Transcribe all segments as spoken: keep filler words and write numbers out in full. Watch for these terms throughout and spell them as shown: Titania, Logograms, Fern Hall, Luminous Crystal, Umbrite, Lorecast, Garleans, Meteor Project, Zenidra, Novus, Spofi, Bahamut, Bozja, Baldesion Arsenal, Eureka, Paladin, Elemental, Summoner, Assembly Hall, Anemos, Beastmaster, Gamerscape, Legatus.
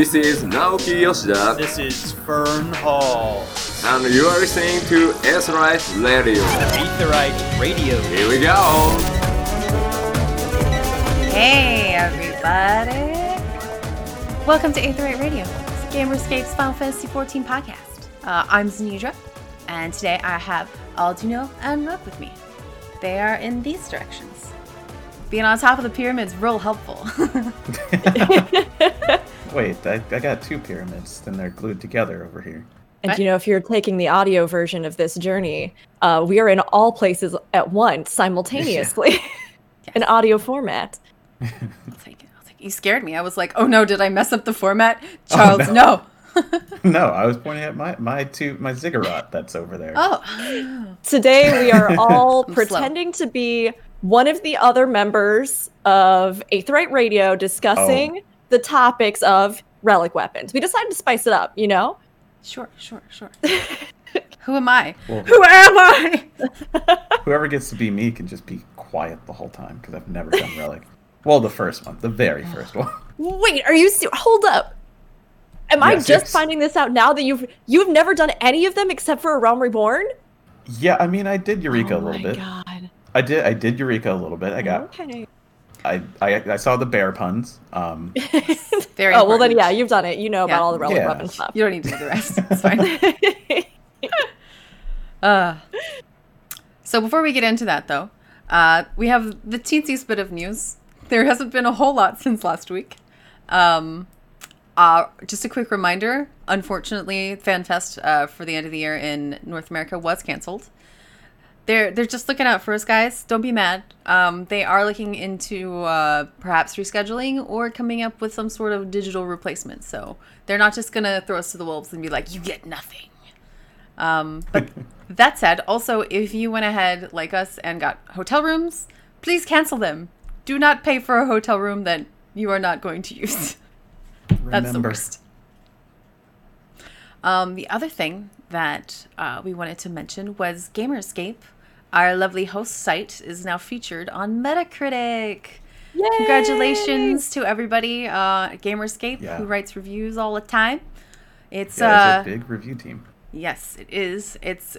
This is Naoki Yoshida. This is Fern Hall. And you are listening to Aetherite Radio. Aetherite Radio. Here we go. Hey, everybody. Welcome to Aetherite Radio, Gamerscape's Final Fantasy fourteen podcast. Uh, I'm Zenidra, and today I have Aldino and Rook with me. They are in these directions. Being on top of the pyramid's real helpful. Wait, I, I got two pyramids, then they're glued together over here. And you know, if you're taking the audio version of this journey, uh, we are in all places at once, simultaneously, yes. In audio format. I'll take it. You scared me. I was like, oh no, did I mess up the format? Charles, oh, no. No. No, I was pointing at my my two, my ziggurat that's over there. Oh. Today we are all pretending slow. to be one of the other members of Aetherite Radio discussing oh. the topics of relic weapons. We decided to spice it up, you know? Sure, sure, sure. Who am I? Well, who am I? Whoever gets to be me can just be quiet the whole time because I've never done relic. Well, the first one. The very first one. Wait, are you... Stu- Hold up. Am yes, I just yes. finding this out now that you've... You've never done any of them except for A Realm Reborn? Yeah, I mean, I did Eureka oh a little bit. Oh, my God. I did, I did Eureka a little bit. I got... Okay. I, I I saw the bear puns. Um, very oh, well then, yeah, you've done it. You know yeah. about all the relic yeah. weapon stuff. You don't need to do the rest. It's fine. uh, so before we get into that, though, uh, we have the teensiest bit of news. There hasn't been a whole lot since last week. Um, uh, just a quick reminder, unfortunately, FanFest uh, for the end of the year in North America was canceled. They're they're just looking out for us, guys. Don't be mad. Um, they are looking into uh, perhaps rescheduling or coming up with some sort of digital replacement. So they're not just going to throw us to the wolves and be like, you get nothing. Um, but that said, also, if you went ahead like us and got hotel rooms, please cancel them. Do not pay for a hotel room that you are not going to use. Remember. That's the worst. Um, the other thing that uh, we wanted to mention was Gamerscape, our lovely host site, is now featured on Metacritic. Yay! Congratulations to everybody uh, at Gamerscape yeah. who writes reviews all the time. It's, yeah, it's uh, a big review team. Yes, it is. It's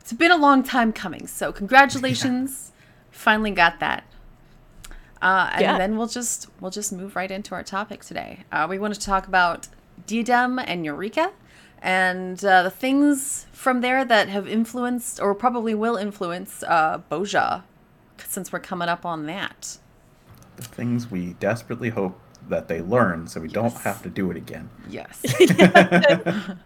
It's been a long time coming, so congratulations. Yeah. Finally got that. Uh, and yeah. then we'll just we'll just move right into our topic today. Uh, we wanted to talk about Diadem and Eureka and uh, the things from there that have influenced or probably will influence uh, Bozja, since we're coming up on that. The things we desperately hope that they learn so we yes. don't have to do it again. Yes.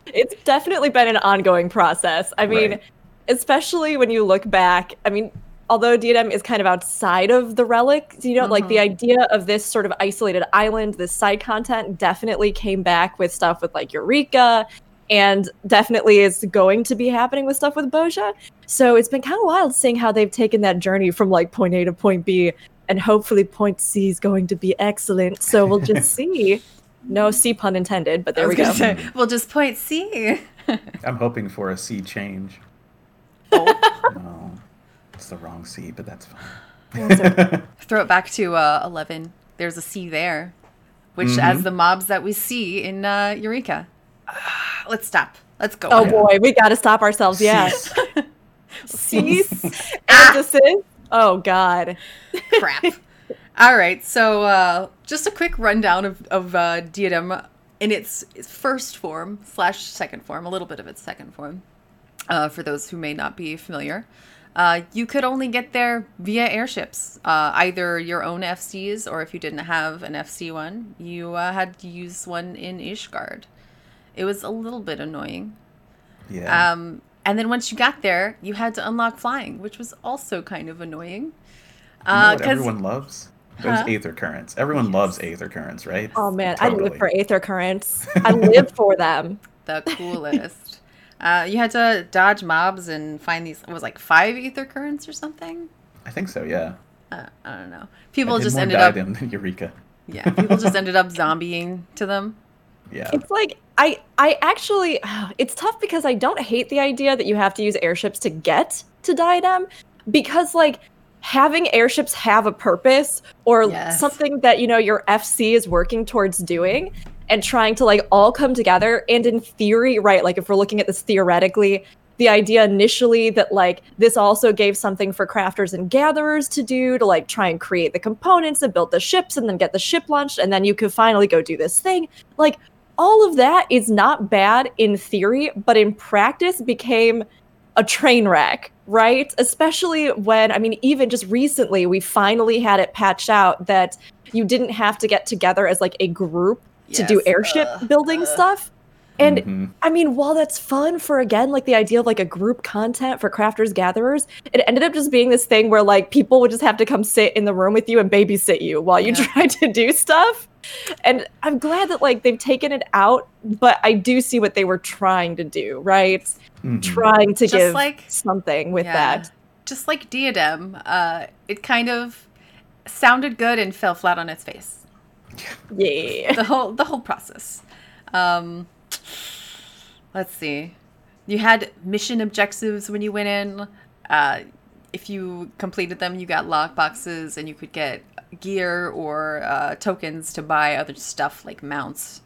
It's definitely been an ongoing process. I mean, right. especially when you look back, I mean, although Diadem is kind of outside of the relics, you know, mm-hmm. like the idea of this sort of isolated island, this side content definitely came back with stuff with like Eureka, and definitely is going to be happening with stuff with Bozja. So it's been kind of wild seeing how they've taken that journey from like point A to point B, and hopefully point C is going to be excellent. So we'll just see. No C pun intended, but there we go. Say, we'll just point C. I'm hoping for a C change. Oh. No. The wrong C, but that's fine. Throw it back to uh, eleven. There's a C there, which mm-hmm. as the mobs that we see in uh, Eureka. Uh, let's stop. Let's go. Oh, yeah. boy. We got to stop ourselves. Yeah. Cease. Oh, God. Crap. All right. So uh, just a quick rundown of, of uh, Diadem in its first form slash second form, a little bit of its second form, uh, for those who may not be familiar. Uh, you could only get there via airships, uh, either your own F Cs, or if you didn't have an F C one, you uh, had to use one in Ishgard. It was a little bit annoying. Yeah. Um, and then once you got there, you had to unlock flying, which was also kind of annoying. Uh, you know what everyone loves? Those huh? Aether Currents. Everyone yes. loves Aether Currents, right? Oh, man. Totally. I live for Aether Currents. I live for them. The coolest. Uh, you had to dodge mobs and find these, it was like five Aether Currents or something? I think so, yeah. Uh, I don't know. People just ended up... Diadem than Eureka. Yeah, people just ended up zombieing to them. Yeah. It's like, I, I actually, it's tough because I don't hate the idea that you have to use airships to get to Diadem, because like, having airships have a purpose or yes. something that, you know, your F C is working towards doing. and trying to like all come together. And in theory, right, like if we're looking at this theoretically, the idea initially that like this also gave something for crafters and gatherers to do, to like try and create the components and build the ships and then get the ship launched and then you could finally go do this thing. Like all of that is not bad in theory, but in practice became a train wreck, right? Especially when, I mean, even just recently we finally had it patched out that you didn't have to get together as like a group yes, to do airship uh, building uh. stuff. And mm-hmm. I mean, while that's fun for, again, like the idea of like a group content for crafters, gatherers, it ended up just being this thing where like people would just have to come sit in the room with you and babysit you while you yeah. try to do stuff. And I'm glad that like they've taken it out, but I do see what they were trying to do, right? Mm-hmm. Trying to just give like, something with yeah. that. Just like Diadem, uh, it kind of sounded good and fell flat on its face. Yeah. The whole, the whole process. Um... Let's see. You had mission objectives when you went in. Uh, if you completed them, you got lock boxes and you could get gear or uh, tokens to buy other stuff like mounts.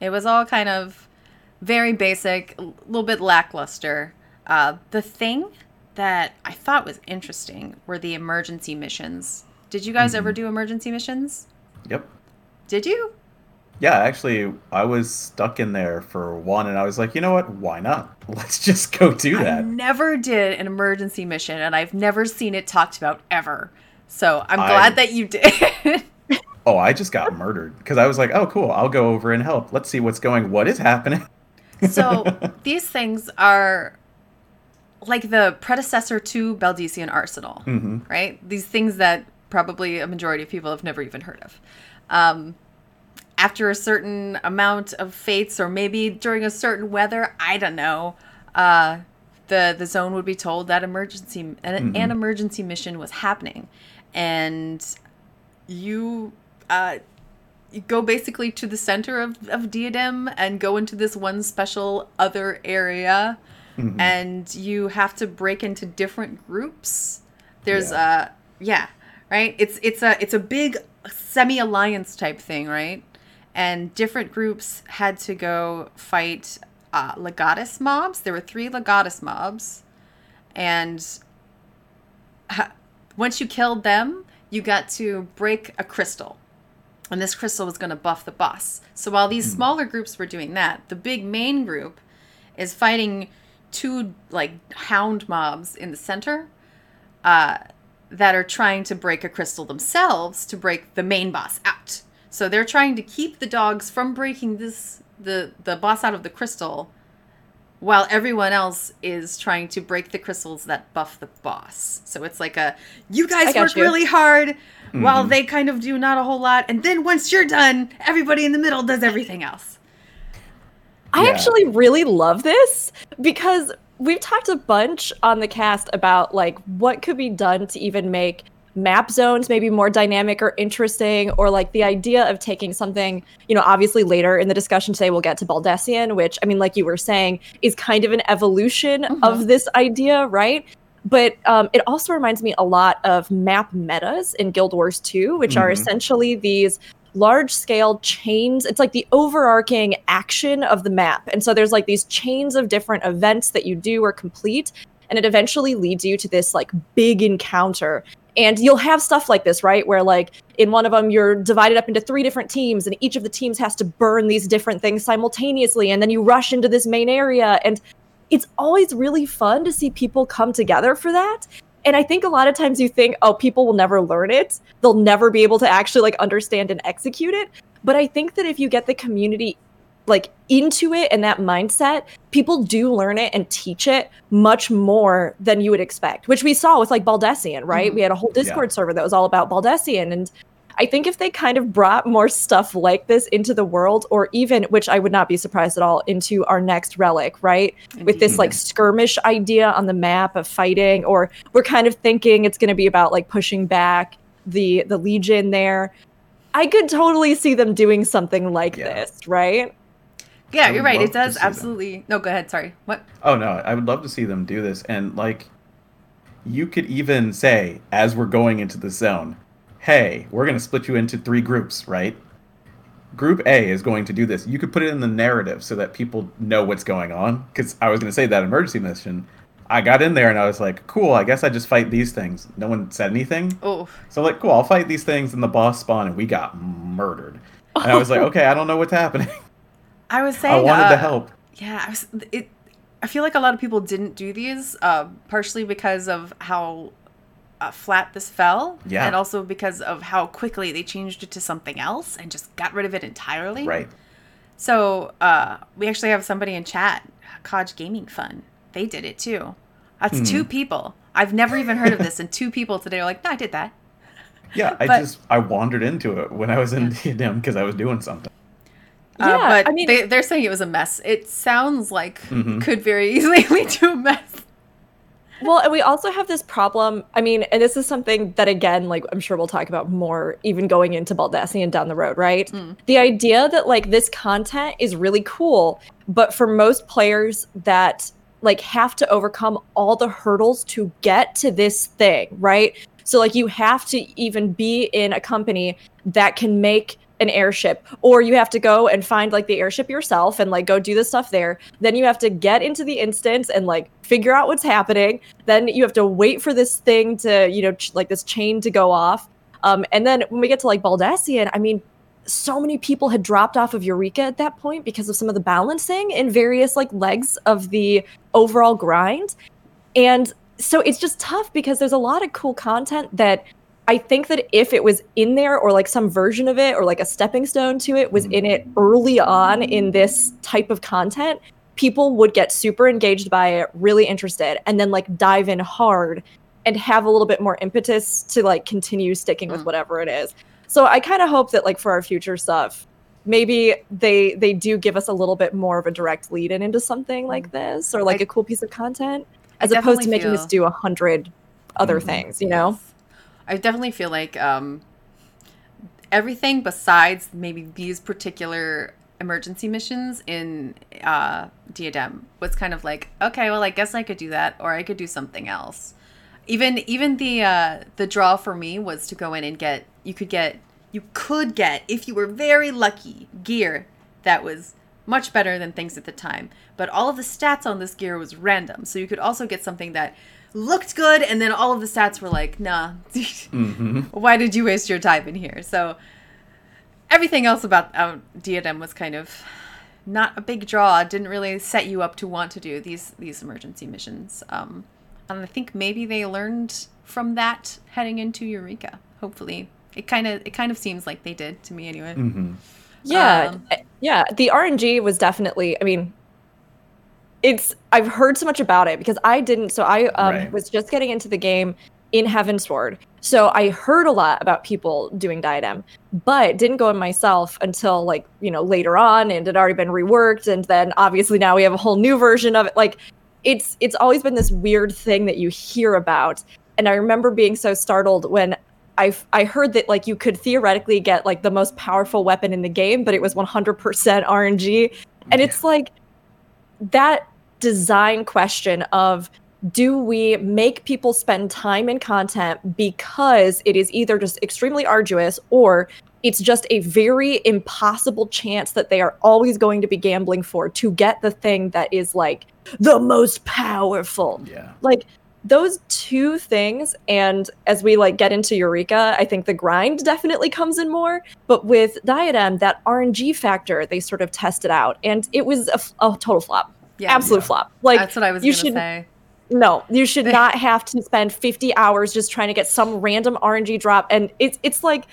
It was all kind of very basic, a little bit lackluster. Uh, the thing that I thought was interesting were the emergency missions. Did you guys mm-hmm. ever do emergency missions? Yep. Did you? Yeah, actually, I was stuck in there for one, and I was like, you know what? Why not? Let's just go do that. I never did an emergency mission, and I've never seen it talked about ever. So I'm I... glad that you did. Oh, I just got murdered because I was like, oh, cool. I'll go over and help. Let's see what's going. What is happening? So these things are like the predecessor to Baldesion Arsenal, mm-hmm. right? These things that probably a majority of people have never even heard of. Um After a certain amount of fates, or maybe during a certain weather, I don't know, uh, the the zone would be told that emergency an, mm-hmm. an emergency mission was happening, and you uh, you go basically to the center of, of Diadem and go into this one special other area, mm-hmm. and you have to break into different groups. There's a yeah. Uh, yeah, right. It's it's a it's a big semi-alliance type thing, right? And different groups had to go fight uh, Legatus mobs. There were three Legatus mobs. And ha- once you killed them, you got to break a crystal. And this crystal was going to buff the boss. So while these mm. smaller groups were doing that, the big main group is fighting two like hound mobs in the center uh, that are trying to break a crystal themselves to break the main boss out. So they're trying to keep the dogs from breaking this the, the boss out of the crystal while everyone else is trying to break the crystals that buff the boss. So it's like a, you guys work you. really hard mm-hmm. while they kind of do not a whole lot. And then once you're done, everybody in the middle does everything else. I yeah. actually really love this because we've talked a bunch on the cast about like what could be done to even make map zones maybe more dynamic or interesting, or like the idea of taking something, you know, obviously later in the discussion today we'll get to Baldesion, which I mean, like you were saying, is kind of an evolution mm-hmm. of this idea, right? But um, it also reminds me a lot of map metas in Guild Wars two, which mm-hmm. are essentially these large-scale chains. It's like the overarching action of the map. And so there's like these chains of different events that you do or complete, and it eventually leads you to this like big encounter. And you'll have stuff like this, right? Where like in one of them, you're divided up into three different teams and each of the teams has to burn these different things simultaneously. And then you rush into this main area. And it's always really fun to see people come together for that. And I think a lot of times you think, oh, people will never learn it. They'll never be able to actually like understand and execute it. But I think that if you get the community like into it and that mindset, people do learn it and teach it much more than you would expect, which we saw with like Baldesion, right? Mm-hmm. We had a whole Discord yeah. server that was all about Baldesion. And I think if they kind of brought more stuff like this into the world, or even, which I would not be surprised at all, into our next relic, right? Indeed. With this like skirmish idea on the map of fighting, or we're kind of thinking it's going to be about like pushing back the, the Legion there. I could totally see them doing something like yeah. this, right? Yeah, you're right. It does absolutely. Them. No, go ahead. Sorry. What? Oh, no. I would love to see them do this. And, like, you could even say, as we're going into the zone, hey, we're going to split you into three groups, right? Group A is going to do this. You could put it in the narrative so that people know what's going on. Because I was going to say that emergency mission, I got in there and I was like, cool, I guess I just fight these things. No one said anything. Oh. So I'm like, cool, I'll fight these things. And the boss spawned and we got murdered. And I was like, okay, I don't know what's happening. I was saying... I wanted uh, to help. Yeah, I was... It, I feel like a lot of people didn't do these, uh, partially because of how uh, flat this fell, yeah. and also because of how quickly they changed it to something else and just got rid of it entirely. Right. So uh, we actually have somebody in chat, Codge Gaming Fun. They did it too. That's mm. two people. I've never even heard of this, and two people today are like, "No, I did that." Yeah, but, I just I wandered into it when I was in yeah. Diadem because I was doing something. Yeah, uh, but I mean, they, they're saying it was a mess. It sounds like mm-hmm. it could very easily lead to a mess. Well, and we also have this problem. I mean, and this is something that, again, like I'm sure we'll talk about more, even going into Baldesion down the road, right? Mm. The idea that like this content is really cool, but for most players that like have to overcome all the hurdles to get to this thing, right? So like you have to even be in a company that can make an airship, or you have to go and find like the airship yourself and like go do the stuff there. Then you have to get into the instance and like figure out what's happening. Then you have to wait for this thing to, you know, ch- like this chain to go off. Um, and then when we get to like Baldesion, I mean, so many people had dropped off of Eureka at that point because of some of the balancing and various like legs of the overall grind. And so it's just tough because there's a lot of cool content that I think that if it was in there or like some version of it or like a stepping stone to it was in it early on in this type of content, people would get super engaged by it, really interested, and then like dive in hard and have a little bit more impetus to like continue sticking with whatever it is. So I kind of hope that like for our future stuff, maybe they they do give us a little bit more of a direct lead in into something like this or like I, a cool piece of content as opposed to making feel... us do a hundred other mm-hmm. things, you yes. know? I definitely feel like um, everything besides maybe these particular emergency missions in uh, Diadem was kind of like, okay, well, I guess I could do that, or I could do something else. Even even the uh, the draw for me was to go in and get you could get you could get if you were very lucky gear that was much better than things at the time, but all of the stats on this gear was random, so you could also get something that looked good, and then all of the stats were like, nah, mm-hmm. why did you waste your time in here? So everything else about uh, Diadem was kind of not a big draw, didn't really set you up to want to do these these emergency missions. Um, and I think maybe they learned from that heading into Eureka, hopefully. It kind of it kind of seems like they did, to me anyway. Mm-hmm. Yeah, um, yeah, the R N G was definitely, I mean... It's I've heard so much about it because I didn't. So I um, right. was just getting into the game in Heavensward. So I heard a lot about people doing Diadem, but didn't go in myself until like, you know, later on, and it had already been reworked. And then obviously now we have a whole new version of it. Like it's it's always been this weird thing that you hear about. And I remember being so startled when I I heard that like you could theoretically get like the most powerful weapon in the game, but it was one hundred percent R N G. And yeah. it's like that design question of, do we make people spend time in content because it is either just extremely arduous or it's just a very impossible chance that they are always going to be gambling for to get the thing that is like the most powerful. Yeah. Like those two things. And as we like get into Eureka, I think the grind definitely comes in more. But with Diadem, that R N G factor, they sort of tested out and it was a, f- a total flop. Yeah, absolute yeah. flop. Like that's what I was you should say. No, you should not have to spend fifty hours just trying to get some random R N G drop. And it's it's like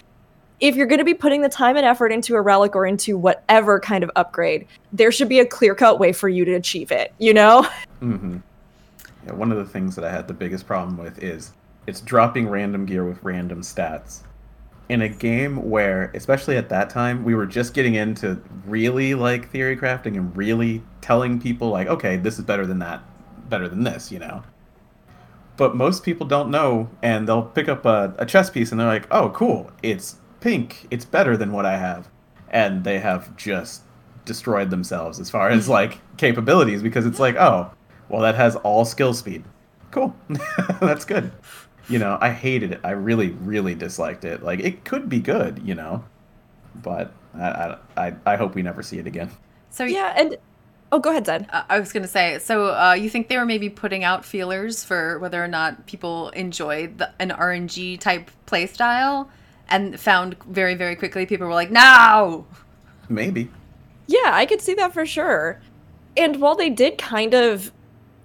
if you're going to be putting the time and effort into a relic or into whatever kind of upgrade, there should be a clear-cut way for you to achieve it. You know. Mm-hmm. Yeah, one of the things that I had the biggest problem with is it's dropping random gear with random stats in a game where, especially at that time, we were just getting into really like theory crafting and really telling people like, okay, this is better than that, better than this, you know. But most people don't know, and they'll pick up a, a chess piece and they're like, oh, cool, it's pink, it's better than what I have. And they have just destroyed themselves as far as like capabilities, because it's like, oh, well, that has all skill speed. Cool, that's good. You know, I hated it. I really, really disliked it. Like, it could be good, you know. but I, I, I hope we never see it again. So yeah, and oh, go ahead, Zen. Uh, I was going to say, so uh, you think they were maybe putting out feelers for whether or not people enjoyed the, an R N G type play style, and found very, very quickly people were like, no! Maybe. Yeah, I could see that for sure. And while they did kind of,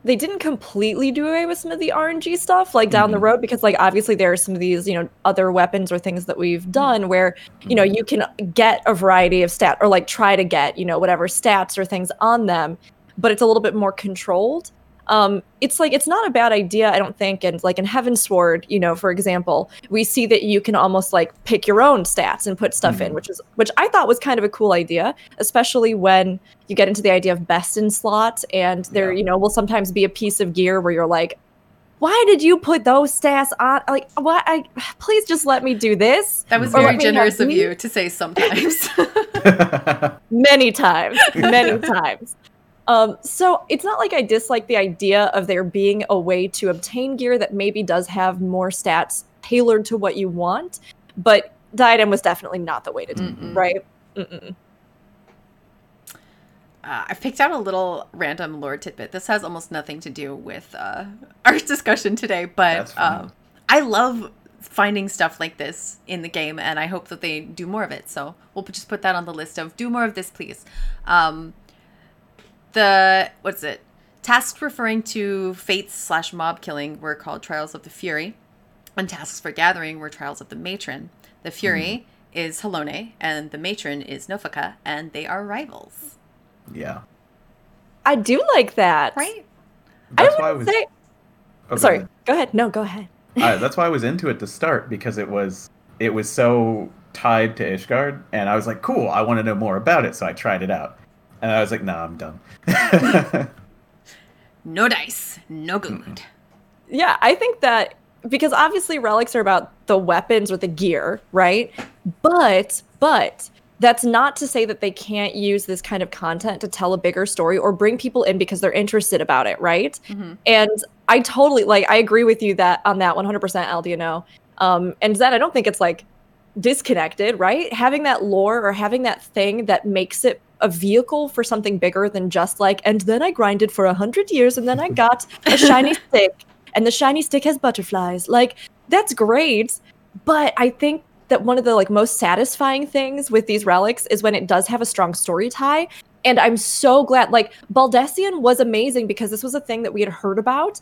they didn't completely do away with some of the R N G stuff, like down mm-hmm. the road, because like obviously there are some of these, you know, other weapons or things that we've done where, you know, you can get a variety of stats or like try to get, you know, whatever stats or things on them, but it's a little bit more controlled. Um, it's like, it's not a bad idea, I don't think. And like in Heavensward, you know, for example, we see that you can almost like pick your own stats and put stuff mm-hmm. in, which is, which I thought was kind of a cool idea, especially when you get into the idea of best in slots, and there, yeah. you know, will sometimes be a piece of gear where you're like, why did you put those stats on? Like, why? I, please just let me do this. That was very generous of you to say sometimes. Many times, many times. Um, so it's not like I dislike the idea of there being a way to obtain gear that maybe does have more stats tailored to what you want, but Diadem was definitely not the way to do it, right? Mm-mm. Uh, I've picked out a little random lore tidbit. This has almost nothing to do with uh, our discussion today, but um, I love finding stuff like this in the game, and I hope that they do more of it. So we'll just put that on the list of do more of this, please. Um, The, what's it? Tasks referring to fates slash mob killing were called Trials of the Fury, and tasks for gathering were Trials of the Matron. The Fury mm-hmm. is Halone, and the Matron is Nofaka, and they are rivals. Yeah. I do like that. Right? That's I why I was... Say... Oh, Sorry, go ahead. go ahead. No, go ahead. uh, that's why I was into it to start, because it was it was so tied to Ishgard, and I was like, cool, I want to know more about it, so I tried it out. And I was like, nah, I'm done. No dice. No good. Yeah, I think that, because obviously relics are about the weapons or the gear, right? But, but that's not to say that they can't use this kind of content to tell a bigger story or bring people in because they're interested about it, right? Mm-hmm. And I totally, like, I agree with you that on that one hundred percent, Aldino. Um, and Zen, I don't think it's, like, disconnected, right? Having that lore or having that thing that makes it a vehicle for something bigger than just like, and then I grinded for a hundred years and then I got a shiny stick and the shiny stick has butterflies. Like, that's great. But I think that one of the like most satisfying things with these relics is when it does have a strong story tie. And I'm so glad, like, Baldesion was amazing because this was a thing that we had heard about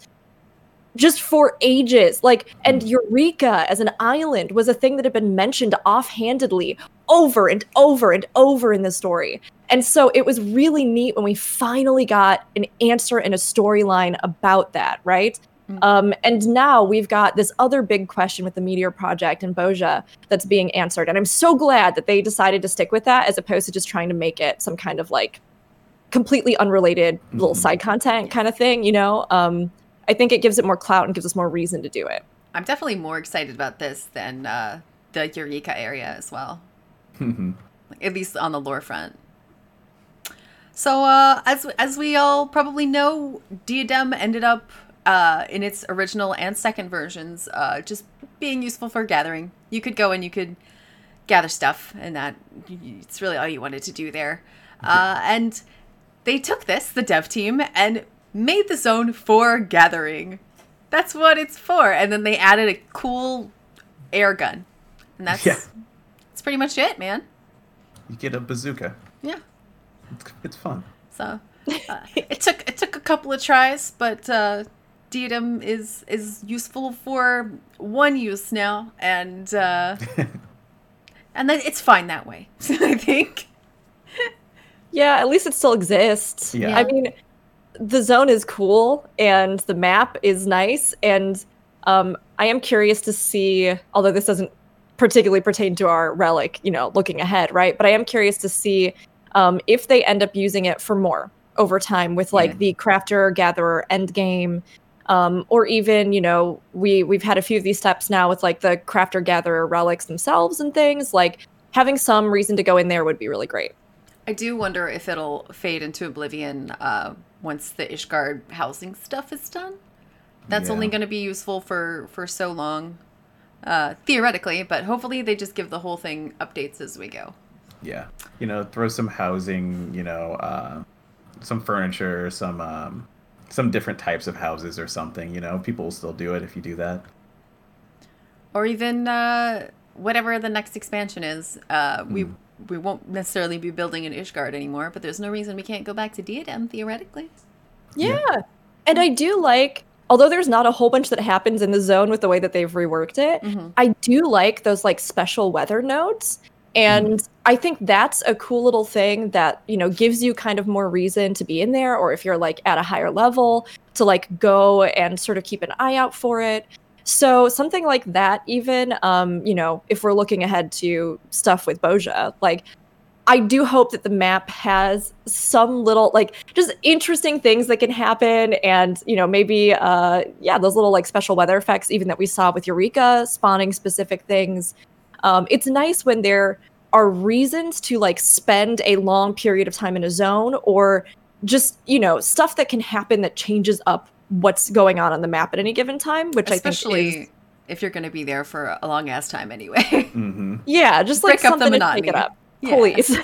just for ages. Like, and Eureka as an island was a thing that had been mentioned offhandedly over and over and over in the story. And so it was really neat when we finally got an answer and a storyline about that, right? Mm-hmm. Um, and now we've got this other big question with the Meteor Project and Bozja that's being answered. And I'm so glad that they decided to stick with that as opposed to just trying to make it some kind of like completely unrelated mm-hmm. little side content kind of thing, you know? Um, I think it gives it more clout and gives us more reason to do it. I'm definitely more excited about this than uh, the Eureka area as well. At least on the lore front. So uh, as as we all probably know, Diadem ended up uh, in its original and second versions uh, just being useful for gathering. You could go and you could gather stuff, and that it's really all you wanted to do there. Uh, and they took this, the dev team, and made the zone for gathering. That's what it's for. And then they added a cool air gun. And that's, yeah. that's pretty much it, man. You get a bazooka. Yeah. It's, it's fun. So uh, it took it took a couple of tries, but uh, Diadem is, is useful for one use now. And, uh, and then it's fine that way, I think. Yeah, at least it still exists. Yeah. I mean... The zone is cool, and the map is nice, and um, I am curious to see, although this doesn't particularly pertain to our relic, you know, looking ahead, right? But I am curious to see um, if they end up using it for more over time with, like, yeah. the crafter, gatherer, endgame, um, or even, you know, we, we've had a few of these steps now with, like, the crafter, gatherer relics themselves and things. Like, having some reason to go in there would be really great. I do wonder if it'll fade into oblivion uh, once the Ishgard housing stuff is done. That's yeah. only going to be useful for, for so long, uh, theoretically, but hopefully they just give the whole thing updates as we go. Yeah. You know, throw some housing, you know, uh, some furniture, some um, some different types of houses or something. You know, people will still do it if you do that. Or even uh, whatever the next expansion is. Uh, we mm. we won't necessarily be building in Ishgard anymore, but there's no reason we can't go back to Diadem, theoretically. Yeah. yeah. And I do like... Although there's not a whole bunch that happens in the zone with the way that they've reworked it, mm-hmm. I do like those like special weather nodes. And mm-hmm. I think that's a cool little thing that, you know, gives you kind of more reason to be in there, or if you're like at a higher level, to like go and sort of keep an eye out for it. So something like that, even, um, you know, if we're looking ahead to stuff with Bozja, like, I do hope that the map has some little, like, just interesting things that can happen. And, you know, maybe, uh, yeah, those little, like, special weather effects, even that we saw with Eureka, spawning specific things. Um, it's nice when there are reasons to, like, spend a long period of time in a zone, or just, you know, stuff that can happen that changes up what's going on on the map at any given time, which Especially... I think is... if you're going to be there for a long ass time anyway. Mm-hmm. Yeah, just, like, Break something up the monotony. To pick it up. Yeah. Please.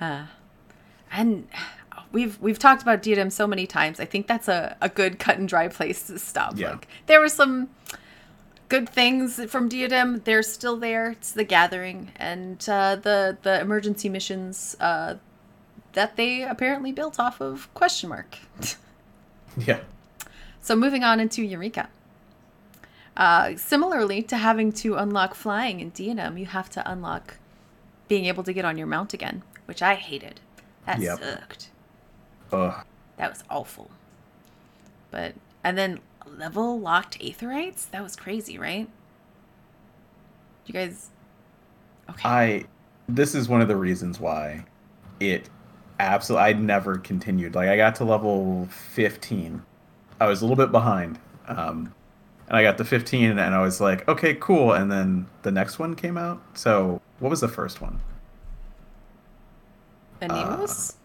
uh, and we've we've talked about Diadem so many times. I think that's a, a good cut and dry place to stop. Yeah. Like, there were some good things from Diadem. They're still there. It's the gathering and uh, the the emergency missions uh, that they apparently built off of question mark. Yeah. So moving on into Eureka. Uh, similarly to having to unlock flying in Diadem, you have to unlock being able to get on your mount again, which I hated. That yep. sucked. Ugh. That was awful. But, and then level locked Aetherites? That was crazy, right? You guys... Okay. I, this is one of the reasons why it absolutely... I never continued. Like, I got to level fifteen. I was a little bit behind. Um, and I got to fifteen, and I was like, okay, cool. And then the next one came out, so... What was the first one? Anemos?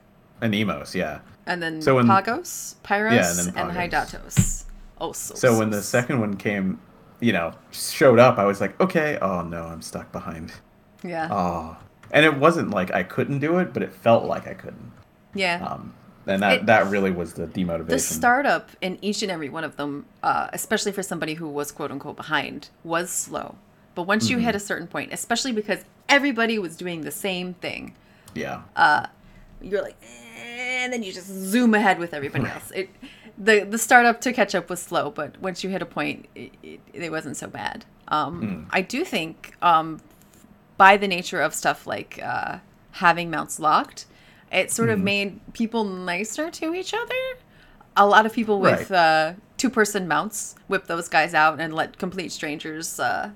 Uh, Anemos, yeah. And then so when, Pagos, Pyros, yeah, and, then Pagos. and Hydatos. Oh, so, so, so when the second one came, you know, showed up, I was like, okay, oh no, I'm stuck behind. Yeah. Oh. And it wasn't like I couldn't do it, but it felt like I couldn't. Yeah. Um, and that, it, that really was the demotivation. The startup in each and every one of them, uh, especially for somebody who was quote-unquote behind, was slow. But once mm-hmm. you hit a certain point, especially because everybody was doing the same thing. Yeah. Uh, you're like, eh, and then you just zoom ahead with everybody else. It, the the startup to catch up was slow, but once you hit a point, it, it, it wasn't so bad. Um, mm. I do think um, by the nature of stuff like uh, having mounts locked, it sort mm. of made people nicer to each other. A lot of people with right. uh, two-person mounts whip those guys out and let complete strangers uh,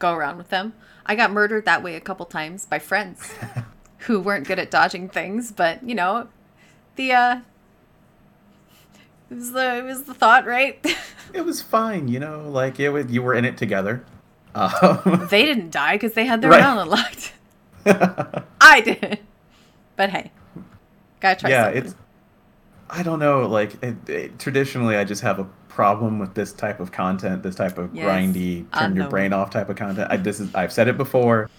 go around with them. I got murdered that way a couple times by friends who weren't good at dodging things, but you know, the uh, it was the it was the thought, right? It was fine, you know, like it was, you were in it together. Um, they didn't die because they had their right. round unlocked. I did, but hey, gotta try. Yeah, something. it's. I don't know. Like it, it, traditionally, I just have a problem with this type of content, this type of yes. grindy, turn uh, your no. brain off type of content. I, this is I've said it before,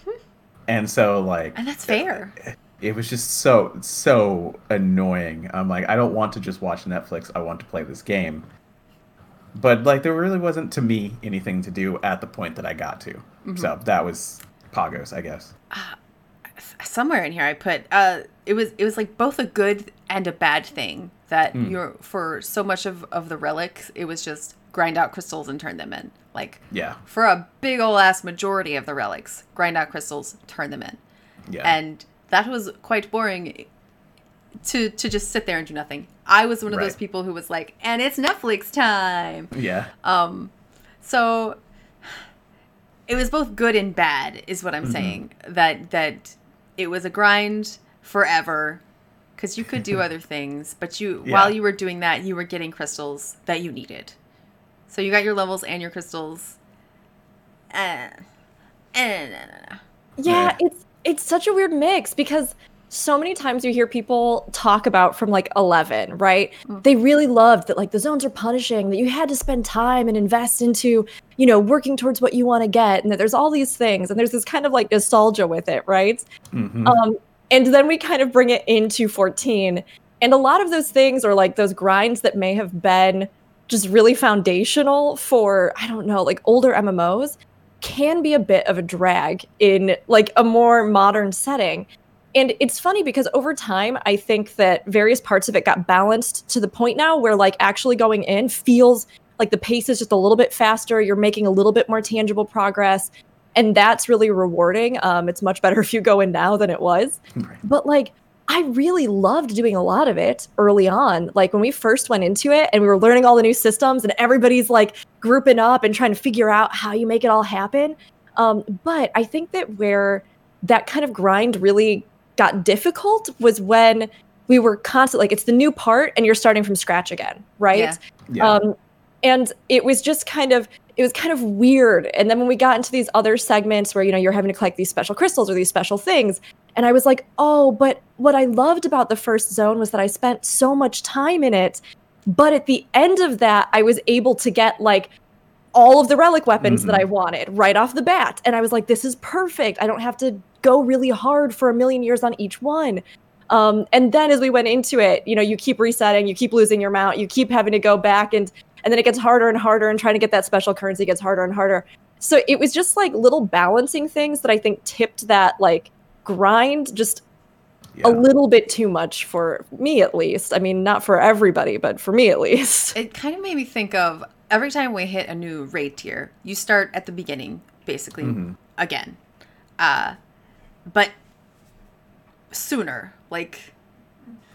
and so like, and that's fair. It, it was just so so annoying. I'm like, I don't want to just watch Netflix. I want to play this game. But like, there really wasn't to me anything to do at the point that I got to. Mm-hmm. So that was Pagos, I guess. Uh, somewhere in here, I put uh, it was it was like both a good and a bad thing. That mm. you're for so much of, of the relics, it was just grind out crystals and turn them in. Like, yeah. for a big ol' ass majority of the relics, grind out crystals, turn them in. Yeah. And that was quite boring to to just sit there and do nothing. I was one of right. those people who was like, and it's Netflix time. Yeah. Um. So it was both good and bad, is what I'm mm-hmm. saying. That that it was a grind forever. Because you could do other things, but you yeah. while you were doing that, you were getting crystals that you needed. So you got your levels and your crystals. Uh, and, uh, yeah, yeah, it's it's such a weird mix because so many times you hear people talk about from like eleven, right? Mm. They really loved that like the zones are punishing, that you had to spend time and invest into, you know, working towards what you want to get, and that there's all these things, and there's this kind of like nostalgia with it, right? Mm-hmm. Um, and then we kind of bring it into fourteen. And a lot of those things are like those grinds that may have been just really foundational for, I don't know, like older M M Os can be a bit of a drag in like a more modern setting. And it's funny because over time, I think that various parts of it got balanced to the point now where like actually going in feels like the pace is just a little bit faster. You're making a little bit more tangible progress. And that's really rewarding. Um, it's much better if you go in now than it was. Right. But like, I really loved doing a lot of it early on. Like when we first went into it and we were learning all the new systems and everybody's like grouping up and trying to figure out how you make it all happen. Um, but I think that where that kind of grind really got difficult was when we were constantly like, it's the new part and you're starting from scratch again, right? Yeah. Yeah. Um, and it was just kind of, it was kind of weird. And then when we got into these other segments where, you know, you're having to collect these special crystals or these special things, and I was like, oh, but what I loved about the first zone was that I spent so much time in it. But at the end of that, I was able to get like all of the relic weapons mm-hmm. that I wanted right off the bat. And I was like, this is perfect. I don't have to go really hard for a million years on each one. Um, and then as we went into it, you know, you keep resetting, you keep losing your mount, you keep having to go back and and then it gets harder and harder, and trying to get that special currency gets harder and harder. So it was just like little balancing things that I think tipped that like grind just yeah. a little bit too much for me, at least. I mean, not for everybody, but for me, at least. It kind of made me think of every time we hit a new raid tier, you start at the beginning, basically, mm-hmm. again. Uh, but sooner, like,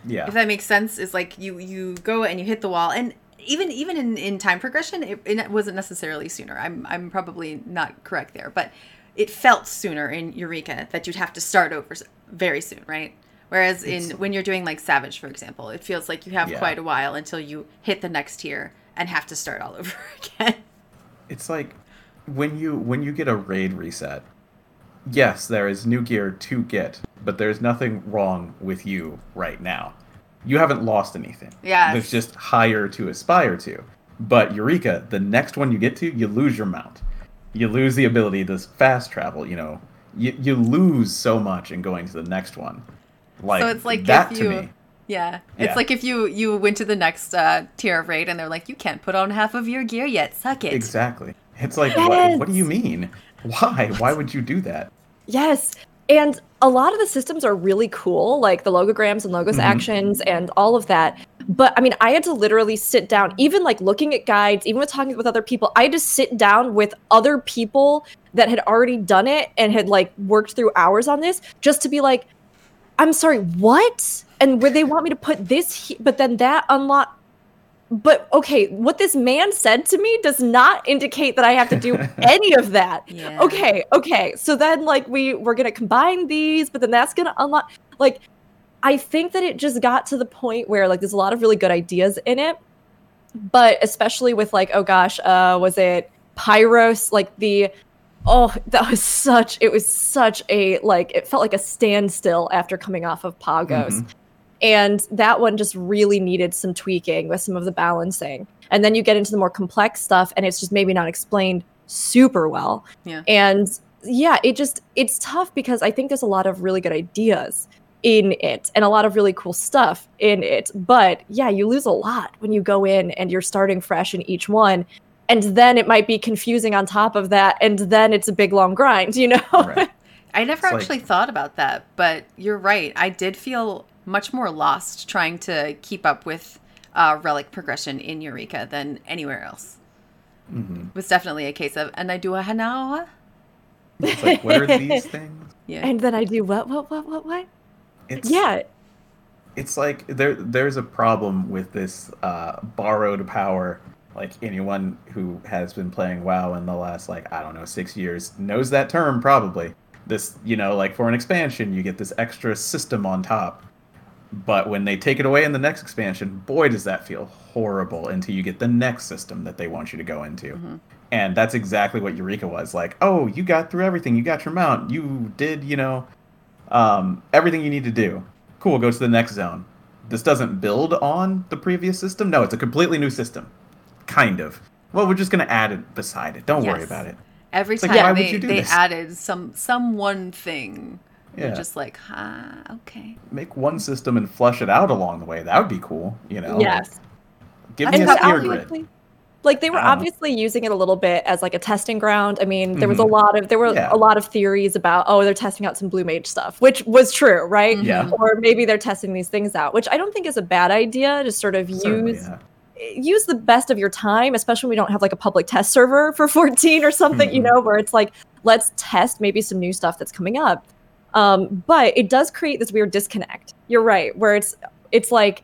yeah. if that makes sense, is like you, you go and you hit the wall. And even even in, in time progression, it, it wasn't necessarily sooner. I'm I'm probably not correct there, but it felt sooner in Eureka that you'd have to start over very soon, right? Whereas in it's, when you're doing like Savage, for example, it feels like you have yeah. quite a while until you hit the next tier and have to start all over again. It's like when you when you get a raid reset, yes, there is new gear to get, but there's nothing wrong with you right now. You haven't lost anything. Yeah. There's just higher to aspire to. But Eureka, the next one you get to, you lose your mount. You lose the ability to fast travel, you know. You you lose so much in going to the next one. Like, so it's like that if you, to me. Yeah. It's yeah. like if you, you went to the next uh, tier of raid and they're like, you can't put on half of your gear yet. Suck it. Exactly. It's like, yes. what, what do you mean? Why? Why would you do that? Yes. And a lot of the systems are really cool, like the Logograms and Logos mm-hmm. Actions and all of that. But, I mean, I had to literally sit down, even, like, looking at guides, even with talking with other people, I had to sit down with other people that had already done it and had, like, worked through hours on this just to be like, I'm sorry, what? And where they want me to put this, he- but then that unlock... But, okay, what this man said to me does not indicate that I have to do any of that. Yeah. Okay, okay. So then, like, we, we're going to combine these, but then that's going to unlock... Like, I think that it just got to the point where, like, there's a lot of really good ideas in it. But especially with, like, oh, gosh, uh, was it Pyros? Like, the... Oh, that was such... It was such a, like... It felt like a standstill after coming off of Pagos. Mm-hmm. And that one just really needed some tweaking with some of the balancing. And then you get into the more complex stuff and it's just maybe not explained super well. Yeah. And yeah, it just, it's tough because I think there's a lot of really good ideas in it and a lot of really cool stuff in it. But yeah, you lose a lot when you go in and you're starting fresh in each one. And then it might be confusing on top of that. And then it's a big, long grind, you know? Right. I never it's actually like... thought about that, but you're right. I did feel... much more lost trying to keep up with uh, relic progression in Eureka than anywhere else. Mm-hmm. It was definitely a case of, and I do a hanawa. It's like, what are these things? Yeah. And then I do what, what, what, what, what? It's, yeah. It's like there there's a problem with this uh, borrowed power. Like anyone who has been playing WoW in the last, like, I don't know, six years knows that term probably. This, you know, like for an expansion, you get this extra system on top. But when they take it away in the next expansion, boy, does that feel horrible until you get the next system that they want you to go into. Mm-hmm. And that's exactly what Eureka was. Like, oh, you got through everything. You got your mount. You did, you know, Um, everything you need to do. Cool, go to the next zone. This doesn't build on the previous system? No, it's a completely new system. Kind of. Well, we're just going to add it beside it. Don't yes. worry about it. Every it's time like, they, they added some, some one thing, yeah. you're just like, ah, okay. Make one system and flush it out along the way. That would be cool, you know? Yes. Give me and a tier grid. Like, they were um, obviously using it a little bit as, like, a testing ground. I mean, there was mm-hmm. a lot of, there were yeah. a lot of theories about, oh, they're testing out some Blue Mage stuff, which was true, right? Mm-hmm. Yeah. Or maybe they're testing these things out, which I don't think is a bad idea to sort of Certainly, use yeah. use the best of your time, especially when we don't have, like, a public test server for fourteen or something, mm-hmm. you know, where it's like, let's test maybe some new stuff that's coming up. Um, but it does create this weird disconnect. You're right, where it's it's like,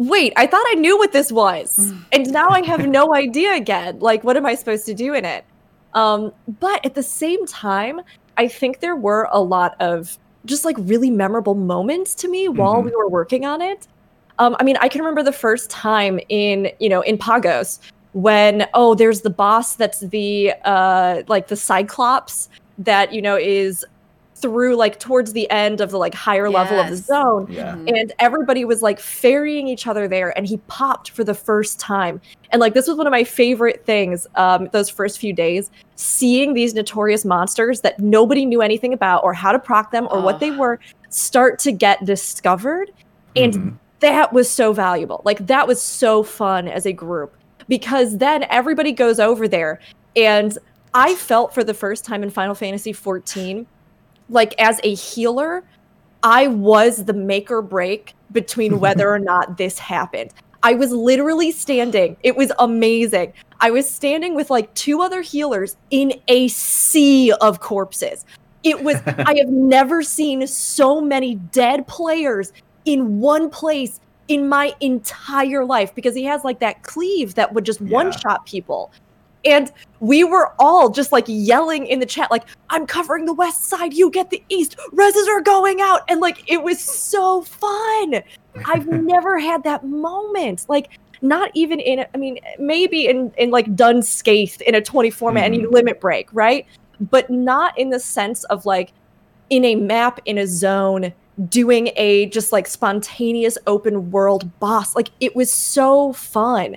wait, I thought I knew what this was, and now I have no idea again. Like, what am I supposed to do in it? Um, but at the same time, I think there were a lot of just, like, really memorable moments to me while mm-hmm. we were working on it. Um, I mean, I can remember the first time in, you know, in Pagos when, oh, there's the boss that's the, uh, like, the Cyclops that, you know, is through, like, towards the end of the, like, higher yes. level of the zone. Yeah. And everybody was, like, ferrying each other there, and he popped for the first time. And, like, this was one of my favorite things, um, those first few days, seeing these notorious monsters that nobody knew anything about or how to proc them or oh. what they were start to get discovered. And mm-hmm. that was so valuable. Like, that was so fun as a group, because then everybody goes over there. And I felt for the first time in Final Fantasy fourteen, like, as a healer, I was the make or break between whether or not this happened. I was literally standing. It was amazing. I was standing with, like, two other healers in a sea of corpses. It was, I have never seen so many dead players in one place in my entire life, because he has, like, that cleave that would just yeah. one-shot people. And we were all just, like, yelling in the chat, like, I'm covering the west side, you get the east, reses are going out. And, like, it was so fun. I've never had that moment. Like, not even in, I mean, maybe in, in like, done scathed in a twenty-four man mm-hmm. limit break, right? But not in the sense of, like, in a map, in a zone, doing a just, like, spontaneous open world boss. Like, it was so fun.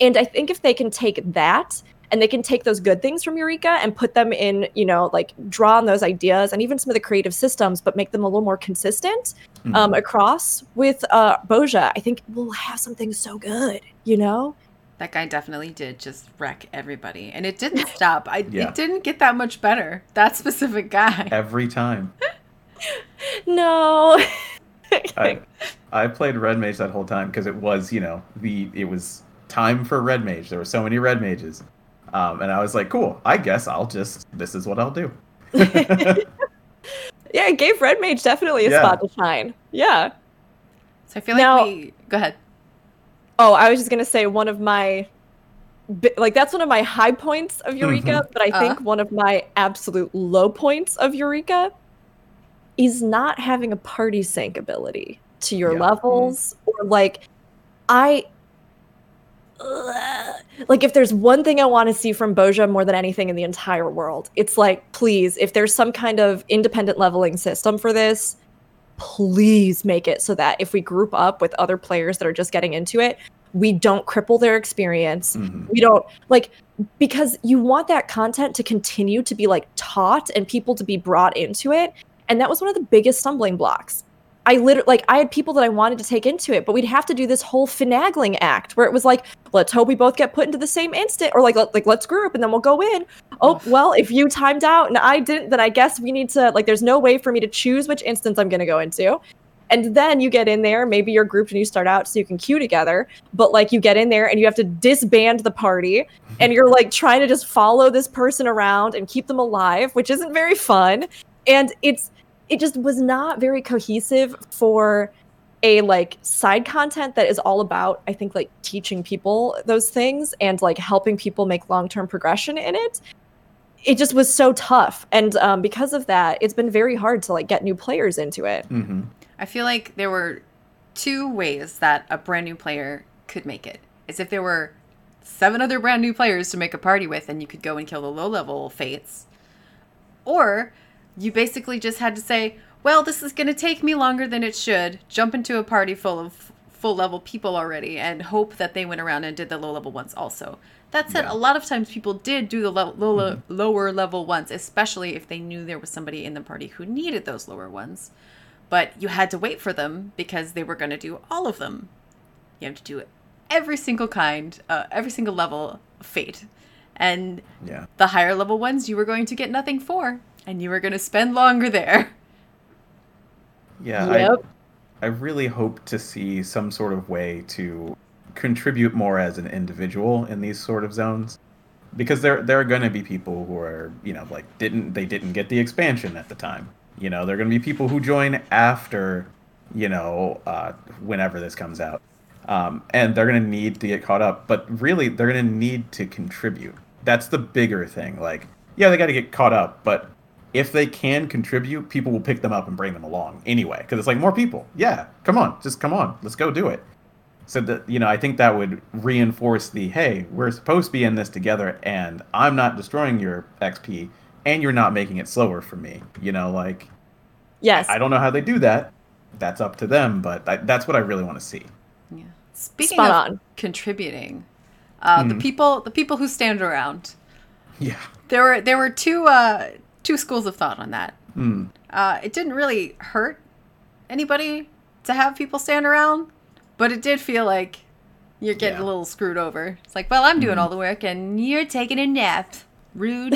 And I think if they can take that, and they can take those good things from Eureka and put them in, you know, like, draw on those ideas and even some of the creative systems, but make them a little more consistent mm-hmm. um, across with uh, Bozja, I think we'll have something so good, you know? That guy definitely did just wreck everybody. And it didn't stop. I, yeah. It didn't get that much better, that specific guy. Every time. No. I, I played Red Mage that whole time because it was, you know, the it was time for Red Mage. There were so many Red Mages. Um, and I was like, cool, I guess I'll just, this is what I'll do. Yeah, it gave Red Mage definitely a yeah. spot to shine. Yeah. So I feel like now, we, go ahead. Oh, I was just going to say one of my, like, that's one of my high points of Eureka, mm-hmm. but I uh-huh. think one of my absolute low points of Eureka is not having a party sync ability to your yeah. levels. Mm-hmm. Or, like, I... Like, if there's one thing I want to see from Bozja more than anything in the entire world, it's like, please, if there's some kind of independent leveling system for this, please make it so that if we group up with other players that are just getting into it, we don't cripple their experience. Mm-hmm. We don't, like, because you want that content to continue to be, like, taught and people to be brought into it. And that was one of the biggest stumbling blocks. I literally, like, I had people that I wanted to take into it, but we'd have to do this whole finagling act where it was like, let's hope we both get put into the same instant, or like, let, like let's group and then we'll go in. Oh, well, if you timed out and I didn't, then I guess we need to, like, there's no way for me to choose which instance I'm going to go into. And then you get in there, maybe you're grouped and you start out so you can queue together, but, like, you get in there and you have to disband the party and you're, like, trying to just follow this person around and keep them alive, which isn't very fun. And it's, It just was not very cohesive for a, like, side content that is all about, I think, like, teaching people those things and, like, helping people make long-term progression in it. It just was so tough. And um, because of that, it's been very hard to, like, get new players into it. Mm-hmm. I feel like there were two ways that a brand new player could make it. It's if there were seven other brand new players to make a party with and you could go and kill the low-level fates. Or... you basically just had to say, well, this is going to take me longer than it should, jump into a party full of full level people already and hope that they went around and did the low level ones also. That said, yeah. a lot of times people did do the lo- lo- mm-hmm. lower level ones, especially if they knew there was somebody in the party who needed those lower ones. But you had to wait for them because they were going to do all of them. You have to do every single kind, uh, every single level fate. And yeah. the higher level ones you were going to get nothing for, and you were going to spend longer there. Yeah, yep. I, I really hope to see some sort of way to contribute more as an individual in these sort of zones, because there there are going to be people who are, you know, like didn't they didn't get the expansion at the time. You know, there are going to be people who join after, you know, uh, whenever this comes out, um, and they're going to need to get caught up. But really, they're going to need to contribute. That's the bigger thing. Like, yeah, they got to get caught up, but if they can contribute, people will pick them up and bring them along anyway. Because it's like, more people. Yeah, come on. Just come on. Let's go do it. So, that you know, I think that would reinforce the, hey, we're supposed to be in this together, and I'm not destroying your X P, and you're not making it slower for me. You know, like, yes. I don't know how they do that. That's up to them, but I, that's what I really want to see. Yeah. Speaking Spot of on. contributing, uh, mm-hmm. the people the people who stand around. Yeah. There were, there were two... Uh, Two schools of thought on that. Mm. Uh, it didn't really hurt anybody to have people stand around, but it did feel like you're getting yeah. a little screwed over. It's like, well, I'm doing mm. all the work and you're taking a nap. Rude.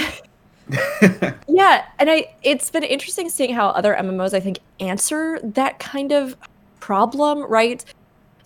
yeah, and I. It's been interesting seeing how other M M Os, I think, answer that kind of problem, right?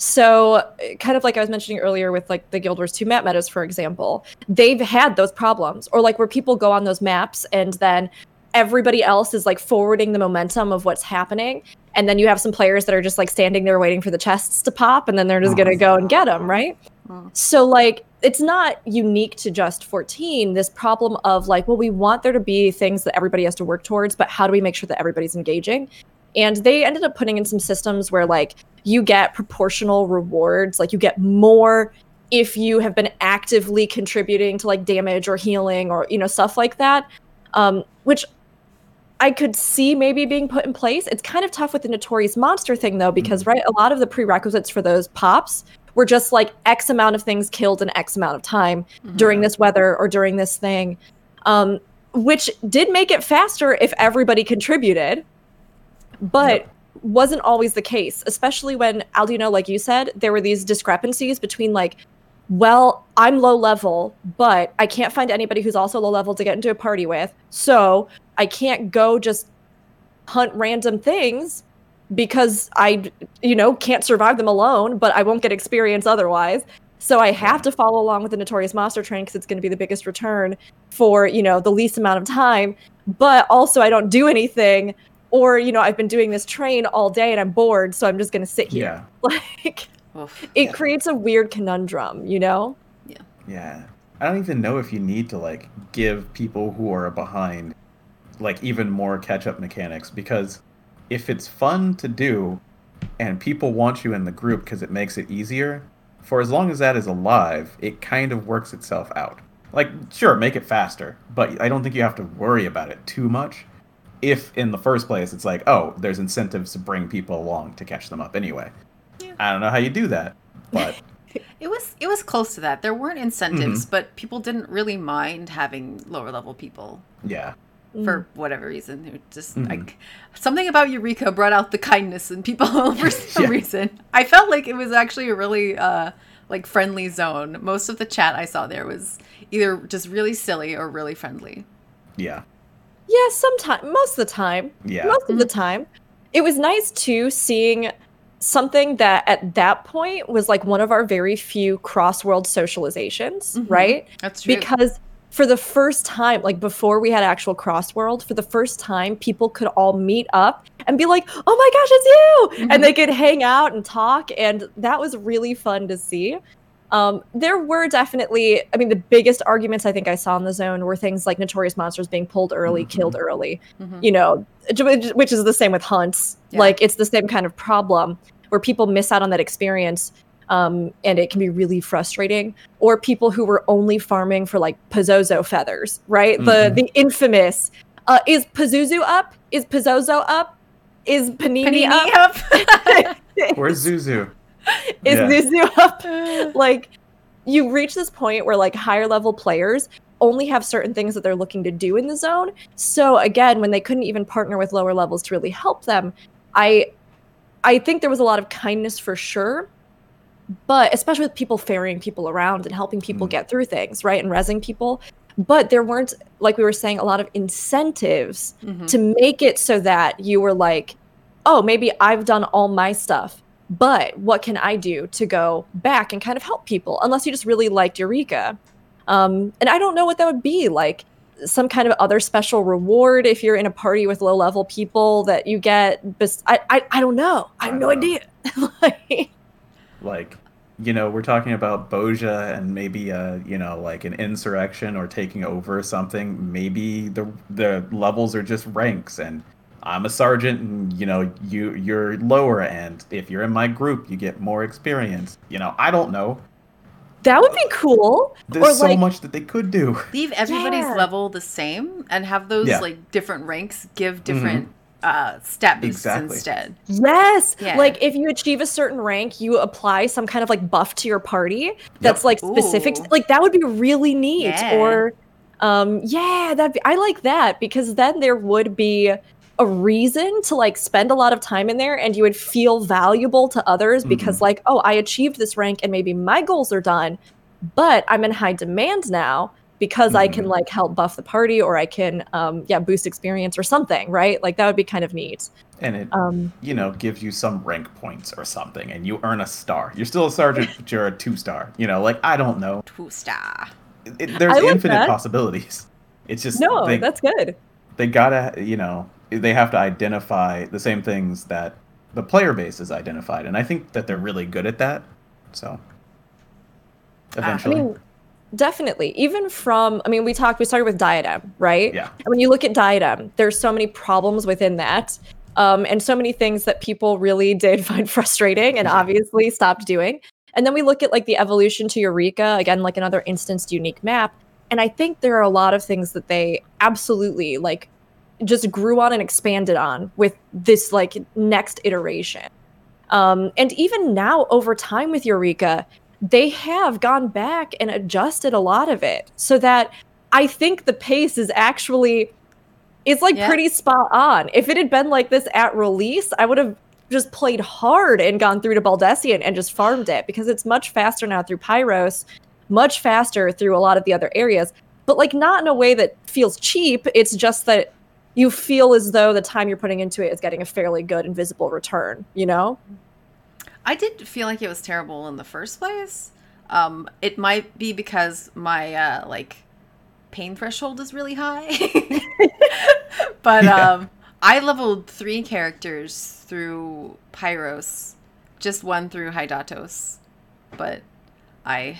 So kind of like I was mentioning earlier with like the Guild Wars two map metas, for example, they've had those problems, or like where people go on those maps and then everybody else is like forwarding the momentum of what's happening. And then you have some players that are just like standing there waiting for the chests to pop, and then they're just going to go and get them. Right. Mm. So like, it's not unique to just fourteen, this problem of like, well, we want there to be things that everybody has to work towards, but how do we make sure that everybody's engaging? And they ended up putting in some systems where like you get proportional rewards, like you get more if you have been actively contributing to like damage or healing or, you know, stuff like that, um, which I could see maybe being put in place. It's kind of tough with the Notorious Monster thing, though, because right, a lot of the prerequisites for those pops were just like X amount of things killed in X amount of time mm-hmm. during this weather or during this thing, um, which did make it faster if everybody contributed. But yep. wasn't always the case, especially when, Aldino, like you said, there were these discrepancies between like, well, I'm low level, but I can't find anybody who's also low level to get into a party with. So I can't go just hunt random things because I, you know, can't survive them alone, but I won't get experience otherwise. So I have to follow along with the Notorious Monster train because it's going to be the biggest return for, you know, the least amount of time. But also I don't do anything. Or, you know, I've been doing this train all day and I'm bored, so I'm just going to sit here. Yeah. Like, Oof. it yeah. creates a weird conundrum, you know? Yeah. Yeah. I don't even know if you need to, like, give people who are behind, like, even more catch-up mechanics. Because if it's fun to do and people want you in the group because it makes it easier, for as long as that is alive, it kind of works itself out. Like, sure, make it faster, but I don't think you have to worry about it too much. If in the first place it's like, oh, there's incentives to bring people along to catch them up anyway. Yeah. I don't know how you do that, but it was it was close to that. There weren't incentives, mm-hmm. but people didn't really mind having lower level people. Yeah, for mm-hmm. whatever reason, it just mm-hmm. like something about Eureka brought out the kindness in people for some yeah. reason. I felt like it was actually a really uh, like friendly zone. Most of the chat I saw there was either just really silly or really friendly. Yeah. Yeah, sometimes. Most of the time. Yeah. Most of the time. It was nice, too, seeing something that at that point was like one of our very few cross-world socializations, mm-hmm. right? That's true. Because for the first time, like before we had actual cross-world, for the first time, people could all meet up and be like, oh my gosh, it's you! Mm-hmm. And they could hang out and talk, and that was really fun to see. Um, there were definitely, I mean, the biggest arguments I think I saw in the zone were things like Notorious Monsters being pulled early, mm-hmm. killed early, mm-hmm. you know, which is the same with hunts. Yeah. Like, it's the same kind of problem where people miss out on that experience, um, and it can be really frustrating. Or people who were only farming for, like, Pazuzu feathers, right? Mm-hmm. The the infamous Uh, is Pazuzu up? Is Pazozo up? Is Panini, Panini up? up? Where's Zuzu? Is yeah. Zuzu up? Like, you reach this point where, like, higher level players only have certain things that they're looking to do in the zone. So again, when they couldn't even partner with lower levels to really help them, I I think there was a lot of kindness for sure, but especially with people ferrying people around and helping people mm. get through things, right? And rezzing people. But there weren't, like we were saying, a lot of incentives mm-hmm. to make it so that you were like, oh, maybe I've done all my stuff, but what can I do to go back and kind of help people? Unless you just really liked Eureka. Um, and I don't know what that would be, like some kind of other special reward if you're in a party with low level people that you get. Bes- I, I I don't know. I have I no know. idea. like, like, you know, we're talking about Bozja and maybe, uh, you know, like an insurrection or taking over something. Maybe the the levels are just ranks and I'm a sergeant and, you know, you, you're lower. And if you're in my group, you get more experience. You know, I don't know. That would be cool. There's or so like, much that they could do. Leave everybody's yeah. level the same and have those yeah. like different ranks give different mm-hmm. uh, stat boosts exactly. instead. Yes. Yeah. Like if you achieve a certain rank, you apply some kind of like buff to your party that's yep. like specific. Ooh. Like that would be really neat. Yeah. Or um, yeah, that'd be, I like that because then there would be a reason to like spend a lot of time in there and you would feel valuable to others because mm-hmm. like, oh, I achieved this rank and maybe my goals are done, but I'm in high demand now because mm-hmm. I can like help buff the party or I can, um, yeah, boost experience or something, right? Like that would be kind of neat. And it, um, you know, gives you some rank points or something and you earn a star. You're still a sergeant, but you're a two star, you know, like, I don't know. Two star. It, it, there's like infinite that. possibilities. It's just, no, they, that's good. They gotta, you know, they have to identify the same things that the player base is identified. And I think that they're really good at that. So eventually. I mean, definitely. Even from, I mean, we talked, we started with Diadem, right? Yeah. And when you look at Diadem, there's so many problems within that. Um, and so many things that people really did find frustrating and yeah. obviously stopped doing. And then we look at like the evolution to Eureka, again, like another instanced unique map. And I think there are a lot of things that they absolutely like just grew on and expanded on with this like next iteration. Um, and even now over time with Eureka, they have gone back and adjusted a lot of it so that I think the pace is actually, it's like yeah. pretty spot on. If it had been like this at release, I would have just played hard and gone through to Baldesion and just farmed it because it's much faster now through Pyros, much faster through a lot of the other areas, but like not in a way that feels cheap. It's just that you feel as though the time you're putting into it is getting a fairly good and visible return, you know? I did feel like it was terrible in the first place. Um, it might be because my, uh, like, pain threshold is really high. But um, yeah. I leveled three characters through Pyros, just one through Hydatos. But I,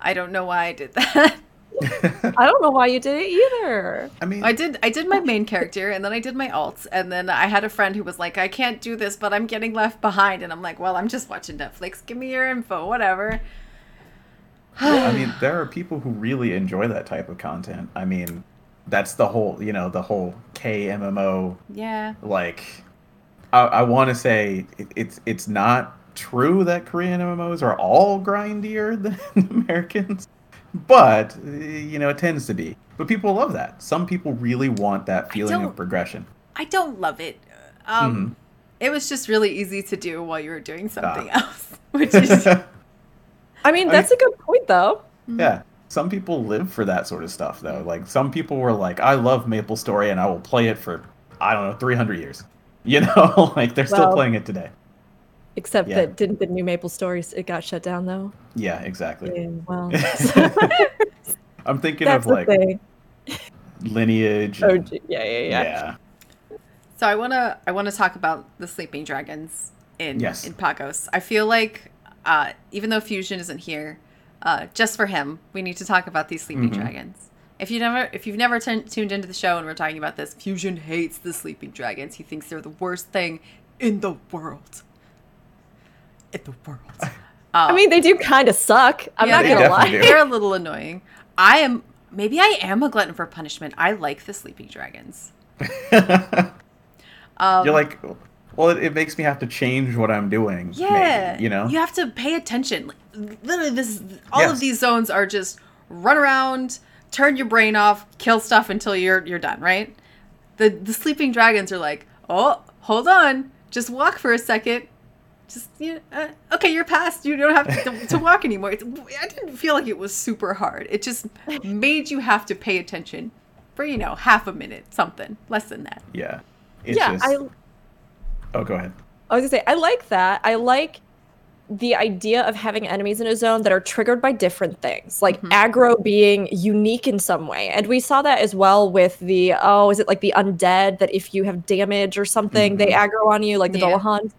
I don't know why I did that. I don't know why you did it either. I mean, I did I did my main character and then I did my alts and then I had a friend who was like, I can't do this, but I'm getting left behind. And I'm like, well, I'm just watching Netflix. Give me your info, whatever. I mean, there are people who really enjoy that type of content. I mean, that's the whole, you know, the whole K M M O. Yeah. Like, I, I want to say it, it's it's not true that Korean M M Os are all grindier than Americans. But, you know, it tends to be. But people love that. Some people really want that feeling of progression. I don't love it. Um, mm-hmm. It was just really easy to do while you were doing something ah. else. Which is... I mean, that's I mean, a good point, though. Yeah. Some people live for that sort of stuff, though. Like, some people were like, I love MapleStory, and I will play it for, I don't know, three hundred years. You know? Like, they're well, still playing it today. Except yeah. that didn't the new MapleStory, it got shut down, though? Yeah, exactly. Yeah, well. I'm thinking That's of, like, thing. Lineage. Oh, and, yeah, yeah, yeah, yeah. So I want to I want to talk about the sleeping dragons in, yes. in Pagos. I feel like, uh, even though Fusion isn't here, uh, just for him, we need to talk about these sleeping mm-hmm. dragons. If, you never, if you've never t- tuned into the show and we're talking about this, Fusion hates the sleeping dragons. He thinks they're the worst thing in the world. In the world. Um, I mean, they do kind of suck. I'm yeah, not going to lie. Do. They're a little annoying. I am Maybe I am a glutton for punishment. I like the sleeping dragons. um, You're like, well, it, it makes me have to change what I'm doing. Yeah. Maybe, you know? You have to pay attention. Literally, this all yes. of these zones are just run around, turn your brain off, kill stuff until you're you're done, right? The the sleeping dragons are like, oh, hold on. Just walk for a second. Just, you know, uh, okay, you're past. You don't have to, to, to walk anymore. It's, I didn't feel like it was super hard. It just made you have to pay attention for, you know, half a minute, something. Less than that. Yeah. It's yeah. Just... I... Oh, go ahead. I was going to say, I like that. I like the idea of having enemies in a zone that are triggered by different things, like mm-hmm. aggro being unique in some way. And we saw that as well with the, oh, is it like the undead that if you have damage or something, mm-hmm. they aggro on you, like the yeah. Dolahan?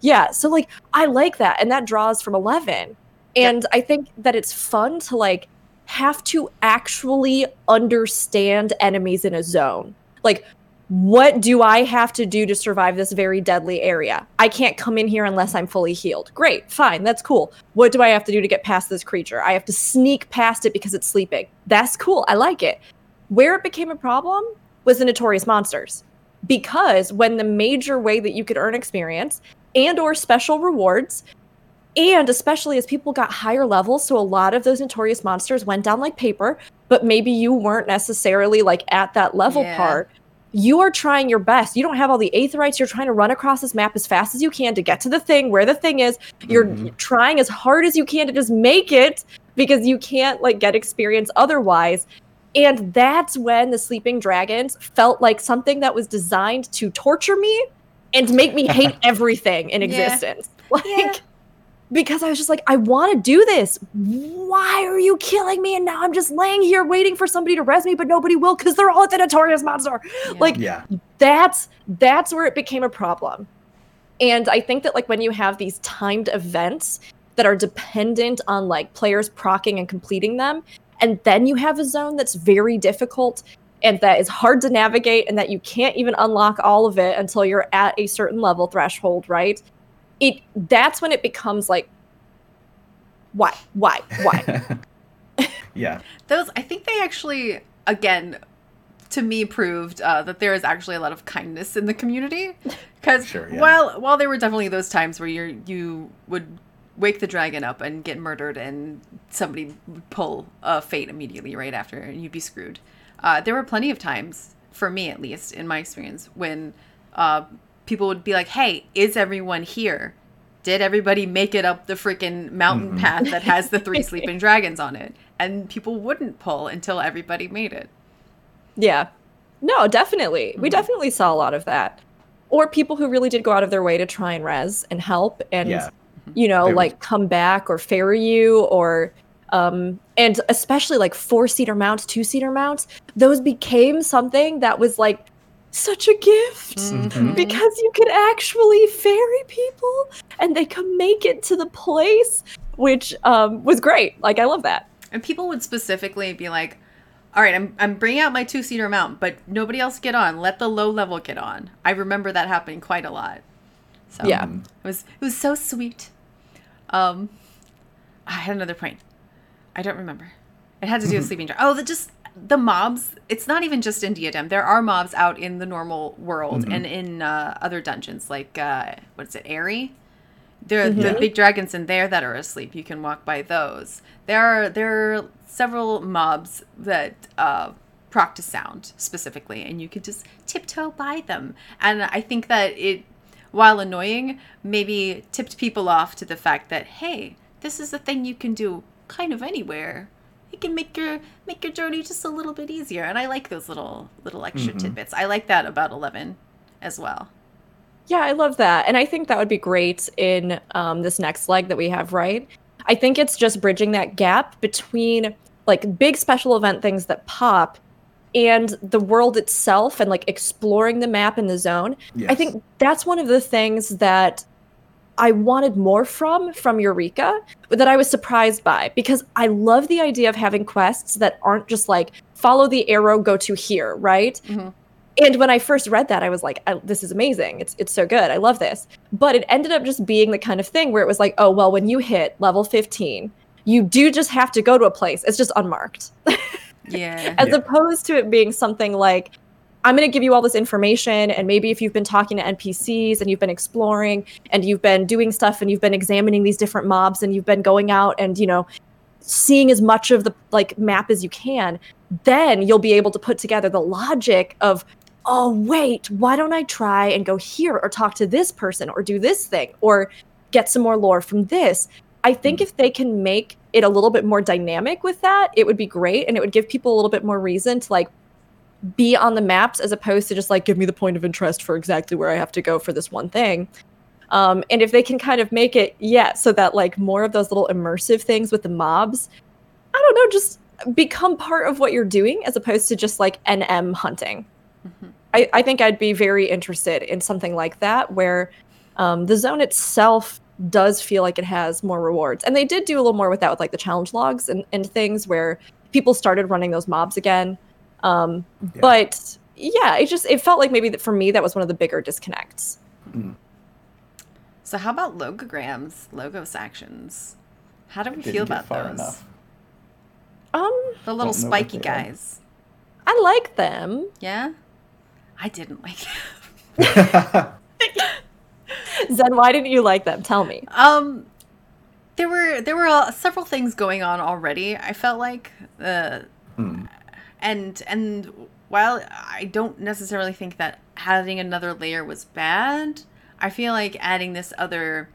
Yeah, so, like, I like that, and that draws from eleven. And yep. I think that it's fun to, like, have to actually understand enemies in a zone. Like, what do I have to do to survive this very deadly area? I can't come in here unless I'm fully healed. Great, fine, that's cool. What do I have to do to get past this creature? I have to sneak past it because it's sleeping. That's cool, I like it. Where it became a problem was the Notorious Monsters. Because when the major way that you could earn experience... and or special rewards, and especially as people got higher levels, so a lot of those Notorious Monsters went down like paper, but maybe you weren't necessarily like at that level yeah. part. You are trying your best. You don't have all the Aetherites. You're trying to run across this map as fast as you can to get to the thing where the thing is. You're mm-hmm. trying as hard as you can to just make it because you can't like get experience otherwise. And that's when the Sleeping Dragons felt like something that was designed to torture me and make me hate everything in existence. Yeah. Like, yeah. because I was just like, I want to do this. Why are you killing me? And now I'm just laying here waiting for somebody to res me, but nobody will because they're all at the Notorious Monster. Yeah. Like, yeah. that's that's where it became a problem. And I think that, like, when you have these timed events that are dependent on, like, players proccing and completing them, and then you have a zone that's very difficult and that is hard to navigate and that you can't even unlock all of it until you're at a certain level threshold, right? It that's when it becomes like, why, why, why? yeah. Those, I think they actually, again, to me proved uh, that there is actually a lot of kindness in the community. Because sure, yeah. while, while there were definitely those times where you you would wake the dragon up and get murdered and somebody would pull a fate immediately right after and you'd be screwed. Uh, there were plenty of times, for me at least, in my experience, when uh, people would be like, hey, is everyone here? Did everybody make it up the freaking mountain mm-hmm. path that has the three sleeping dragons on it? And people wouldn't pull until everybody made it. Yeah. No, definitely. Mm-hmm. We definitely saw a lot of that. Or people who really did go out of their way to try and res and help and, yeah. you know, was- like come back or ferry you or... Um, and especially like four-seater mounts, two-seater mounts, those became something that was like such a gift mm-hmm. because you could actually ferry people and they could make it to the place, which um, was great. Like, I love that. And people would specifically be like, all right, I'm, I'm bringing out my two-seater mount, but nobody else get on. Let the low level get on. I remember that happening quite a lot. So yeah. It was, it was so sweet. Um, I had another point. I don't remember. It had to do with sleeping giant. Oh, the, just the mobs. It's not even just in Diadem. There are mobs out in the normal world mm-hmm. and in uh, other dungeons, like, uh, what is it, Aerie? There mm-hmm. the big dragons in there that are asleep. You can walk by those. There are, there are several mobs that uh, proc to sound specifically, and you could just tiptoe by them. And I think that it, while annoying, maybe tipped people off to the fact that, hey, this is a thing you can do kind of anywhere. It can make your make your journey just a little bit easier, and I like those little little extra mm-hmm. tidbits. I like that about eleven as well. Yeah, I love that, and I think that would be great in um, this next leg that we have, right? I think it's just bridging that gap between like big special event things that pop and the world itself and like exploring the map and the zone. Yes. I think that's one of the things that I wanted more from, from Eureka, but that I was surprised by because I love the idea of having quests that aren't just like, follow the arrow, go to here, right? Mm-hmm. And when I first read that, I was like, I, this is amazing. It's it's so good. I love this. But it ended up just being the kind of thing where it was like, oh, well, when you hit level fifteen, you do just have to go to a place. It's just unmarked. Yeah. As yeah. opposed to it being something like, I'm going to give you all this information, and maybe if you've been talking to N P Cs and you've been exploring and you've been doing stuff and you've been examining these different mobs and you've been going out and, you know, seeing as much of the like map as you can, then you'll be able to put together the logic of, oh, wait, why don't I try and go here or talk to this person or do this thing or get some more lore from this? I think if they can make it a little bit more dynamic with that, it would be great. And it would give people a little bit more reason to like be on the maps as opposed to just like, give me the point of interest for exactly where I have to go for this one thing. Um, and if they can kind of make it, yeah, so that like more of those little immersive things with the mobs, I don't know, just become part of what you're doing as opposed to just like N M hunting. Mm-hmm. I, I think I'd be very interested in something like that where um, the zone itself does feel like it has more rewards. And they did do a little more with that with like the challenge logs and, and things where people started running those mobs again. Um, yeah. But yeah, it just, it felt like maybe that for me, that was one of the bigger disconnects. Mm. So how about logograms, Logos actions? How do we feel about those? Enough. Um, the little spiky guys. Are. I like them. Yeah, I didn't like them. Zen, why didn't you like them? Tell me. Um, there were there were uh, several things going on already. I felt like, uh, hmm. and and while I don't necessarily think that adding another layer was bad, I feel like adding this other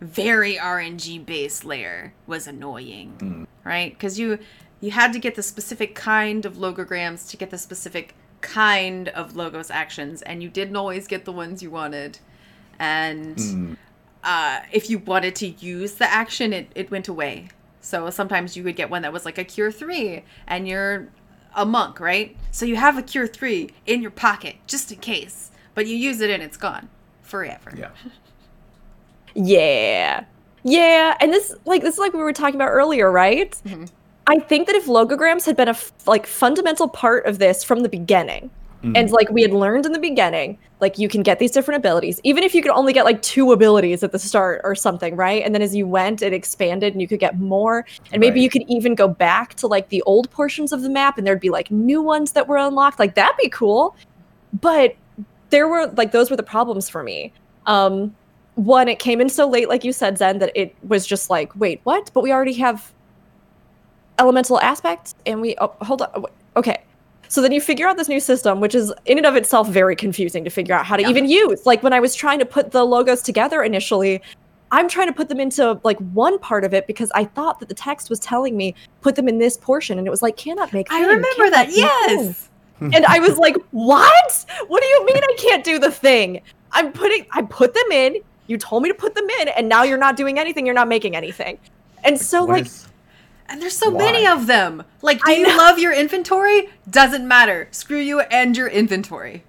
very R N G-based layer was annoying, mm. right? Because you you had to get the specific kind of logograms to get the specific kind of Logos actions, and you didn't always get the ones you wanted. And mm. uh, if you wanted to use the action, it, it went away. So sometimes you would get one that was like a Cure three, and you're a monk, right? So you have a Cure three in your pocket, just in case. But you use it and it's gone forever. Yeah. yeah. Yeah. And this, like, this is like we were talking about earlier, right? Mm-hmm. I think that if logograms had been a f- like fundamental part of this from the beginning, mm-hmm. and like we had learned in the beginning, like you can get these different abilities, even if you could only get like two abilities at the start or something, right? And then as you went, it expanded and you could get more. And maybe right. you could even go back to like the old portions of the map and there'd be like new ones that were unlocked. Like that'd be cool. But there were, like, those were the problems for me. Um, one, it came in so late, like you said, Zen, that it was just like, wait, what? But we already have elemental aspects, and we, oh, hold on, okay. So then you figure out this new system, which is in and of itself very confusing to figure out how to yeah. even use. Like, when I was trying to put the logos together initially, I'm trying to put them into, like, one part of it because I thought that the text was telling me, put them in this portion, and it was like, cannot make things. I remember that, yes! Things. And I was like, what? What do you mean I can't do the thing? I'm putting, I put them in. You told me to put them in. And now you're not doing anything. You're not making anything. And so what like, is, and there's so why? many of them. Like, do I you know. love your inventory? Doesn't matter. Screw you and your inventory.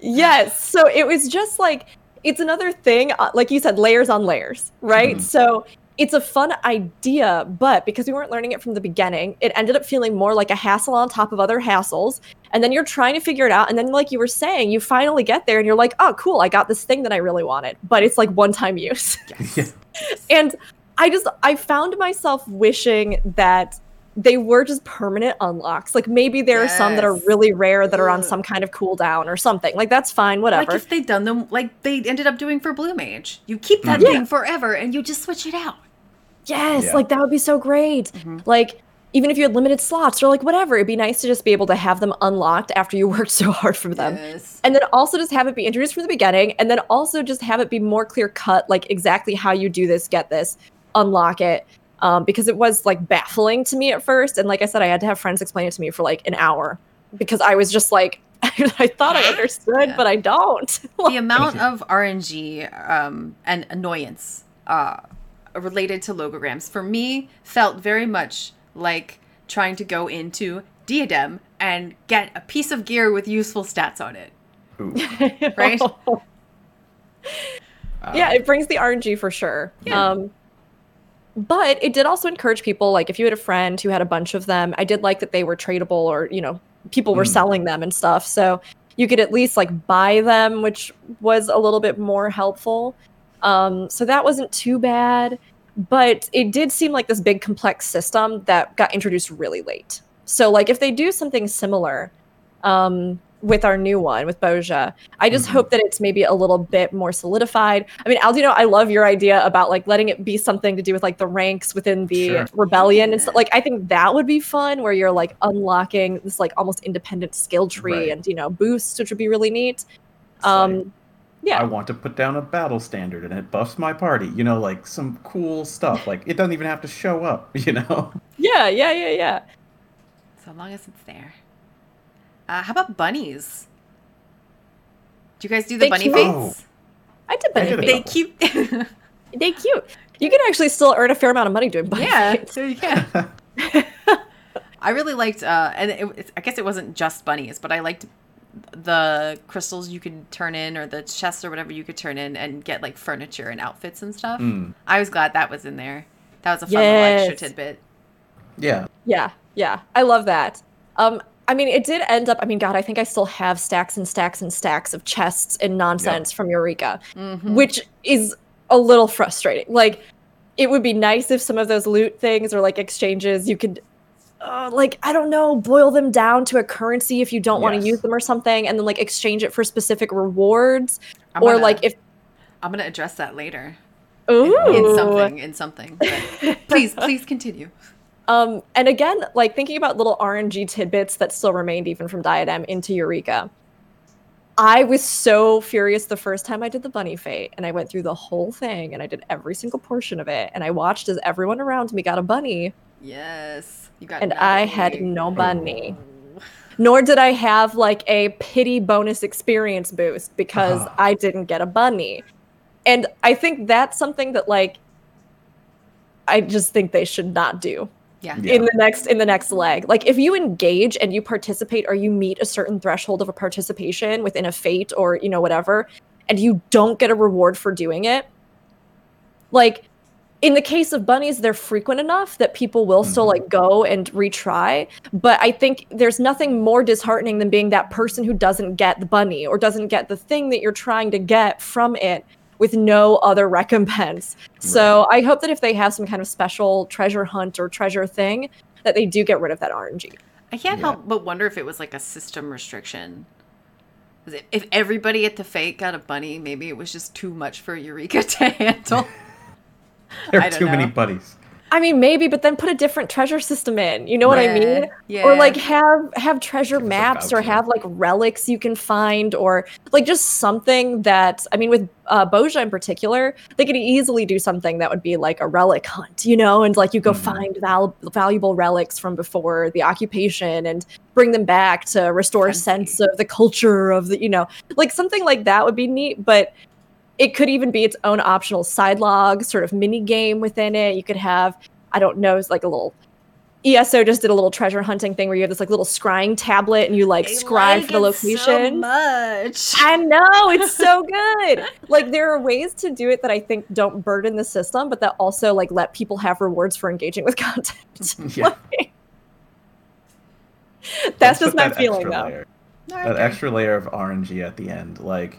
Yes. So it was just like, it's another thing. Like you said, layers on layers, right? Mm-hmm. So it's a fun idea, but because we weren't learning it from the beginning, it ended up feeling more like a hassle on top of other hassles. And then you're trying to figure it out. And then, like you were saying, you finally get there and you're like, oh, cool, I got this thing that I really wanted. But it's like one-time use. Yes. And I just, I found myself wishing that they were just permanent unlocks. Like maybe there yes. are some that are really rare that are on some kind of cooldown or something. Like that's fine, whatever. Like if they'd done them, like they ended up doing for Blue Mage. You keep that yeah. thing forever and you just switch it out. Yes, yeah. like that would be so great. Mm-hmm. Like even if you had limited slots or like whatever, it'd be nice to just be able to have them unlocked after you worked so hard for them. Yes. And then also just have it be introduced from the beginning, and then also just have it be more clear cut, like exactly how you do this, get this, unlock it. Um, because it was like baffling to me at first. And like I said, I had to have friends explain it to me for like an hour because I was just like, I thought I understood, yeah. but I don't. The amount of R N G um, and annoyance uh related to logograms for me felt very much like trying to go into Diadem and get a piece of gear with useful stats on it. Ooh. Right? Oh. Um, yeah, it brings the R N G for sure. Yeah. Um, but it did also encourage people, like if you had a friend who had a bunch of them, I did like that they were tradable, or, you know, people were mm. selling them and stuff. So you could at least like buy them, which was a little bit more helpful. Um, so that wasn't too bad, but it did seem like this big complex system that got introduced really late. So like if they do something similar um, with our new one, with Bozja, I just mm-hmm. hope that it's maybe a little bit more solidified. I mean, Aldino, I love your idea about like letting it be something to do with like the ranks within the sure. rebellion. Yeah. And so, like, I think that would be fun where you're like unlocking this like almost independent skill tree right. and, you know, boosts, which would be really neat. Um, like, yeah. I want to put down a battle standard and it buffs my party, you know, like some cool stuff. Like it doesn't even have to show up, you know? Yeah, yeah, yeah, yeah. So long as it's there. Uh, how about bunnies? Do you guys do the they bunny cute. Face? Oh. I did bunny I did face. They cute. They cute. You can actually still earn a fair amount of money doing bunny yeah, face. Yeah, so you can. I really liked, uh, and it, it, I guess it wasn't just bunnies, but I liked the crystals you could turn in or the chests or whatever you could turn in and get like furniture and outfits and stuff. Mm. I was glad that was in there. That was a fun yes. little extra tidbit. Yeah. Yeah. Yeah, I love that. Um, I mean, it did end up, I mean, God, I think I still have stacks and stacks and stacks of chests and nonsense yep. from Eureka, mm-hmm. which is a little frustrating. Like, it would be nice if some of those loot things or, like, exchanges, you could, uh, like, I don't know, boil them down to a currency if you don't yes. want to use them or something, and then, like, exchange it for specific rewards. I'm or, gonna, like, if... I'm going to address that later. Ooh. In, in something, in something. But please, please continue. Um, and again, like thinking about little R N G tidbits that still remained even from Diadem into Eureka. I was so furious the first time I did the bunny fate and I went through the whole thing and I did every single portion of it. And I watched as everyone around me got a bunny. Yes. You got and I bunny. Had no bunny. Oh. Nor did I have like a pity bonus experience boost because oh. I didn't get a bunny. And I think that's something that like, I just think they should not do. Yeah. yeah. In the next in the next leg. Like if you engage and you participate or you meet a certain threshold of a participation within a fate or, you know, whatever, and you don't get a reward for doing it, like in the case of bunnies, they're frequent enough that people will mm-hmm. still like go and retry. But I think there's nothing more disheartening than being that person who doesn't get the bunny or doesn't get the thing that you're trying to get from it with no other recompense. Right. So I hope that if they have some kind of special treasure hunt or treasure thing, that they do get rid of that R N G. I can't yeah. help but wonder if it was like a system restriction. If everybody at the fate got a bunny, maybe it was just too much for Eureka to handle. There are too know. many bunnies. I mean, maybe, but then put a different treasure system in. You know what yeah. I mean? Yeah. Or like have have treasure maps or have like relics you can find or like just something that, I mean, with uh, Bozja in particular, they could easily do something that would be like a relic hunt, you know, and like you go mm-hmm. find val- valuable relics from before the occupation and bring them back to restore Fancy. a sense of the culture of the, you know, like something like that would be neat, but it could even be its own optional side log, sort of mini game within it. You could have, I don't know, it's like a little E S O just did a little treasure hunting thing where you have this like little scrying tablet and you like I scribe like for the location. So much. I know, it's so good. Like there are ways to do it that I think don't burden the system, but that also like let people have rewards for engaging with content. Yeah. Like, that's just my that feeling though. Layer, that okay. extra layer of R N G at the end, like.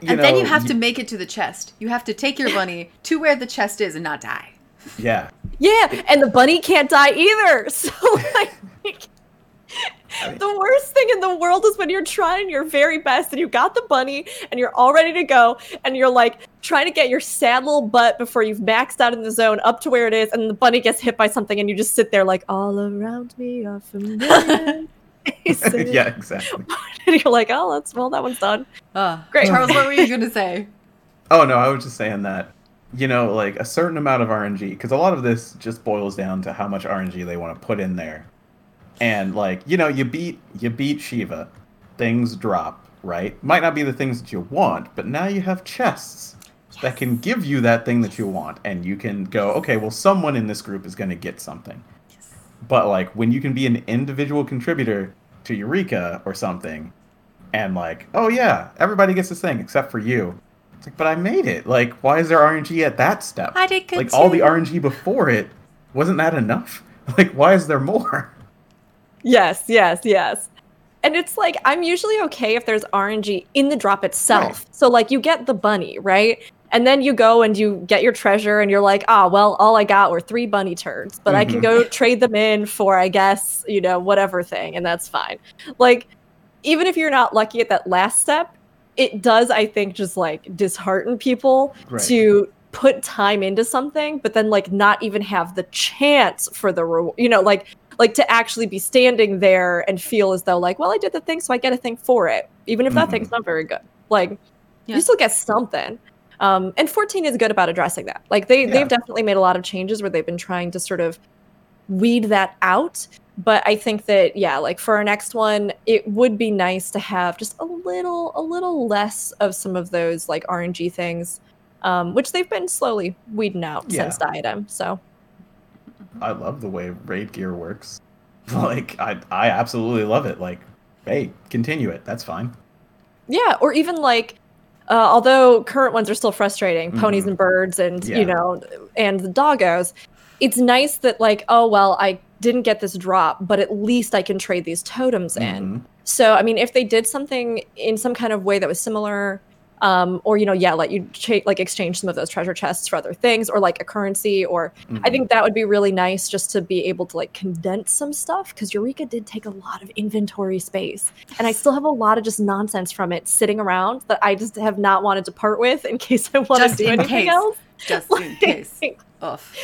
You and know, then you have you, to make it to the chest. You have to take your bunny to where the chest is and not die. Yeah. Yeah, and the bunny can't die either. So, like, I mean, the worst thing in the world is when you're trying your very best and you got the bunny and you're all ready to go and you're, like, trying to get your sad little butt before you've maxed out in the zone up to where it is and the bunny gets hit by something and you just sit there like, all around me are familiar. Yeah, exactly. And you're like, oh, that's well, that one's done. Uh, Great. Charles, what were you going to say? Oh, no, I was just saying that, you know, like a certain amount of R N G, because a lot of this just boils down to how much R N G they want to put in there. And, like, you know, you beat you beat Shiva, things drop, right? Might not be the things that you want, but now you have chests yes. that can give you that thing that you want. And you can go, okay, well, someone in this group is going to get something. But, like, when you can be an individual contributor to Eureka or something, and, like, oh, yeah, everybody gets this thing except for you. It's like, but I made it. Like, why is there R N G at that step? I did good Like, too. All the R N G before it, wasn't that enough? Like, why is there more? Yes, yes, yes. And it's like, I'm usually okay if there's R N G in the drop itself. Right. So, like, you get the bunny, right? And then you go and you get your treasure and you're like, ah, well, all I got were three bunny turds, but mm-hmm. I can go trade them in for, I guess, you know, whatever thing, and that's fine. Like, even if you're not lucky at that last step, it does, I think, just like dishearten people right. to put time into something, but then like not even have the chance for the reward, you know, like like to actually be standing there and feel as though like, well, I did the thing, so I get a thing for it, even if mm-hmm. that thing's not very good. Like, yeah. you still get something. Um, and fourteen is good about addressing that. Like, they, yeah. they've definitely made a lot of changes where they've been trying to sort of weed that out. But I think that, yeah, like for our next one, it would be nice to have just a little, a little less of some of those like R N G things, um, which they've been slowly weeding out yeah. since Diadem. So I love the way raid gear works. Like, I, I absolutely love it. Like, hey, continue it. That's fine. Yeah, or even like, uh, although current ones are still frustrating, mm-hmm. ponies and birds and, yeah. you know, and the doggos, it's nice that like, oh, well, I didn't get this drop, but at least I can trade these totems mm-hmm. in. So, I mean, if they did something in some kind of way that was similar, um, or, you know, yeah, let you cha- like exchange some of those treasure chests for other things or like a currency, or mm-hmm. I think that would be really nice just to be able to like condense some stuff, because Eureka did take a lot of inventory space, and I still have a lot of just nonsense from it sitting around that I just have not wanted to part with in case I want to do anything case. else. Just like, in case. Oof.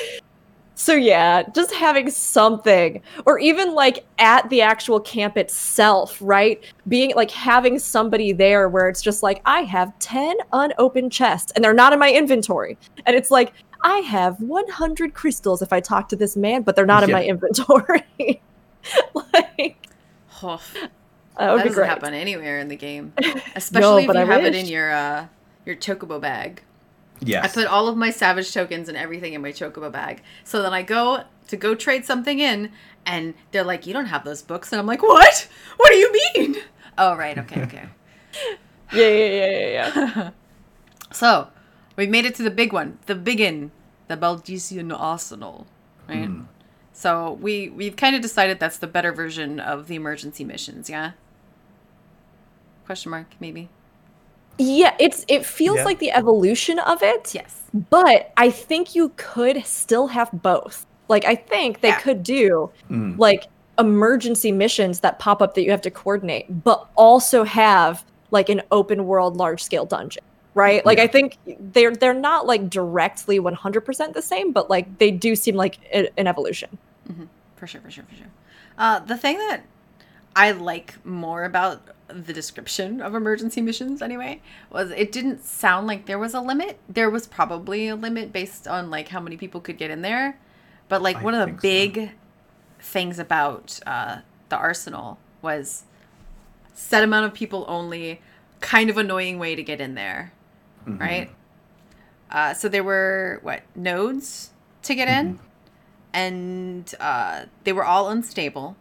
So yeah, just having something, or even like at the actual camp itself, right? Being like having somebody there where it's just like, I have ten unopened chests and they're not in my inventory. And it's like, I have one hundred crystals if I talk to this man, but they're not yeah. in my inventory. Like, oh, that would that be doesn't great. happen anywhere in the game, especially no, if you I have wished. it in your uh, your chocobo bag. Yes. I put all of my savage tokens and everything in my chocobo bag. So then I go to go trade something in, and they're like, you don't have those books. And I'm like, what? What do you mean? Oh, right. Okay, okay. yeah, yeah, yeah, yeah, yeah. So we made it to the big one, the biggin, the Baldesion Arsenal, right? Mm. So we, we've kind of decided that's the better version of the emergency missions, yeah? Question mark, maybe? Yeah, it's it feels yeah. like the evolution of it. Yes. But I think you could still have both. Like, I think they yeah. could do mm. like emergency missions that pop up that you have to coordinate, but also have like an open world large scale dungeon, right? Like yeah. I think they're they're not like directly one hundred percent the same, but like they do seem like a, an evolution. Mm-hmm. For sure, for sure, for sure. Uh, the thing that I like more about the description of emergency missions anyway was it didn't sound like there was a limit. There was probably a limit based on like how many people could get in there, but like I one of the big so. things about uh the Arsenal was set amount of people only, kind of annoying way to get in there. Mm-hmm. Right. Uh so there were what nodes to get mm-hmm. in, and uh they were all unstable.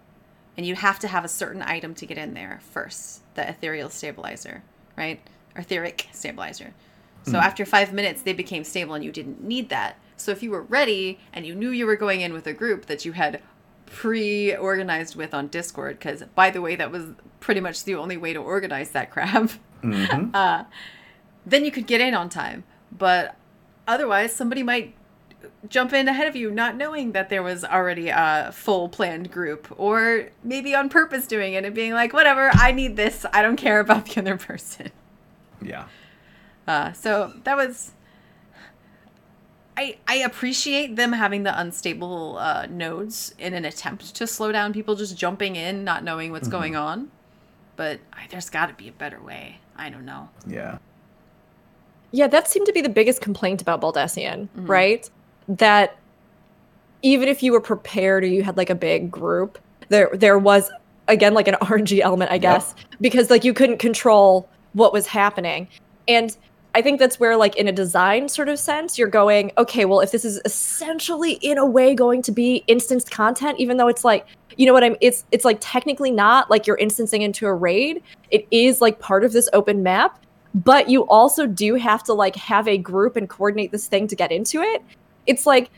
And you have to have a certain item to get in there first, the ethereal stabilizer, right? Or etheric stabilizer. So mm. after five minutes, they became stable and you didn't need that. So if you were ready and you knew you were going in with a group that you had pre-organized with on Discord, because, by the way, that was pretty much the only way to organize that crap, mm-hmm. uh, then you could get in on time. But otherwise, somebody might jump in ahead of you, not knowing that there was already a full planned group, or maybe on purpose doing it and being like, whatever, I need this, I don't care about the other person. Yeah. Uh, so that was, I I appreciate them having the unstable uh, nodes in an attempt to slow down people just jumping in, not knowing what's mm-hmm. going on. But I, there's got to be a better way. I don't know. Yeah. Yeah, that seemed to be the biggest complaint about Baldesion, mm-hmm. right? That even if you were prepared or you had like a big group, there there was, again, like an R N G element, I guess, yep. because like you couldn't control what was happening. And I think that's where, like, in a design sort of sense, you're going, okay, well, if this is essentially in a way going to be instanced content, even though it's like, you know what I'm, it's it's like technically not like you're instancing into a raid. It is like part of this open map, but you also do have to like have a group and coordinate this thing to get into it. It's like,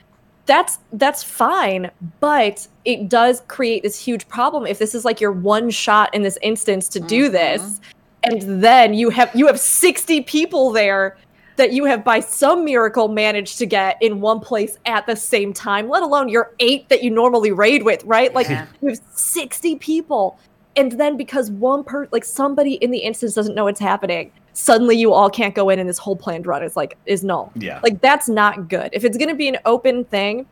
that's that's fine, but it does create this huge problem if this is like your one shot in this instance to do mm-hmm. this, and then you have you have sixty people there that you have by some miracle managed to get in one place at the same time, let alone your eight that you normally raid with, right? Like yeah. you have sixty people. And then because one per like somebody in the instance doesn't know it's happening, suddenly you all can't go in and this whole planned run is like is null. Yeah. Like that's not good. If it's gonna be an open thing,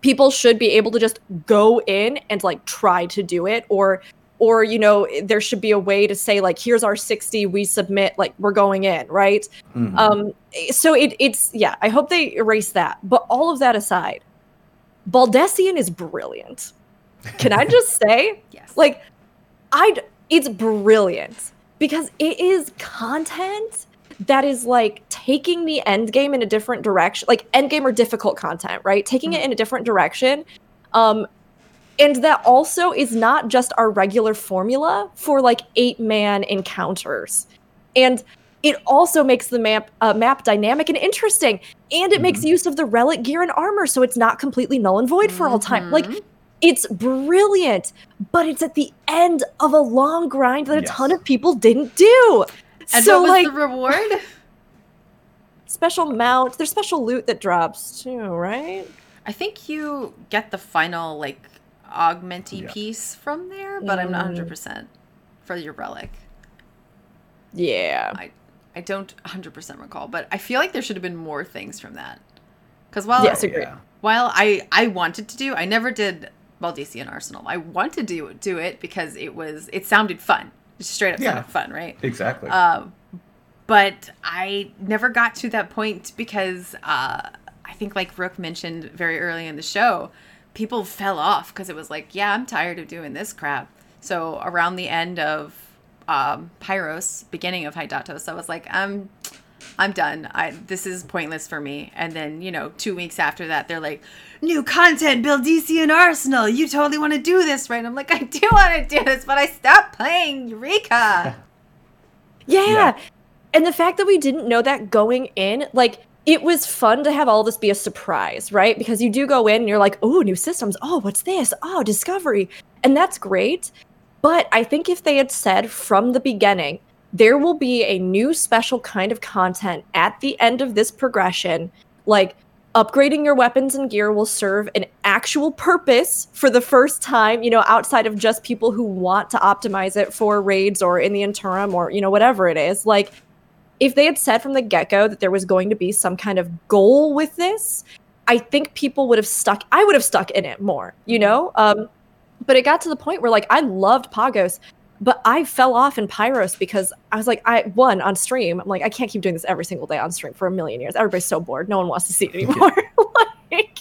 people should be able to just go in and like try to do it, or or you know, there should be a way to say like, here's our sixty, we submit, like we're going in, right? Mm-hmm. Um, so it it's yeah, I hope they erase that. But all of that aside, Baldesion is brilliant. Can I just say? Yes. Like I it's brilliant because it is content that is like taking the end game in a different direction, like end game or difficult content, right? Taking it in a different direction. Um, and that also is not just our regular formula for like eight man encounters. And it also makes the map uh, map dynamic and interesting. And it mm-hmm. makes use of the relic gear and armor. So it's not completely null and void for mm-hmm. all time. Like it's brilliant, but it's at the end of a long grind that yes. a ton of people didn't do. And so, what was like, the reward? Special mount. There's special loot that drops too, right? I think you get the final, like, augmenty yeah. piece from there, but mm. I'm not one hundred percent for your relic. Yeah. I, I don't one hundred percent recall, but I feel like there should have been more things from that. Because while, yes, yeah. while I, I wanted to do, I never did Baldesion Arsenal. I wanted to do, do it because it was it sounded fun. Straight up yeah, sounded fun, right? Exactly. Uh, but I never got to that point because uh, I think, like Rook mentioned very early in the show, people fell off because it was like, yeah, I'm tired of doing this crap. So around the end of um, Pyros, beginning of Hydatos, I was like, I'm, I'm done. I this is pointless for me. And then, you know, two weeks after that, they're like, new content, Baldesion Arsenal. You totally want to do this, right? And I'm like, I do want to do this, but I stopped playing Eureka. yeah. yeah. And the fact that we didn't know that going in, like, it was fun to have all this be a surprise, right? Because you do go in and you're like, oh, new systems. Oh, what's this? Oh, discovery. And that's great. But I think if they had said from the beginning, there will be a new special kind of content at the end of this progression, like, upgrading your weapons and gear will serve an actual purpose for the first time, you know, outside of just people who want to optimize it for raids or in the interim or, you know, whatever it is. Like, if they had said from the get-go that there was going to be some kind of goal with this, I think people would have stuck, I would have stuck in it more, you know? Um, but it got to the point where, like, I loved Pagos, but I fell off in Pyros because I was like, I won on stream. I'm like, I can't keep doing this every single day on stream for a million years. Everybody's so bored. No one wants to see it anymore. like,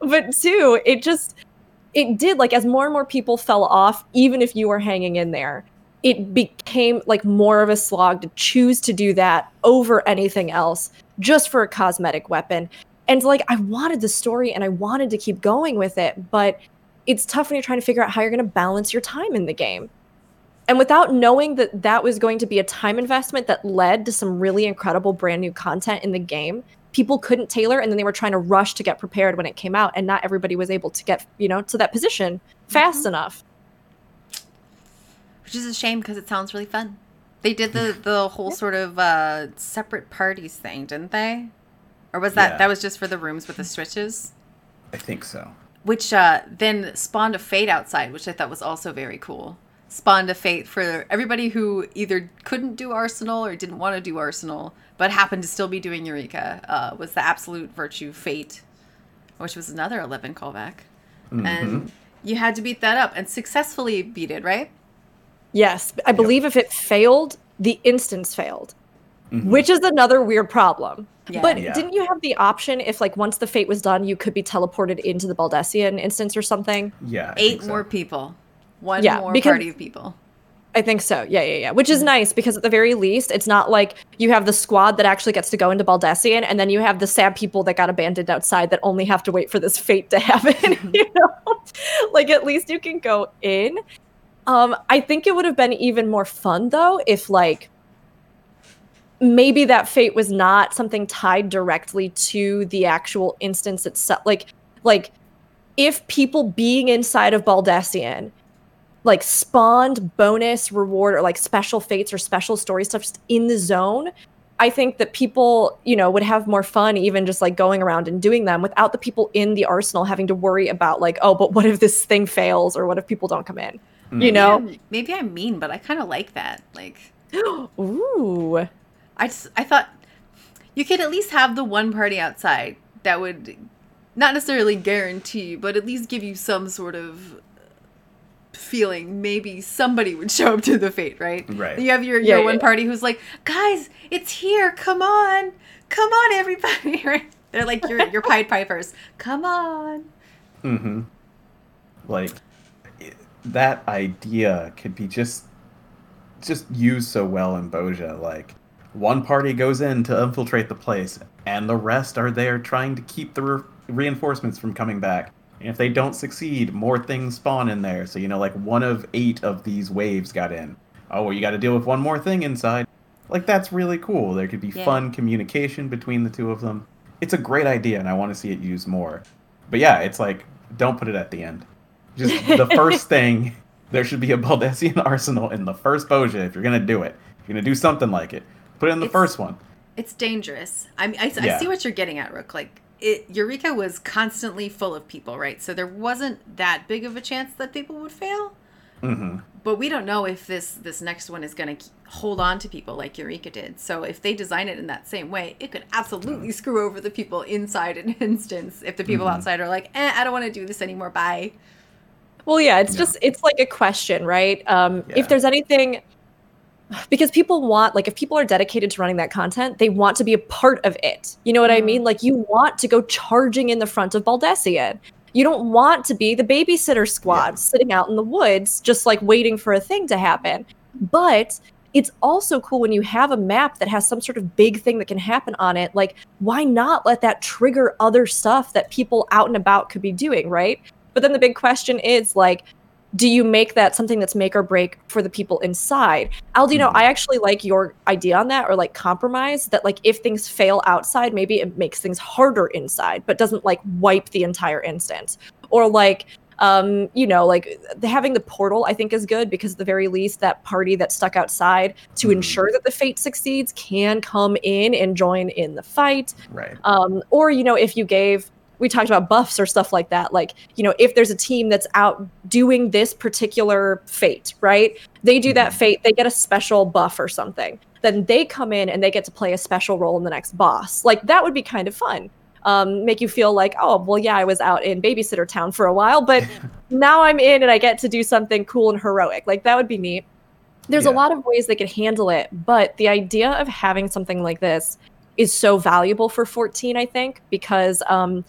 but two, it just, it did, like, as more and more people fell off, even if you were hanging in there, it became, like, more of a slog to choose to do that over anything else just for a cosmetic weapon. And, like, I wanted the story and I wanted to keep going with it, but it's tough when you're trying to figure out how you're going to balance your time in the game. And without knowing that that was going to be a time investment that led to some really incredible brand new content in the game, people couldn't tailor, and then they were trying to rush to get prepared when it came out, and not everybody was able to get, you know, to that position fast mm-hmm. enough. Which is a shame because it sounds really fun. They did the, the whole yeah. sort of uh, separate parties thing, didn't they? Or was that, yeah. that was just for the rooms with the switches? I think so. Which uh, then spawned a fate outside, which I thought was also very cool. Spawned a fate for everybody who either couldn't do Arsenal or didn't want to do Arsenal, but happened to still be doing Eureka, uh, was the absolute virtue fate, which was another eleven callback. Mm-hmm. And you had to beat that up and successfully beat it, right? Yes. I believe yep. if it failed, the instance failed, mm-hmm. which is another weird problem. Yeah. But yeah. didn't you have the option if, like, once the fate was done, you could be teleported into the Baldesion instance or something? Yeah. I Eight so. more people. One yeah, more party of people. I think so. Yeah, yeah, yeah. Which is nice because at the very least, it's not like you have the squad that actually gets to go into Baldesion and then you have the sad people that got abandoned outside that only have to wait for this fate to happen. you know, like at least you can go in. Um, I think it would have been even more fun though if like maybe that fate was not something tied directly to the actual instance itself. Like, like if people being inside of Baldesion like spawned bonus reward or like special fates or special story stuff in the zone, I think that people, you know, would have more fun even just like going around and doing them without the people in the arsenal having to worry about like, oh, but what if this thing fails or what if people don't come in? Mm-hmm. You know, maybe I'm, maybe I'm mean, but I kind of like that. Like, ooh, I just, I thought you could at least have the one party outside that would not necessarily guarantee, but at least give you some sort of feeling maybe somebody would show up to the fate, right? Right. You have your, your yeah, one yeah. party who's like, guys, it's here. Come on. Come on, everybody. Right? They're like your, your Pied Pipers. Come on. Mm-hmm. Like, it, that idea could be just, just used so well in Bozja. Like, one party goes in to infiltrate the place, and the rest are there trying to keep the re- reinforcements from coming back. And if they don't succeed, more things spawn in there. So, you know, like one of eight of these waves got in. Oh, well, you got to deal with one more thing inside. Like, that's really cool. There could be yeah. fun communication between the two of them. It's a great idea, and I want to see it used more. But yeah, it's like, don't put it at the end. Just the first thing, there should be a Baldesion Arsenal in the first Bozja if you're going to do it. If you're going to do something like it, put it in the it's, first one. It's dangerous. I mean, I, I yeah. see what you're getting at, Rook. Like, It, Eureka was constantly full of people, right? So there wasn't that big of a chance that people would fail. Mm-hmm. But we don't know if this, this next one is going to hold on to people like Eureka did. So if they design it in that same way, it could absolutely mm. screw over the people inside an instance if the people mm-hmm. outside are like, eh, I don't want to do this anymore, bye. Well, yeah, it's yeah. just, it's like a question, right? Um, yeah. If there's anything... Because people want, like, if people are dedicated to running that content, they want to be a part of it. You know what I mean? Like, you want to go charging in the front of Baldesion. You don't want to be the babysitter squad yeah. sitting out in the woods just, like, waiting for a thing to happen. But it's also cool when you have a map that has some sort of big thing that can happen on it. Like, why not let that trigger other stuff that people out and about could be doing, right? But then the big question is, like, do you make that something that's make or break for the people inside? Aldino, mm-hmm. I actually like your idea on that, or like compromise, that like if things fail outside, maybe it makes things harder inside, but doesn't like wipe the entire instance. Or like, um, you know, like having the portal I think is good, because at the very least that party that's stuck outside to mm-hmm. ensure that the fate succeeds can come in and join in the fight. Right. Um, or, you know, if you gave... We talked about buffs or stuff like that. Like, you know, if there's a team that's out doing this particular fate, right? They do that fate, they get a special buff or something. Then they come in and they get to play a special role in the next boss. Like, that would be kind of fun. Um, make you feel like, oh, well, yeah, I was out in babysitter town for a while, but now I'm in and I get to do something cool and heroic. Like, that would be neat. There's yeah. a lot of ways they could handle it, but the idea of having something like this is so valuable for fourteen, I think, because... Um,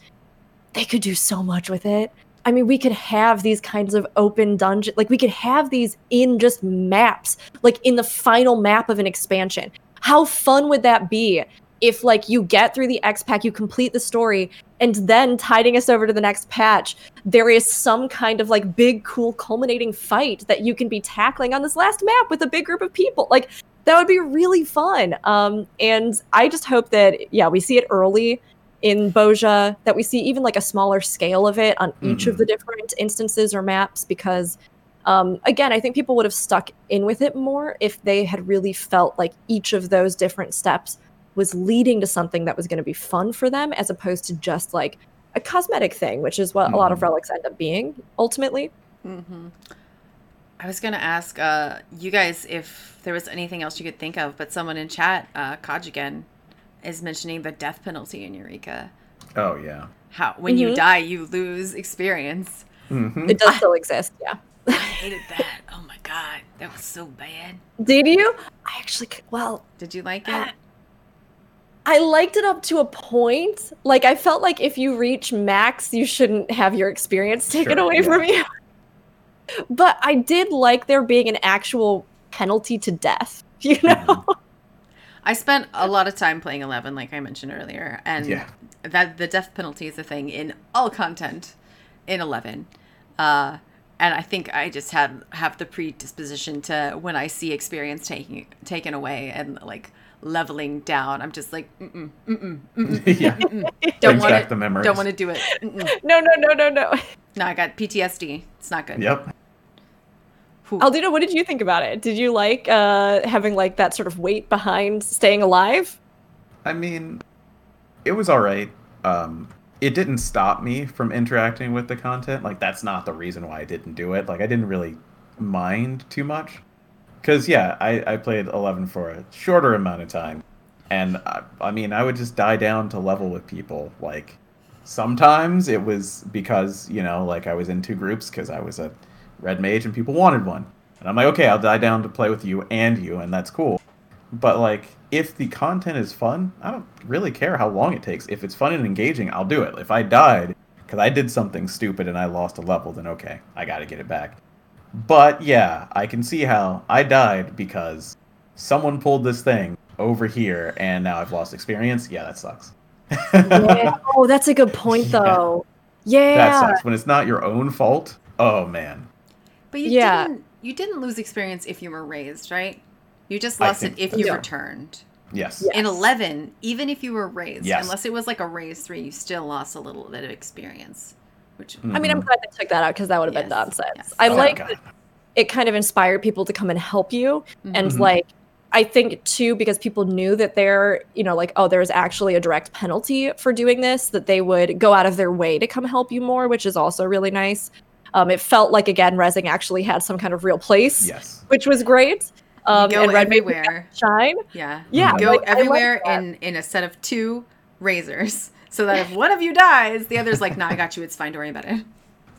they could do so much with it. I mean, we could have these kinds of open dungeon, like we could have these in just maps, like in the final map of an expansion. How fun would that be if like you get through the X pack, you complete the story, and then tiding us over to the next patch, there is some kind of like big, cool, culminating fight that you can be tackling on this last map with a big group of people. Like that would be really fun. Um, and I just hope that, yeah, we see it early in Bozja, that we see even like a smaller scale of it on each mm-hmm. of the different instances or maps, because um, again, I think people would have stuck in with it more if they had really felt like each of those different steps was leading to something that was going to be fun for them, as opposed to just like a cosmetic thing, which is what mm-hmm. a lot of relics end up being ultimately. Mm-hmm. I was going to ask uh, you guys if there was anything else you could think of, but someone in chat, uh, Kajigen, is mentioning the death penalty in Eureka. Oh, yeah. How when mm-hmm. you die, you lose experience. Mm-hmm. It does still I, exist, yeah. I hated that. Oh, my God. That was so bad. Did you? I actually, well... Did you like it? I liked it up to a point. Like, I felt like if you reach max, you shouldn't have your experience taken sure, away yeah. from you. But I did like there being an actual penalty to death, you know? Mm-hmm. I spent a lot of time playing eleven, like I mentioned earlier, and yeah. that the death penalty is a thing in all content in eleven. Uh, and I think I just have, have the predisposition to, when I see experience taking, taken away and, like, leveling down, I'm just like, mm-mm, mm-mm, mm-mm, yeah. mm-mm. Don't want to, don't want to do it. Mm-mm. No, no, no, no, no. No, I got P T S D. It's not good. Yep. Aldino, what did you think about it? Did you like uh, having like that sort of weight behind staying alive? I mean, it was all right. Um, it didn't stop me from interacting with the content. Like, that's not the reason why I didn't do it. Like, I didn't really mind too much. Because, yeah, I, I played eleven for a shorter amount of time. And, I, I mean, I would just die down to level with people. Like, sometimes it was because, you know, like, I was in two groups because I was a Red Mage and people wanted one. And I'm like, okay, I'll die down to play with you and you, and that's cool. But, like, if the content is fun, I don't really care how long it takes. If it's fun and engaging, I'll do it. If I died because I did something stupid and I lost a level, then okay, I got to get it back. But, yeah, I can see how I died because someone pulled this thing over here and now I've lost experience. Yeah, that sucks. Yeah. Oh, that's a good point, though. Yeah. yeah. That sucks. When it's not your own fault, oh, man. But you, yeah. didn't, you didn't lose experience if you were raised, right? You just lost it if you yeah. returned. Yes. yes. In eleven, even if you were raised, yes. unless it was like a raised three, you still lost a little bit of experience. Which mm-hmm. I mean, I'm glad they took that out because that would have yes. been nonsense. Yes. I oh, like that it kind of inspired people to come and help you. Mm-hmm. And like, I think too, because people knew that they're, you know, like, oh, there's actually a direct penalty for doing this, that they would go out of their way to come help you more, which is also really nice. Um, it felt like, again, Resing actually had some kind of real place, yes. which was great. Um, go and Red everywhere. Shine. Yeah. Yeah. You go like, everywhere like in, in a set of two razors so that if one of you dies, the other's like, nah, I got you. It's fine. Don't worry about it.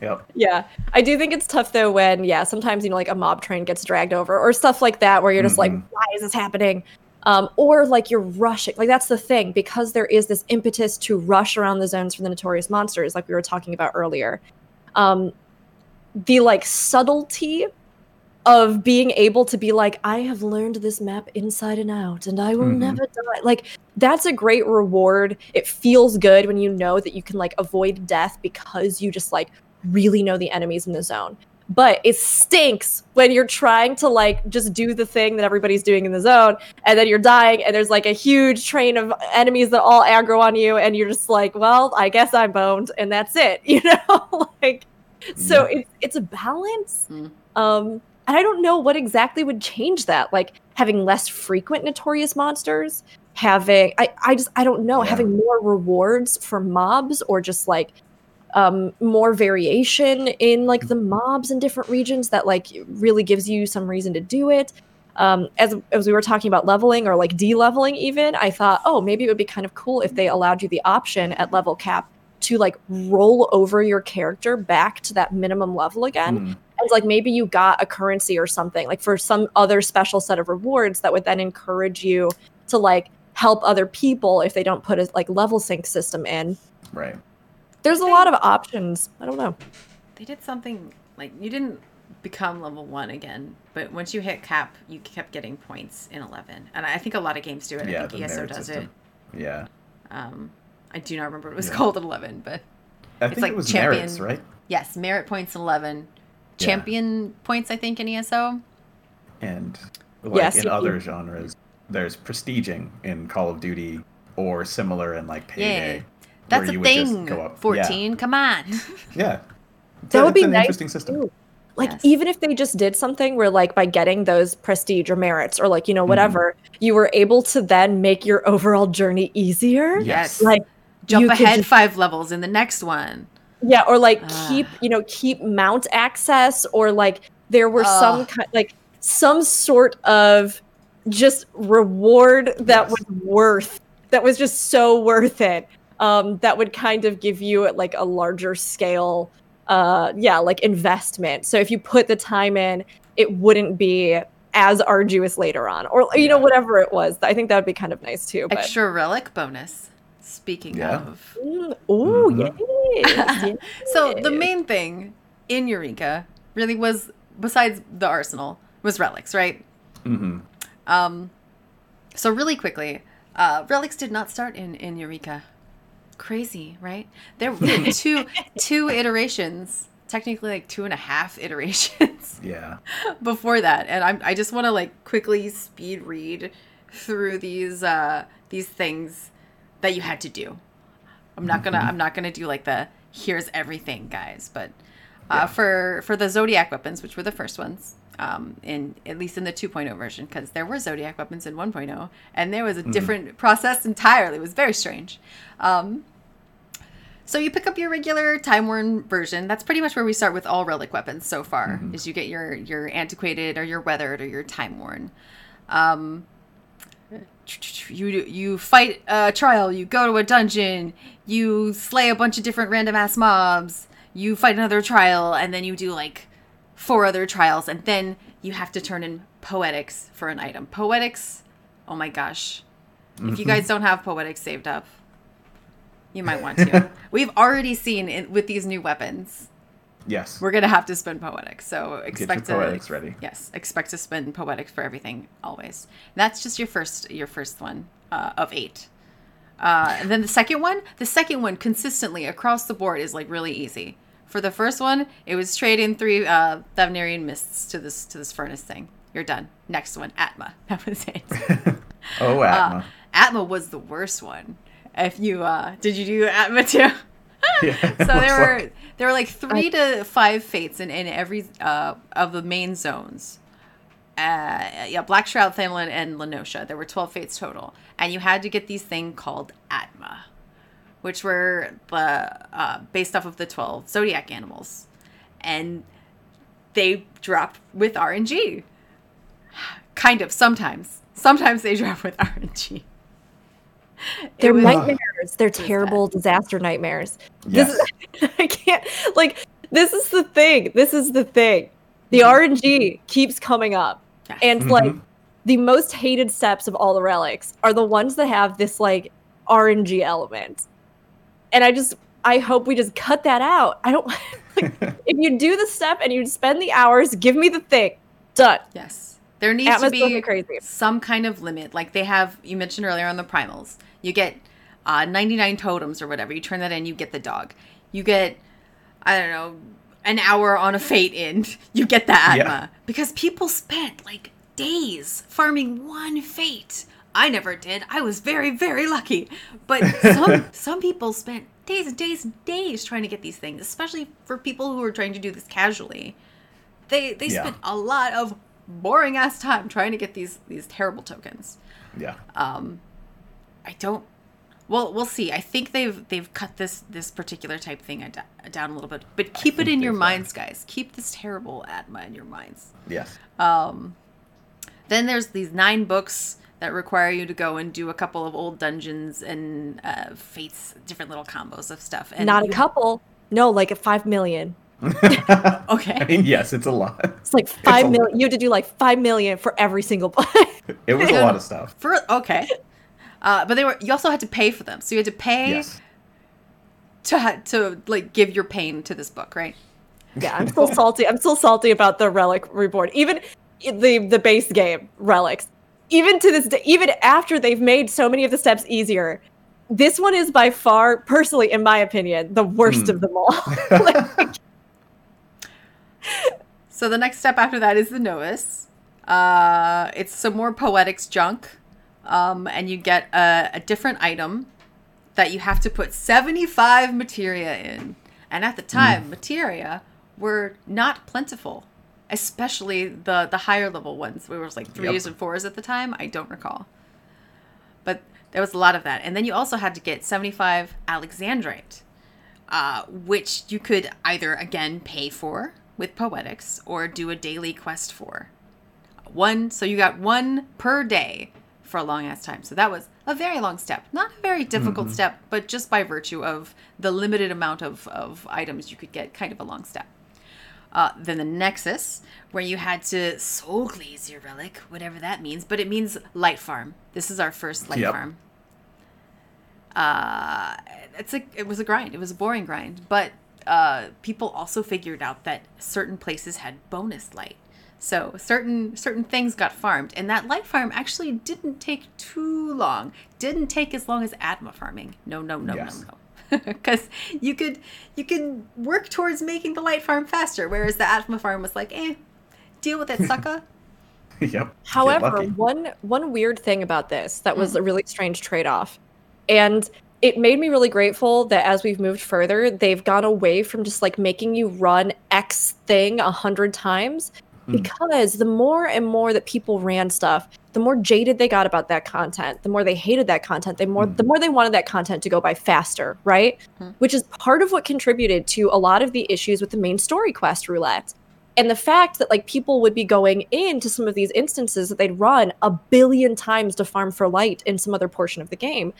Yep. Yeah. I do think it's tough, though, when, yeah, sometimes, you know, like a mob train gets dragged over or stuff like that where you're just mm-hmm. like, why is this happening? Um, or like you're rushing. Like that's the thing, because there is this impetus to rush around the zones for the Notorious Monsters like we were talking about earlier. Um, the like subtlety of being able to be like, I have learned this map inside and out, and I will mm-hmm. never die. Like, that's a great reward. It feels good when you know that you can, like, avoid death because you just, like, really know the enemies in the zone. But it stinks when you're trying to, like, just do the thing that everybody's doing in the zone, and then you're dying, and there's, like, a huge train of enemies that all aggro on you, and you're just like, well, I guess I'm boned, and that's it, you know? Like, so yeah. it, it's a balance. Mm. Um... And I don't know what exactly would change that. Like having less frequent Notorious Monsters, having, I, I just, I don't know, yeah. having more rewards for mobs or just like um, more variation in like the mobs in different regions that like really gives you some reason to do it. Um, as, as we were talking about leveling or like de-leveling even, I thought, oh, maybe it would be kind of cool if they allowed you the option at level cap to like roll over your character back to that minimum level again. Mm. And like maybe you got a currency or something like for some other special set of rewards that would then encourage you to like help other people if they don't put a like level sync system in. Right. There's a they, lot of options. I don't know. They did something like you didn't become level one again, but once you hit cap, you kept getting points in eleven. And I think a lot of games do it. Yeah, I think E S O does system. It. Yeah. Um, I do not remember what it was yeah. called in eleven, but I it's think like it was champion, merits, right? Yes, merit points in eleven. Champion yeah. points, I think, in E S O. And like yes, in you, other genres, there's prestiging in Call of Duty or similar in like Payday. Yeah. That's a thing. fourteen, yeah. come on. Yeah. It's that a, would be an nice interesting system. Too. Like yes. even if they just did something where like by getting those prestige or merits or like, you know, whatever, mm. you were able to then make your overall journey easier. Yes. Like jump ahead just... five levels in the next one. Yeah, or like uh. keep, you know, keep mount access, or like there were uh. some kind, like some sort of just reward that yes. was worth, that was just so worth it. Um, that would kind of give you like a larger scale, uh, yeah, like investment. So if you put the time in, it wouldn't be as arduous later on, or you yeah. know, whatever it was. I think that would be kind of nice too. But. Extra relic bonus. Speaking yeah. of. Mm, oh, yes, yes. So the main thing in Eureka really was, besides the arsenal, was relics, right? Mm-hmm. Um, so really quickly, uh, relics did not start in, in Eureka. Crazy, right? There were two, two iterations, technically like two and a half iterations yeah. before that. And I'm, I just want to like quickly speed read through these uh, these things that you had to do. I'm not gonna. I'm not gonna do like the here's everything, guys. But uh, yeah. for for the Zodiac weapons, which were the first ones, um, in at least in the two point oh version, because there were Zodiac weapons in one point oh, and there was a mm. different process entirely. It was very strange. Um, so you pick up your regular time-worn version. That's pretty much where we start with all relic weapons so far, mm-hmm. is you get your, your antiquated or your weathered or your time-worn. Um, you you fight a trial, you go to a dungeon, you slay a bunch of different random-ass mobs, you fight another trial, and then you do, like, four other trials, and then you have to turn in Poetics for an item. Poetics, oh my gosh. Mm-hmm. If you guys don't have Poetics saved up, you might want to. We've already seen it with these new weapons. Yes. We're going to have to spend Poetics, so expect Get your Poetics to, ready. Yes, expect to spend Poetics for everything, always. And that's just your first your first one uh, of eight. Uh, and then the second one, the second one consistently across the board is, like, really easy. For the first one, it was trade in three uh, Thavnerian mists to this to this furnace thing. You're done. Next one, Atma. That was it. oh, Atma. Uh, Atma was the worst one. If you uh, did you do Atma too? yeah, so there were like... there were like three to five fates in, in every uh, of the main zones. Uh, yeah, Black Shroud, Thamelin, and Lenosha. There were twelve fates total, and you had to get these thing called Atma, which were the uh, based off of the twelve Zodiac animals, and they drop with R N G. Kind of sometimes, sometimes they drop with R N G. They're was, nightmares. They're terrible disaster nightmares. Yes. This is, I can't. Like this is the thing. This is the thing. The mm-hmm. R N G keeps coming up, yes. and mm-hmm. like the most hated steps of all the relics are the ones that have this like R N G element. And I just, I hope we just cut that out. I don't. Like, if you do the step and you spend the hours, give me the thing. Done. Yes. There needs Atma's to be crazy. Some kind of limit. Like they have, you mentioned earlier on the primals, you get uh, ninety-nine totems or whatever. You turn that in, you get the dog. You get, I don't know, an hour on a fate end. You get the Atma. Yeah. Because people spent like days farming one fate. I never did. I was very, very lucky. But some some people spent days and days and days trying to get these things, especially for people who are trying to do this casually. They they yeah. spent a lot of boring ass time trying to get these these terrible tokens. Yeah. Um, I don't. Well, we'll see. I think they've they've cut this this particular type thing ad- down a little bit, but keep I it in your minds, fine. guys. Keep this terrible Atma in your minds. Yes. Um, then there's these nine books that require you to go and do a couple of old dungeons and uh, fates, different little combos of stuff. And not a couple. No, like a five million. Okay. I mean, yes, it's a lot. It's like five it's million. You had to do like five million for every single book. It was a lot of stuff. For okay, uh, but they were. You also had to pay for them, so you had to pay yes. to to like give your pain to this book, right? Yeah, I'm still salty. I'm still salty about the Relic Reborn, even the the base game relics. Even to this day, even after they've made so many of the steps easier, this one is by far, personally, in my opinion, the worst mm. of them all. like, So the next step after that is the Novus. Uh, it's some more Poetics junk. Um, and you get a, a different item that you have to put seventy-five Materia in. And at the time, mm. Materia were not plentiful. Especially the, the higher level ones. We were like threes yep. and fours at the time. I don't recall. But there was a lot of that. And then you also had to get seventy-five Alexandrite. Uh, which you could either, again, pay for with Poetics or do a daily quest for one. So you got one per day for a long ass time. So that was a very long step, not a very difficult mm-hmm. step, but just by virtue of the limited amount of, of items you could get, kind of a long step. Uh, then the Nexus, where you had to soul glaze your relic, whatever that means, but it means light farm. This is our first light yep. farm. Uh, it's a, it was a grind. It was a boring grind, but Uh, people also figured out that certain places had bonus light. So certain certain things got farmed. And that light farm actually didn't take too long. Didn't take as long as Atma farming. No, no, no, yes. no, no. Because you could you could work towards making the light farm faster, whereas the Atma farm was like, eh, deal with it, sucker. Yep. However, one, one weird thing about this that was mm-hmm. a really strange trade-off. And it made me really grateful that as we've moved further, they've gone away from just like making you run X thing a hundred times because the more and more that people ran stuff, the more jaded they got about that content, the more they hated that content, the more mm. the more they wanted that content to go by faster, right? Mm. Which is part of what contributed to a lot of the issues with the main story quest roulette. And the fact that like people would be going into some of these instances that they'd run a billion times to farm for light in some other portion of the game,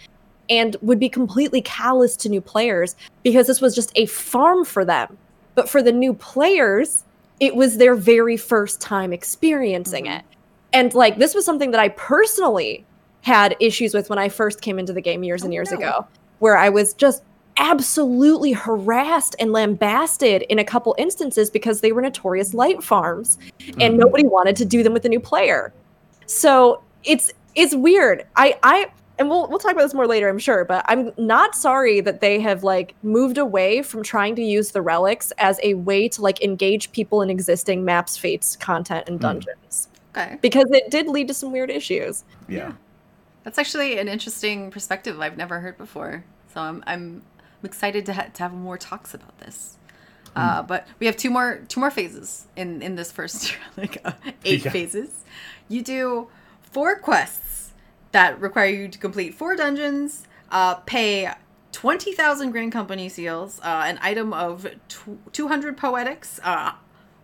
and would be completely callous to new players because this was just a farm for them. But for the new players, it was their very first time experiencing mm-hmm. it. And like, this was something that I personally had issues with when I first came into the game years and oh, years no. ago, where I was just absolutely harassed and lambasted in a couple instances because they were notorious light farms mm-hmm. and nobody wanted to do them with a new player. So it's it's weird. I, I and we'll we'll talk about this more later, I'm sure, but I'm not sorry that they have like moved away from trying to use the relics as a way to like engage people in existing maps, fates, content, and dungeons. Mm. Okay. Because it did lead to some weird issues. Yeah. yeah. That's actually an interesting perspective I've never heard before. So I'm I'm I'm excited to, ha- to have more talks about this. Mm. Uh, but we have two more two more phases in, in this first like uh, eight yeah. phases. You do four quests that require you to complete four dungeons, uh, pay twenty thousand Grand Company seals, uh, an item of tw- two hundred Poetics, uh,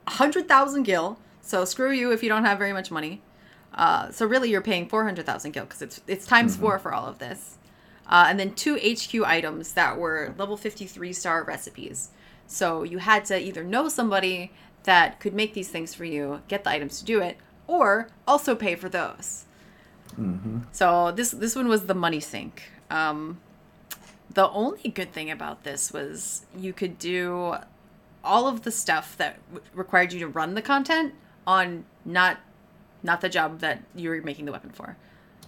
one hundred thousand Gil. So screw you if you don't have very much money. Uh, so really you're paying four hundred thousand Gil because it's, it's times mm-hmm. four for all of this. Uh, and then two H Q items that were level fifty-three star recipes. So you had to either know somebody that could make these things for you, get the items to do it, or also pay for those. Mm-hmm. So this this one was the money sink. Um, the only good thing about this was you could do all of the stuff that w- required you to run the content on not not the job that you were making the weapon for.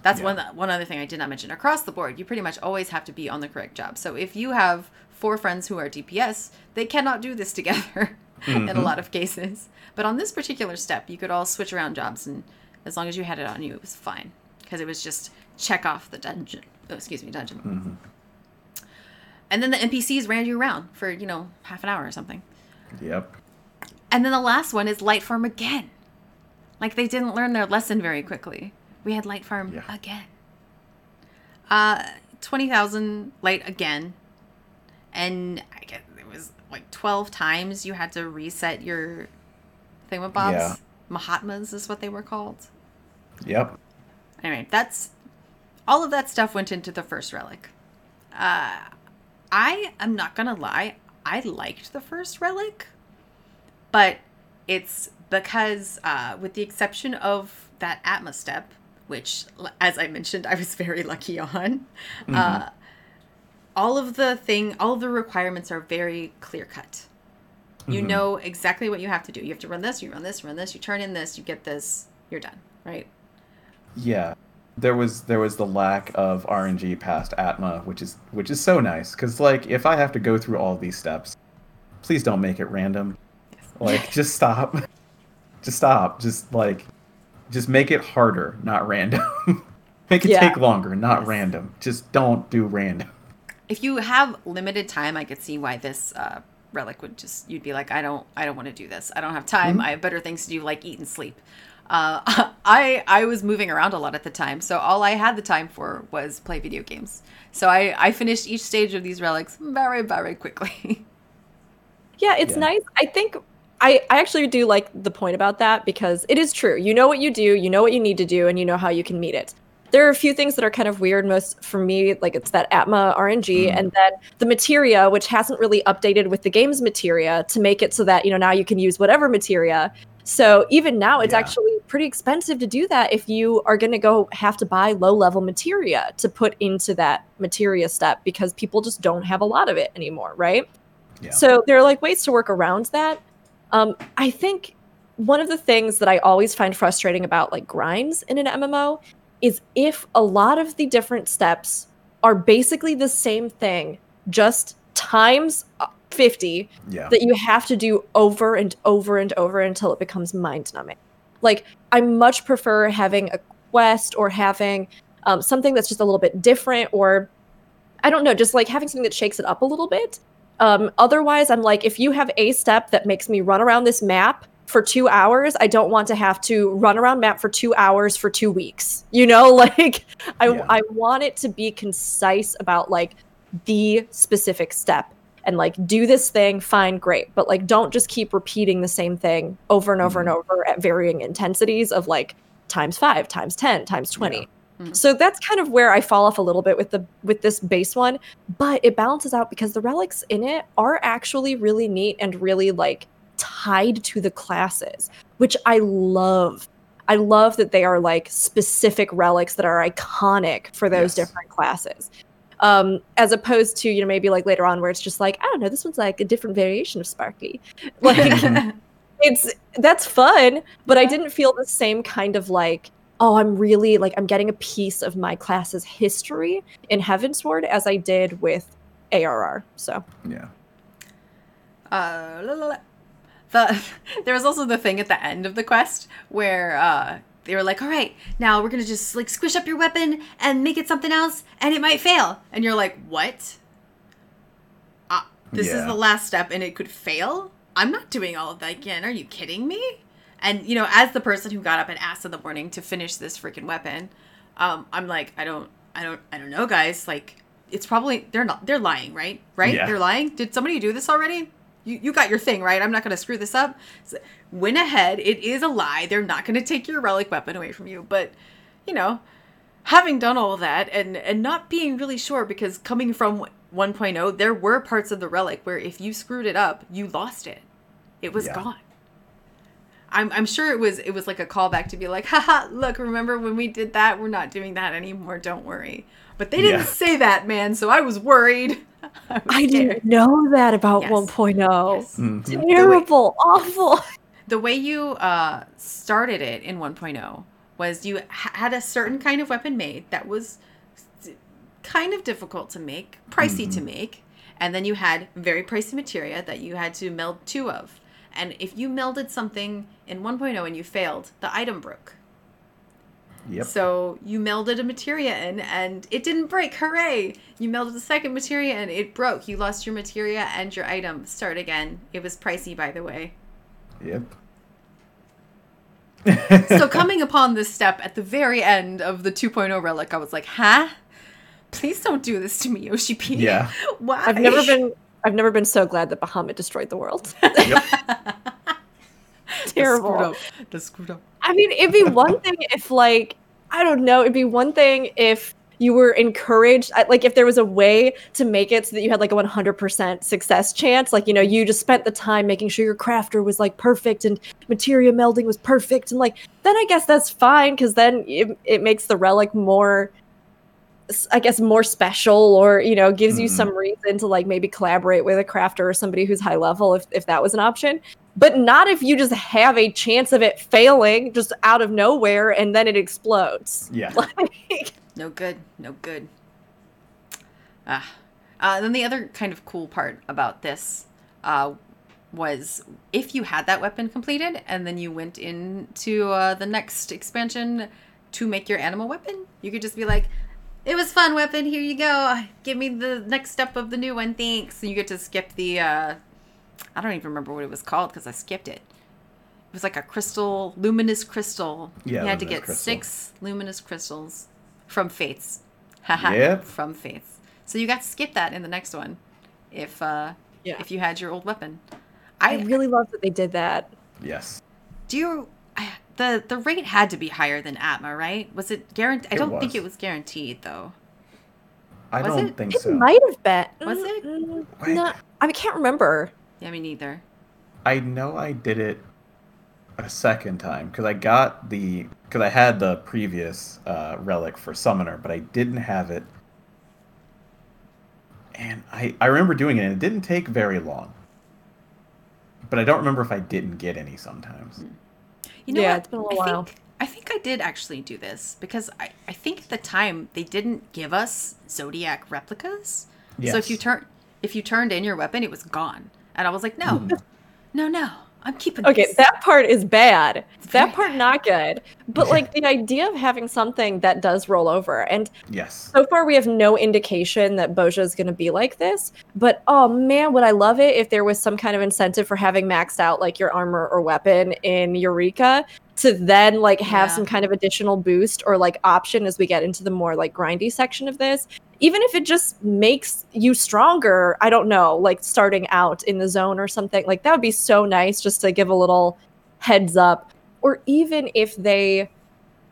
That's yeah. one th- one other thing I did not mention. Across the board, you pretty much always have to be on the correct job. So if you have four friends who are D P S, they cannot do this together mm-hmm. in a lot of cases. But on this particular step, you could all switch around jobs, and as long as you had it on you, it was fine. Because it was just check off the dungeon. Oh, excuse me, dungeon. Mm-hmm. And then the N P Cs ran you around for, you know, half an hour or something. Yep. And then the last one is light farm again. Like, they didn't learn their lesson very quickly. We had light farm yeah. again. Uh, twenty thousand light again. And I guess it was like twelve times you had to reset your thingamabobs. Yeah. Mahatmas is what they were called. Yep. Anyway, that's all of that stuff went into the first relic. Uh, I am not going to lie. I liked the first relic, but it's because uh, with the exception of that Atma step, which, as I mentioned, I was very lucky on. Mm-hmm. Uh, all of the thing, all of the requirements are very clear cut. Mm-hmm. You know exactly what you have to do. You have to run this, you run this, run this, you turn in this, you get this, you're done, right? Yeah, there was there was the lack of R N G past Atma, which is which is so nice because like if I have to go through all these steps, please don't make it random. Yes. Like just stop, just stop, just like. Just make it harder, not random. Make it yeah. take longer, not yes. random. Just don't do random. If you have limited time, I could see why this uh, relic would just, you'd be like, I don't I don't want to do this. I don't have time. Mm-hmm. I have better things to do like eat and sleep. Uh, I I was moving around a lot at the time, so all I had the time for was play video games. So I, I finished each stage of these relics very, very quickly. Yeah, it's yeah. nice. I think... I, I actually do like the point about that because it is true. You know what you do, you know what you need to do, and you know how you can meet it. There are a few things that are kind of weird. Most for me, like it's that Atma R N G mm-hmm. and then the Materia, which hasn't really updated with the game's Materia to make it so that, you know, now you can use whatever Materia. So even now it's yeah. actually pretty expensive to do that if you are going to go have to buy low-level Materia to put into that Materia step because people just don't have a lot of it anymore, right? Yeah. So there are like ways to work around that. Um, I think one of the things that I always find frustrating about like grinds in an M M O is if a lot of the different steps are basically the same thing, just times fifty yeah. that you have to do over and over and over until it becomes mind-numbing. Like, I much prefer having a quest or having um, something that's just a little bit different or, I don't know, just like having something that shakes it up a little bit. Um, otherwise, I'm like, if you have a step that makes me run around this map for two hours. I don't want to have to run around map for two hours for two weeks. You know, like I, yeah. I want it to be concise about like the specific step and like do this thing, fine, great. But like, don't just keep repeating the same thing over and over mm-hmm. and over at varying intensities of like times five, times ten, times twenty. Yeah. Mm-hmm. So that's kind of where I fall off a little bit with the with this base one, but it balances out because the relics in it are actually really neat and really like tied to the classes, which I love. I love that they are like specific relics that are iconic for those yes. different classes. Um, as opposed to, you know, maybe like later on where it's just like, I don't know, this one's like a different variation of Sparkly. Like it's that's fun, but I didn't feel the same kind of like, oh, I'm really like I'm getting a piece of my class's history in Heavensward as I did with A R R. So yeah. Uh, la, la, la. The there was also the thing at the end of the quest where uh, they were like, "All right, now we're gonna just like squish up your weapon and make it something else, and it might fail." And you're like, "What? Uh, this yeah. is the last step, and it could fail? I'm not doing all of that again. Are you kidding me?" And, you know, as the person who got up at ass in the morning to finish this freaking weapon, um, I'm like, I don't, I don't, I don't know, guys. Like, it's probably, they're not, they're lying, right? Right? Yeah. They're lying. Did somebody do this already? You you got your thing, right? I'm not going to screw this up. So, went ahead. It is a lie. They're not going to take your relic weapon away from you. But, you know, having done all that and, and not being really sure, because coming from one point oh, there were parts of the relic where if you screwed it up, you lost it. It was yeah. gone. I'm I'm sure it was it was like a callback to be like, haha, look, remember when we did that? We're not doing that anymore. Don't worry. But they didn't yeah. say that, man. So I was worried. I, was I didn't know that about yes. one point oh. Yes. Mm-hmm. Terrible, the way, awful. The way you uh, started it in one point oh was you ha- had a certain kind of weapon made that was kind of difficult to make, pricey mm-hmm. to make. And then you had very pricey materia that you had to meld two of. And if you melded something in one point oh and you failed, the item broke. Yep. So you melded a materia in and it didn't break. Hooray! You melded the second materia and it broke. You lost your materia and your item. Start again. It was pricey, by the way. Yep. So coming upon this step at the very end of the two point oh relic, I was like, huh? Please don't do this to me, Yoshi P. Yeah. Why? I've never been... I've never been so glad that Bahamut destroyed the world. Yep. Terrible. Just screwed up. I mean, it'd be one thing if, like, I don't know, it'd be one thing if you were encouraged, like, if there was a way to make it so that you had, like, a one hundred percent success chance. Like, you know, you just spent the time making sure your crafter was, like, perfect and materia melding was perfect. And, like, then I guess that's fine because then it, it makes the relic more... I guess more special, or, you know, gives you mm. some reason to like maybe collaborate with a crafter or somebody who's high level if, if that was an option. But not if you just have a chance of it failing just out of nowhere and then it explodes. Yeah. Like... No good. No good. Ah. Uh, then the other kind of cool part about this uh, was if you had that weapon completed and then you went into uh, the next expansion to make your animal weapon, you could just be like, it was fun, weapon. Here you go. Give me the next step of the new one. Thanks. And you get to skip the, uh, I don't even remember what it was called because I skipped it. It was like a crystal, luminous crystal. Yeah, you had to get crystal. six luminous crystals from Fates. Yep. From Fates. So you got to skip that in the next one if uh, yeah. if you had your old weapon. I, I really love that they did that. Yes. Do you... The the rate had to be higher than Atma, right? Was it guaranteed? I don't was. think it was guaranteed, though. I was don't it? think it so. It might have been. Was it? Mm, no, I can't remember. Yeah, me neither. I know I did it a second time, because I got the... Because I had the previous uh, relic for Summoner, but I didn't have it. And I, I remember doing it, and it didn't take very long. But I don't remember if I didn't get any sometimes. Mm. You know yeah, what? It's been a little I while. Think, I think I did actually do this because I, I think at the time they didn't give us Zodiac replicas. Yes. So if you turn if you turned in your weapon, it was gone. And I was like, no, mm. no, no, I'm keeping. Okay, this. That part is bad. It's that part bad. Not good. But like the idea of having something that does roll over, and yes, so far we have no indication that Bozja is going to be like this. But oh man, would I love it if there was some kind of incentive for having maxed out like your armor or weapon in Eureka to then like have yeah. some kind of additional boost or like option as we get into the more like grindy section of this. Even if it just makes you stronger, I don't know, like starting out in the zone or something, like that would be so nice just to give a little heads up. Or even if they,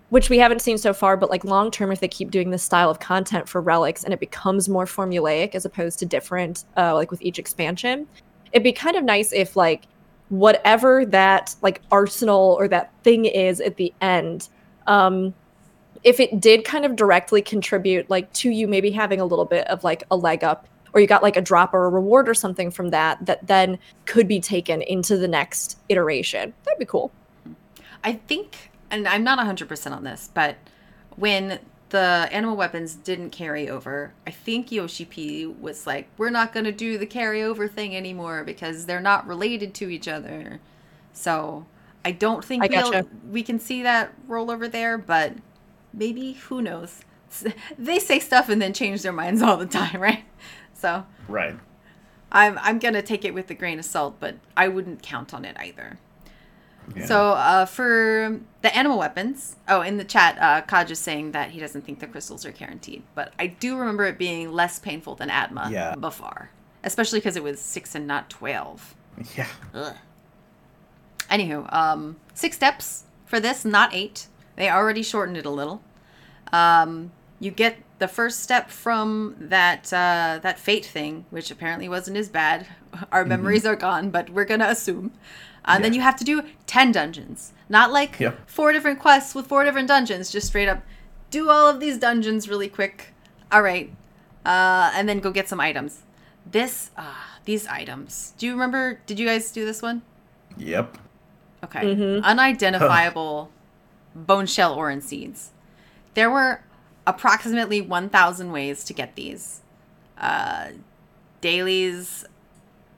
which we haven't seen so far, but like long term, if they keep doing this style of content for relics and it becomes more formulaic as opposed to different, uh, like with each expansion, it'd be kind of nice if like whatever that like arsenal or that thing is at the end, um, if it did kind of directly contribute like to you maybe having a little bit of like a leg up, or you got like a drop or a reward or something from that, that then could be taken into the next iteration. That'd be cool. I think, and I'm not one hundred percent on this, but when the animal weapons didn't carry over, I think Yoshi P was like, we're not going to do the carryover thing anymore because they're not related to each other. So I don't think I we'll, gotcha. we can see that roll over there, but... Maybe, who knows? They say stuff and then change their minds all the time, right? So right. I'm I'm going to take it with a grain of salt, but I wouldn't count on it either. Yeah. So uh, for the animal weapons, oh, in the chat, uh, Kaj is saying that he doesn't think the crystals are guaranteed. But I do remember it being less painful than Atma yeah. before, especially because it was six and not twelve. Yeah. Ugh. Anywho, um, six steps for this, not eight. They already shortened it a little. Um, you get the first step from that uh, that fate thing, which apparently wasn't as bad. Our mm-hmm. memories are gone, but we're going to assume. Uh, yeah. Then you have to do ten dungeons. Not like yeah. four different quests with four different dungeons. Just straight up do all of these dungeons really quick. All right. Uh, and then go get some items. This, uh, these items. Do you remember? Did you guys do this one? Yep. Okay. Mm-hmm. Unidentifiable... bone shell orin seeds. There were approximately one thousand ways to get these. Uh, dailies,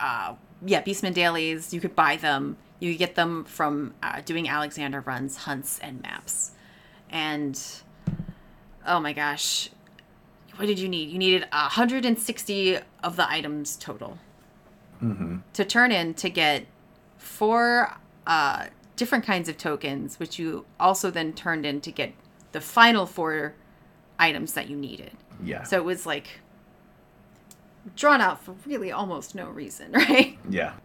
uh, yeah, Beastman dailies, you could buy them. You could get them from uh, doing Alexander runs, hunts, and maps. And, oh my gosh, what did you need? You needed one hundred sixty of the items total mm-hmm. to turn in to get four... Uh, different kinds of tokens, which you also then turned in to get the final four items that you needed. Yeah. So it was like drawn out for really almost no reason, right? Yeah.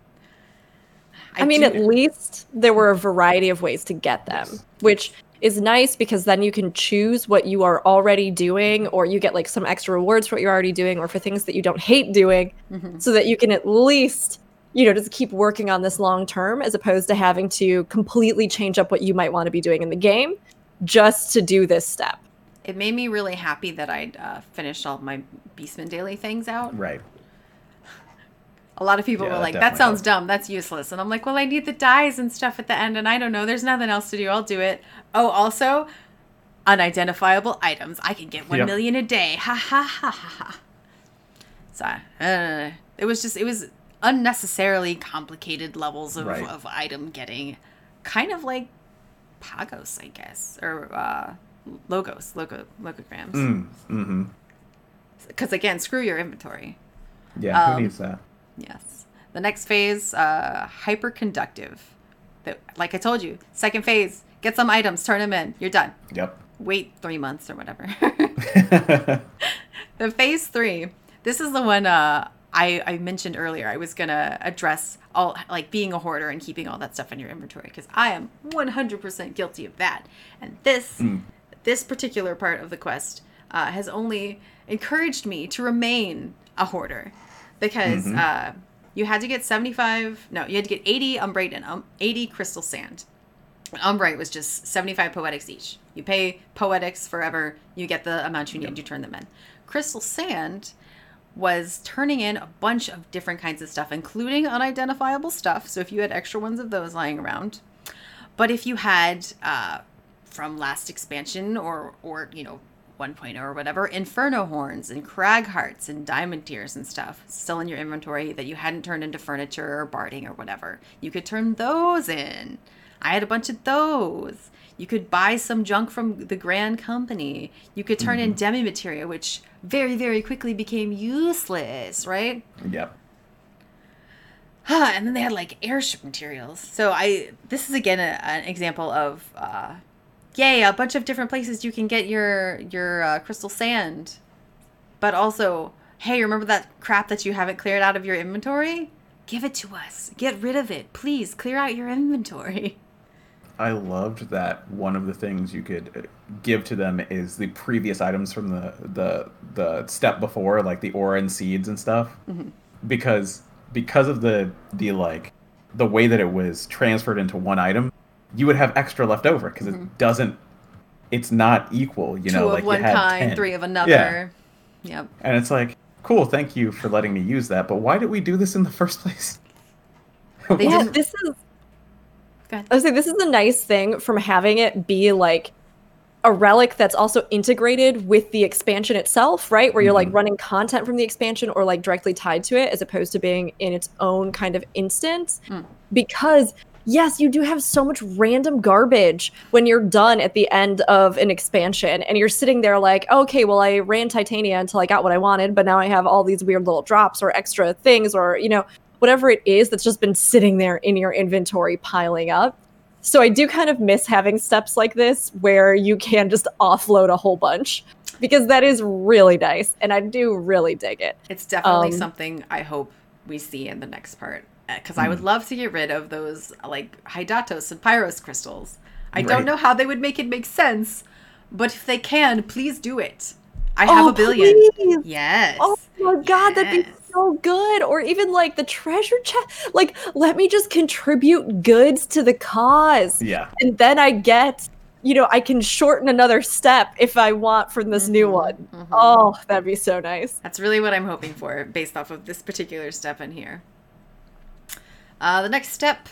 I, I mean, do. At least there were a variety of ways to get them, yes. which is nice because then you can choose what you are already doing, or you get like some extra rewards for what you're already doing, or for things that you don't hate doing mm-hmm. so that you can at least... you know, just keep working on this long term as opposed to having to completely change up what you might want to be doing in the game just to do this step. It made me really happy that I'd uh, finished all my Beastman Daily things out. Right. A lot of people yeah, were like, that sounds helps. dumb. That's useless. And I'm like, well, I need the dies and stuff at the end. And I don't know. There's nothing else to do. I'll do it. Oh, also, unidentifiable items. I can get one yep. million a day. Ha, ha, ha, ha, ha. So uh, it was just, it was... unnecessarily complicated levels of, right. of item getting, kind of like Pagos, I guess, or uh, Logos, logo, Logograms. Mm, mm-hmm. Because again, screw your inventory. Yeah, um, who needs that? Yes. The next phase, uh, hyperconductive. The, like I told you, second phase, get some items, turn them in, you're done. Yep. Wait three months or whatever. The phase three, this is the one... Uh, I, I mentioned earlier I was going to address all like being a hoarder and keeping all that stuff in your inventory because I am one hundred percent guilty of that. And this mm. this particular part of the quest uh, has only encouraged me to remain a hoarder because mm-hmm. uh, you had to get seventy-five, no, you had to get eighty Umbrite and um, eighty Crystal Sand. Umbrite was just seventy-five Poetics each. You pay Poetics forever, you get the amount you need, yep. you turn them in. Crystal Sand... was turning in a bunch of different kinds of stuff, including unidentifiable stuff. So if you had extra ones of those lying around, but if you had uh, from last expansion or, or you know, one point oh or whatever, Inferno Horns and Crag Hearts and Diamond Tears and stuff still in your inventory that you hadn't turned into furniture or barding or whatever, you could turn those in. I had a bunch of those. You could buy some junk from the Grand Company. You could turn mm-hmm. in demi materia, which very, very quickly became useless, right? Yep. Huh, and then they had like airship materials. So I, this is again a, an example of, uh, yay, a bunch of different places you can get your your uh, crystal sand, but also, hey, remember that crap that you haven't cleared out of your inventory? Give it to us. Get rid of it, please. Clear out your inventory. I loved that one of the things you could give to them is the previous items from the the, the step before, like the ore and seeds and stuff, mm-hmm. because. Because of the, the like, the way that it was transferred into one item, you would have extra left over because mm-hmm. it doesn't, it's not equal, you Two know, like you had Two of one kind, ten. Three of another. Yeah. Yep. And it's like, cool, thank you for letting me use that, but why did we do this in the first place? They had, this is, Go ahead. I was saying, this is a nice thing from having it be like a relic that's also integrated with the expansion itself, right? Where you're mm-hmm. like running content from the expansion or like directly tied to it as opposed to being in its own kind of instance. Mm. Because yes, you do have so much random garbage when you're done at the end of an expansion and you're sitting there like, okay, well I ran Titania until I got what I wanted, but now I have all these weird little drops or extra things or, you know, whatever it is that's just been sitting there in your inventory piling up. So I do kind of miss having steps like this where you can just offload a whole bunch because that is really nice and I do really dig it. It's definitely um, something I hope we see in the next part because mm-hmm. I would love to get rid of those like Hydatos and Pyros crystals. I right. don't know how they would make it make sense, but if they can, please do it. I have oh, a billion. Please. Yes. Oh my God, yes. That'd be so good. Or even like the treasure chest. Like, let me just contribute goods to the cause. Yeah. And then I get, you know, I can shorten another step if I want from this mm-hmm. new one. Mm-hmm. Oh, that'd be so nice. That's really what I'm hoping for based off of this particular step in here. Uh, the next step,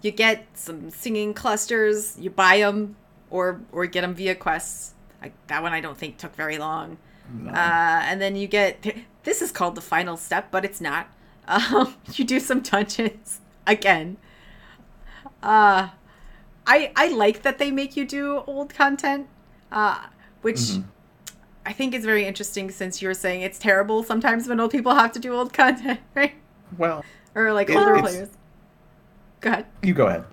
you get some singing clusters. You buy them or, or get them via quests. I, that one I don't think took very long. No. Uh, and then you get, this is called the final step, but it's not. Um, you do some dungeons again. Uh, I I like that they make you do old content, uh, which mm-hmm. I think is very interesting since you were saying it's terrible sometimes when old people have to do old content, right? Well. Or like it, older players. Go ahead. You go ahead.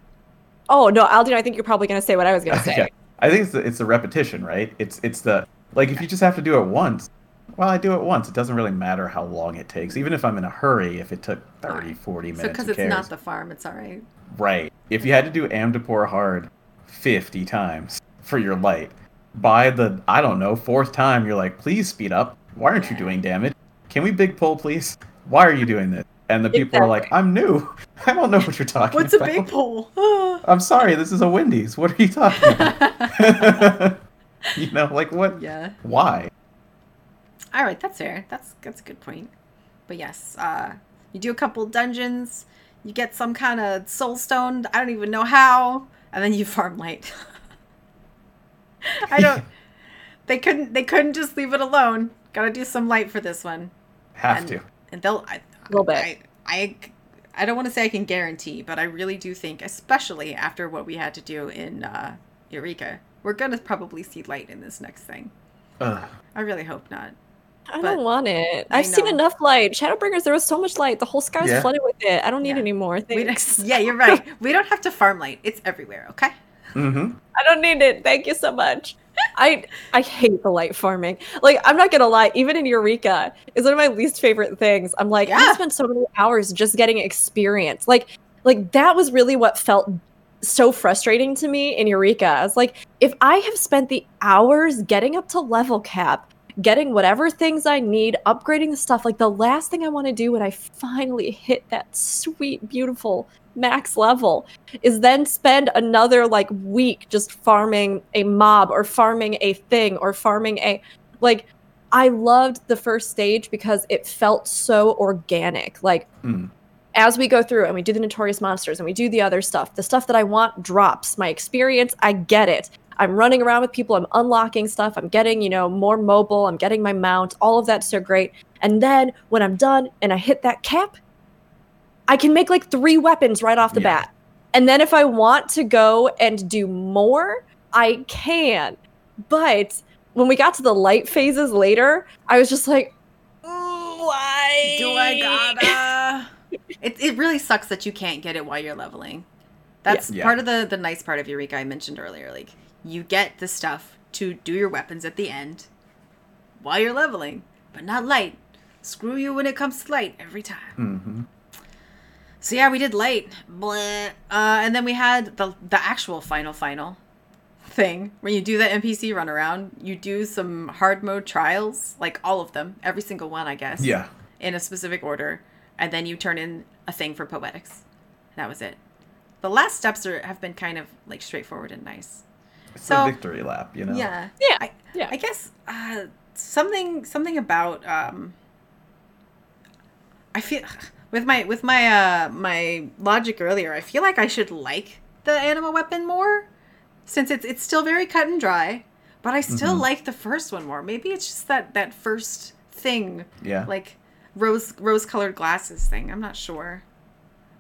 Oh, no, Aldino, I think you're probably going to say what I was going to say. Okay. I think it's the, it's the repetition, right? It's it's the, like, if you just have to do it once, well, I do it once. It doesn't really matter how long it takes. Even if I'm in a hurry, if it took thirty, forty minutes, so because it's cares? Not the farm, it's all right. Right. If you had to do Amdapur hard fifty times for your light, by the, I don't know, fourth time, you're like, please speed up. Why aren't you doing damage? Can we big pull, please? Why are you doing this? And the people exactly. are like, I'm new. I don't know what you're talking What's about. What's a big pole? I'm sorry, this is a Wendy's. What are you talking about? You know, like what? Yeah. Why? All right, that's fair. That's that's a good point. But yes, uh, you do a couple dungeons. You get some kind of soul stone. I don't even know how. And then you farm light. I don't. they couldn't. They couldn't just leave it alone. Got to do some light for this one. Have and, to. And they'll. I, A little bit. I, I, I don't want to say I can guarantee, but I really do think, especially after what we had to do in uh, Eureka, we're going to probably see light in this next thing. Ugh. I really hope not. I but don't want it. I've seen enough light. Shadowbringers, there was so much light. The whole sky was yeah. flooded with it. I don't need yeah. any more. Thanks. Yeah, you're right. We don't have to farm light. It's everywhere, okay? Mm-hmm. I don't need it. Thank you so much. I I hate the light farming. Like, I'm not going to lie, even in Eureka, is one of my least favorite things. I'm like, yeah. I spent so many hours just getting experience. Like, like that was really what felt so frustrating to me in Eureka. I was like, if I have spent the hours getting up to level cap, getting whatever things I need, upgrading the stuff, like the last thing I want to do when I finally hit that sweet, beautiful max level is then spend another like week just farming a mob or farming a thing or farming a like I loved the first stage because it felt so organic like mm. as we go through and we do the Notorious Monsters and we do the other stuff, the stuff that I want drops, my experience, I get it, I'm running around with people, I'm unlocking stuff, I'm getting, you know, more mobile, I'm getting my mount, all of that's so great. And then when I'm done and I hit that cap, I can make like three weapons right off the yeah. bat. And then if I want to go and do more, I can. But when we got to the light phases later, I was just like, ooh, why? Do I gotta? It it really sucks that you can't get it while you're leveling. That's yeah. part of the, the nice part of Eureka I mentioned earlier. Like, you get the stuff to do your weapons at the end while you're leveling, but not light. Screw you when it comes to light every time. Mm-hmm. So yeah, we did light. Bleh. Uh, and then we had the the actual final final thing. When you do that N P C run around, you do some hard mode trials, like all of them, every single one, I guess. Yeah. In a specific order. And then you turn in a thing for Poetics. That was it. The last steps are, have been kind of like straightforward and nice. It's so, a victory lap, you know? Yeah. Yeah. I, yeah. I guess uh, something something about um, I feel with my with my uh, my logic earlier, I feel like I should like the Anima weapon more, since it's it's still very cut and dry, but I still mm-hmm. like the first one more. Maybe it's just that, that first thing. Yeah. Like rose rose colored glasses thing. I'm not sure.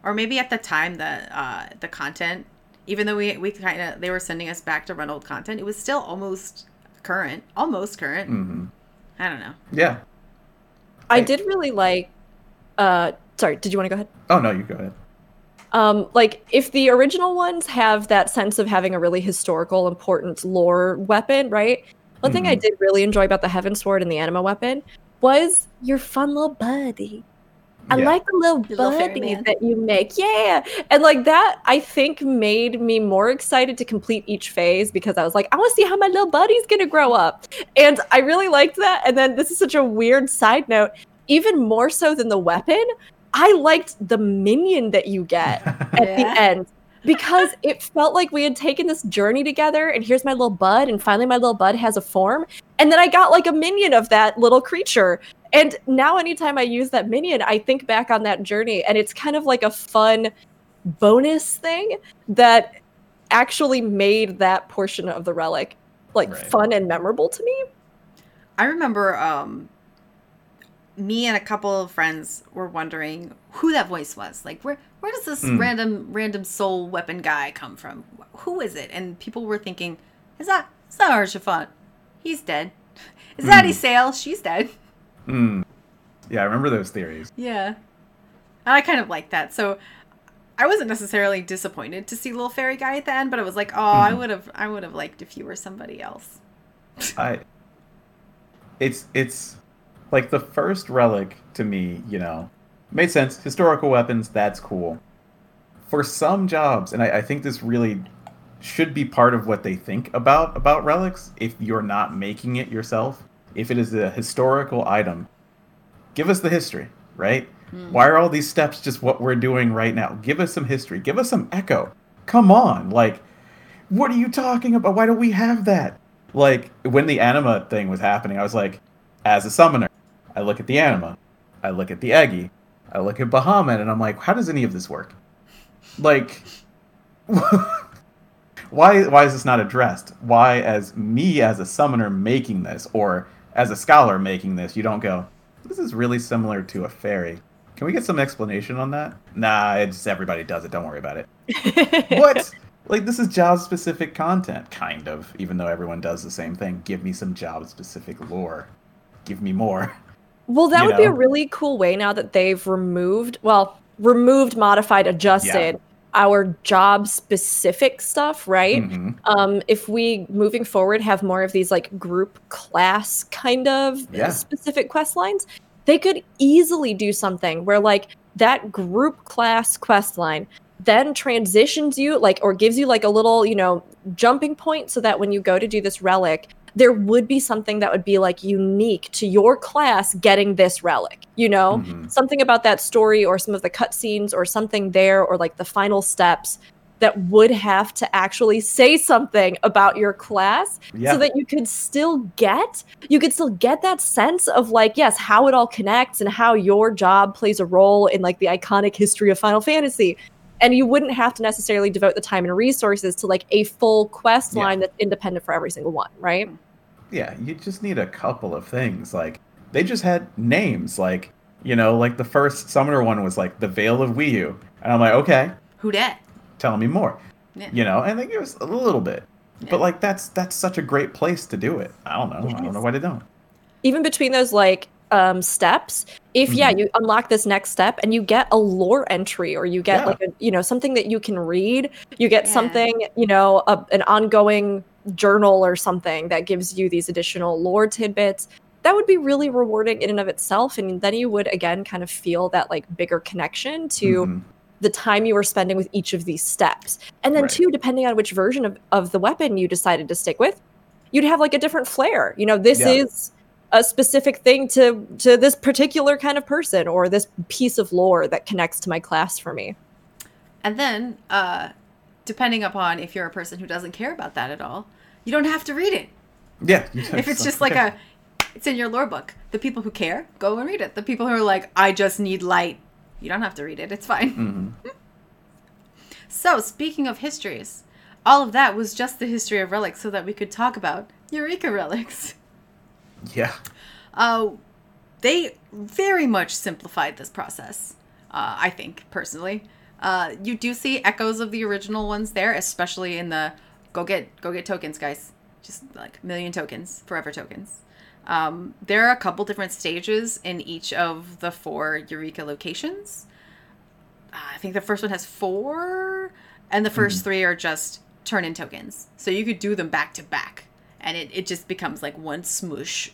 Or maybe at the time, the uh, the content, even though we we kind of they were sending us back to run old content, it was still almost current, almost current. Mm-hmm. I don't know. Yeah, I, I did really like. Uh, sorry, did you want to go ahead? Oh no, you go ahead. Um, like if the original ones have that sense of having a really historical, important lore weapon, right? One mm-hmm. thing I did really enjoy about the Heaven Sword and the Anima weapon was your fun little buddy. I yeah. like the little buddies that you make. Yeah. And like that, I think, made me more excited to complete each phase because I was like, I want to see how my little buddy's going to grow up. And I really liked that. And then this is such a weird side note, even more so than the weapon, I liked the minion that you get at yeah. the end because it felt like we had taken this journey together and here's my little bud and finally my little bud has a form. And then I got like a minion of that little creature. And now anytime I use that minion, I think back on that journey, and it's kind of like a fun bonus thing that actually made that portion of the relic like right. fun and memorable to me. I remember um, me and a couple of friends were wondering who that voice was. Like, where where does this mm. random random soul weapon guy come from? Who is it? And people were thinking, is that, is that Archifant? He's dead. Is mm. that Isael? She's dead. Mm. Yeah, I remember those theories. Yeah. And I kind of like that. So I wasn't necessarily disappointed to see Little Fairy Guy at the end, but I was like, oh, mm-hmm. I would have I would have liked if you were somebody else. I It's it's like the first relic to me, you know, made sense. Historical weapons, that's cool. For some jobs, and I, I think this really should be part of what they think about about relics, if you're not making it yourself. If it is a historical item, give us the history, right? Mm. Why are all these steps just what we're doing right now? Give us some history. Give us some echo. Come on. Like, what are you talking about? Why don't we have that? Like, when the Anima thing was happening, I was like, as a summoner, I look at the Anima. I look at the Eggy. I look at Bahamut, and I'm like, how does any of this work? Like, why why is this not addressed? Why, as me as a summoner making this, or as a scholar making this, you don't go, this is really similar to a fairy. Can we get some explanation on that? Nah, it's everybody does it. Don't worry about it. What? Like, this is job-specific content, kind of, even though everyone does the same thing. Give me some job-specific lore. Give me more. Well, that you would know? be a really cool way now that they've removed, well, removed, modified, adjusted yeah. our job-specific stuff, right? Mm-hmm. Um, if we, moving forward, have more of these like group class kind of yeah. specific quest lines, they could easily do something where like that group class quest line then transitions you like, or gives you like a little, you know, jumping point so that when you go to do this relic, there would be something that would be like unique to your class getting this relic, you know, mm-hmm. something about that story or some of the cutscenes or something there or like the final steps that would have to actually say something about your class yeah. so that you could still get, you could still get that sense of like, yes, how it all connects and how your job plays a role in like the iconic history of Final Fantasy. And you wouldn't have to necessarily devote the time and resources to like a full quest line yeah. that's independent for every single one, right? Yeah, you just need a couple of things. Like, they just had names. Like, you know, like the first Summoner one was like the Veil of Wiyu. And I'm like, okay. Who dat? Tell me more. Yeah. You know, and they gave us a little bit. Yeah. But like that's that's such a great place to do it. I don't know. Yes. I don't know why they don't. Even between those like um, steps, if mm-hmm. yeah, you unlock this next step and you get a lore entry, or you get yeah. like a, you know, something that you can read, you get yeah. something, you know, a, an ongoing journal or something that gives you these additional lore tidbits. That would be really rewarding in and of itself, and then you would again kind of feel that like bigger connection to mm-hmm. the time you were spending with each of these steps. And then right. too, depending on which version of, of the weapon you decided to stick with, you'd have like a different flair. You know, this yeah. is a specific thing to to this particular kind of person, or this piece of lore that connects to my class for me. And then, uh, depending upon if you're a person who doesn't care about that at all, you don't have to read it. Yeah. If it's just like okay. a... It's in your lore book. The people who care, go and read it. The people who are like, I just need light. You don't have to read it. It's fine. Mm-hmm. So, speaking of histories, all of that was just the history of relics so that we could talk about Eureka relics. Yeah. Uh, they very much simplified this process, uh, I think, personally. Uh, you do see echoes of the original ones there, especially in the go get, go get tokens, guys. Just like million tokens, forever tokens. Um, there are a couple different stages in each of the four Eureka locations. Uh, I think the first one has four, and the first mm. three are just turn-in tokens. So you could do them back-to-back, and it, it just becomes like one smoosh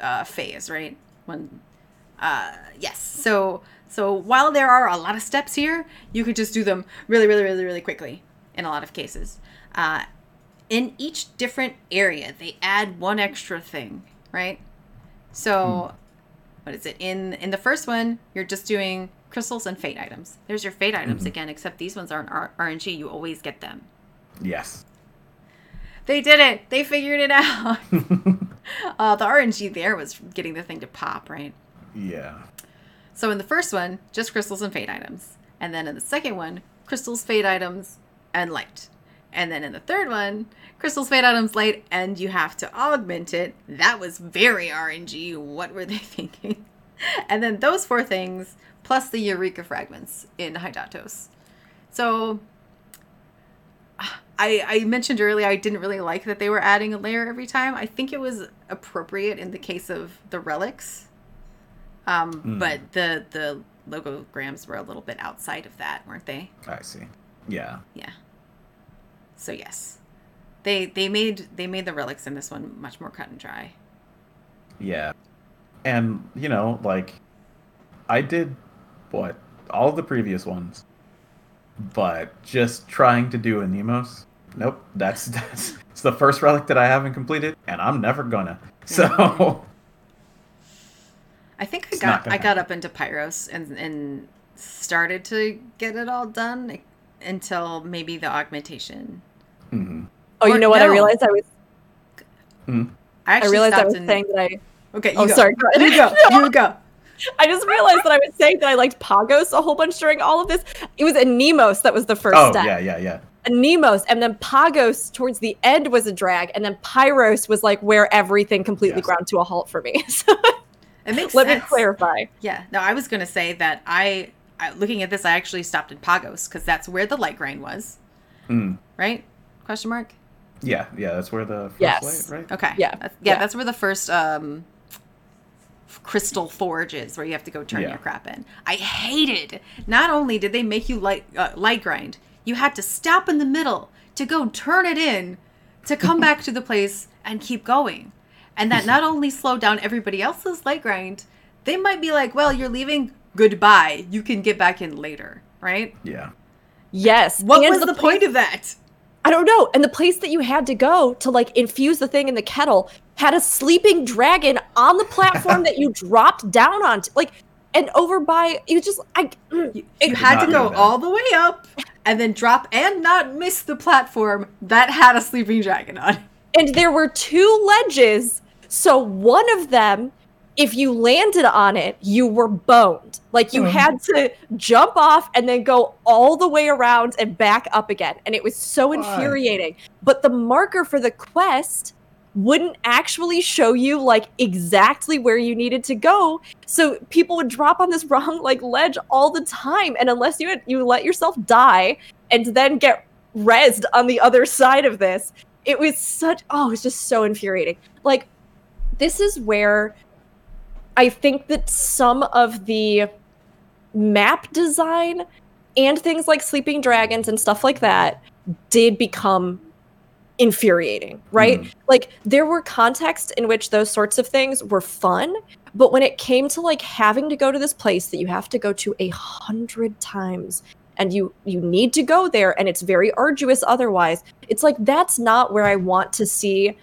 uh, phase, right? One, uh, yes. So so while there are a lot of steps here, you could just do them really, really, really, really quickly in a lot of cases. Uh, in each different area, they add one extra thing. Right? So, hmm. what is it? In in the first one, you're just doing crystals and fate items. There's your fate items mm-hmm. again, except these ones aren't R N G. You always get them. Yes. They did it. They figured it out. uh, the R N G there was getting the thing to pop, right? Yeah. So in the first one, just crystals and fate items. And then in the second one, crystals, fate items, and light. And then in the third one, crystals, fade items, light, and you have to augment it. That was very R N G. What were they thinking? And then those four things, plus the Eureka fragments in Hydatos. So I, I mentioned earlier I didn't really like that they were adding a layer every time. I think it was appropriate in the case of the relics. Um, mm. But the, the logograms were a little bit outside of that, weren't they? I see. Yeah. Yeah. So yes, they they made they made the relics in this one much more cut and dry. Yeah, and you know, like I did what all of the previous ones, but just trying to do Anemos. Nope, that's that's it's the first relic that I haven't completed, and I'm never gonna. So I think I got I happen. got up into Pyros and and started to get it all done. It, until maybe the augmentation. Mm-hmm. Oh, you know what? No. I realized I was. Mm-hmm. I, I realized I was and... saying that I. Okay, you oh, go. sorry. You go. You go. I just realized that I was saying that I liked Pagos a whole bunch during all of this. It was Anemos that was the first oh, step. Oh yeah, yeah, yeah. Anemos, and then Pagos towards the end was a drag, and then Pyros was like where everything completely yes. ground to a halt for me. So it makes let sense. me clarify. Yeah. No, I was going to say that I. Looking at this, I actually stopped in Pagos because that's where the light grind was, mm. right? Question mark. Yeah, yeah, that's where the first yes. light, right? Okay, yeah. That's, yeah, yeah, that's where the first um, crystal forge is, where you have to go turn yeah. your crap in. I hated. Not only did they make you light uh, light grind, you had to stop in the middle to go turn it in, to come back to the place and keep going, and that not only slowed down everybody else's light grind, they might be like, "Well, you're leaving." Goodbye. You can get back in later, right? Yeah. Yes. What and was the, the point place, of that? I don't know. And the place that you had to go to like infuse the thing in the kettle had a sleeping dragon on the platform that you dropped down on. Like, and over by, you just, I. You, you had to go all the way up and then drop and not miss the platform that had a sleeping dragon on it. And there were two ledges. So one of them, if you landed on it, you were boned. Like you mm. had to jump off and then go all the way around and back up again. And it was so Why? infuriating. But the marker for the quest wouldn't actually show you like exactly where you needed to go. So people would drop on this wrong like ledge all the time. And unless you had, you let yourself die and then get rezzed on the other side of this, It was such, oh, it's just so infuriating. Like, this is where I think that some of the map design and things like Sleeping Dragons and stuff like that did become infuriating, right? Mm. Like, there were contexts in which those sorts of things were fun, but when it came to, like, having to go to this place that you have to go to a hundred times and you you need to go there and it's very arduous otherwise, it's like, that's not where I want to see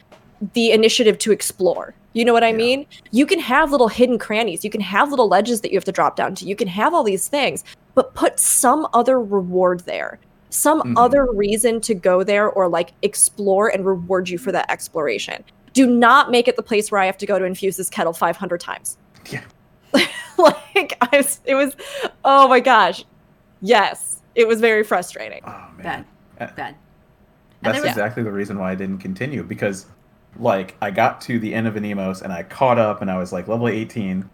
the initiative to explore. You know what I yeah. mean? You can have little hidden crannies. You can have little ledges that you have to drop down to. You can have all these things, but put some other reward there, some mm-hmm. other reason to go there or like explore and reward you for that exploration. Do not make it the place where I have to go to infuse this kettle five hundred times. Yeah. Like, I was, it was, oh my gosh. Yes. It was very frustrating. Oh, man. Bad. Bad. That's was, exactly yeah. the reason why I didn't continue, because like I got to the end of Anemos and I caught up and I was like level eighteen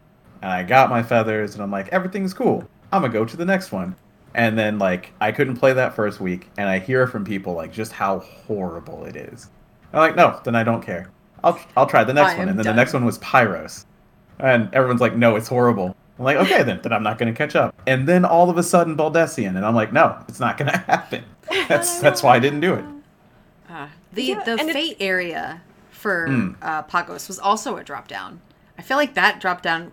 and I got my feathers and I'm like, everything's cool. I'm going to go to the next one. And then like I couldn't play that first week and I hear from people like just how horrible it is. I'm like, no, then I don't care. I'll I'll try the next one. And then done. the next one was Pyros. And everyone's like, no, it's horrible. I'm like, okay, then, then I'm not going to catch up. And then all of a sudden, Baldesion. And I'm like, no, it's not going to happen. That's that's why I didn't do it. Uh, the yeah, the fate area for mm. uh, Pagos was also a drop down. I feel like that drop down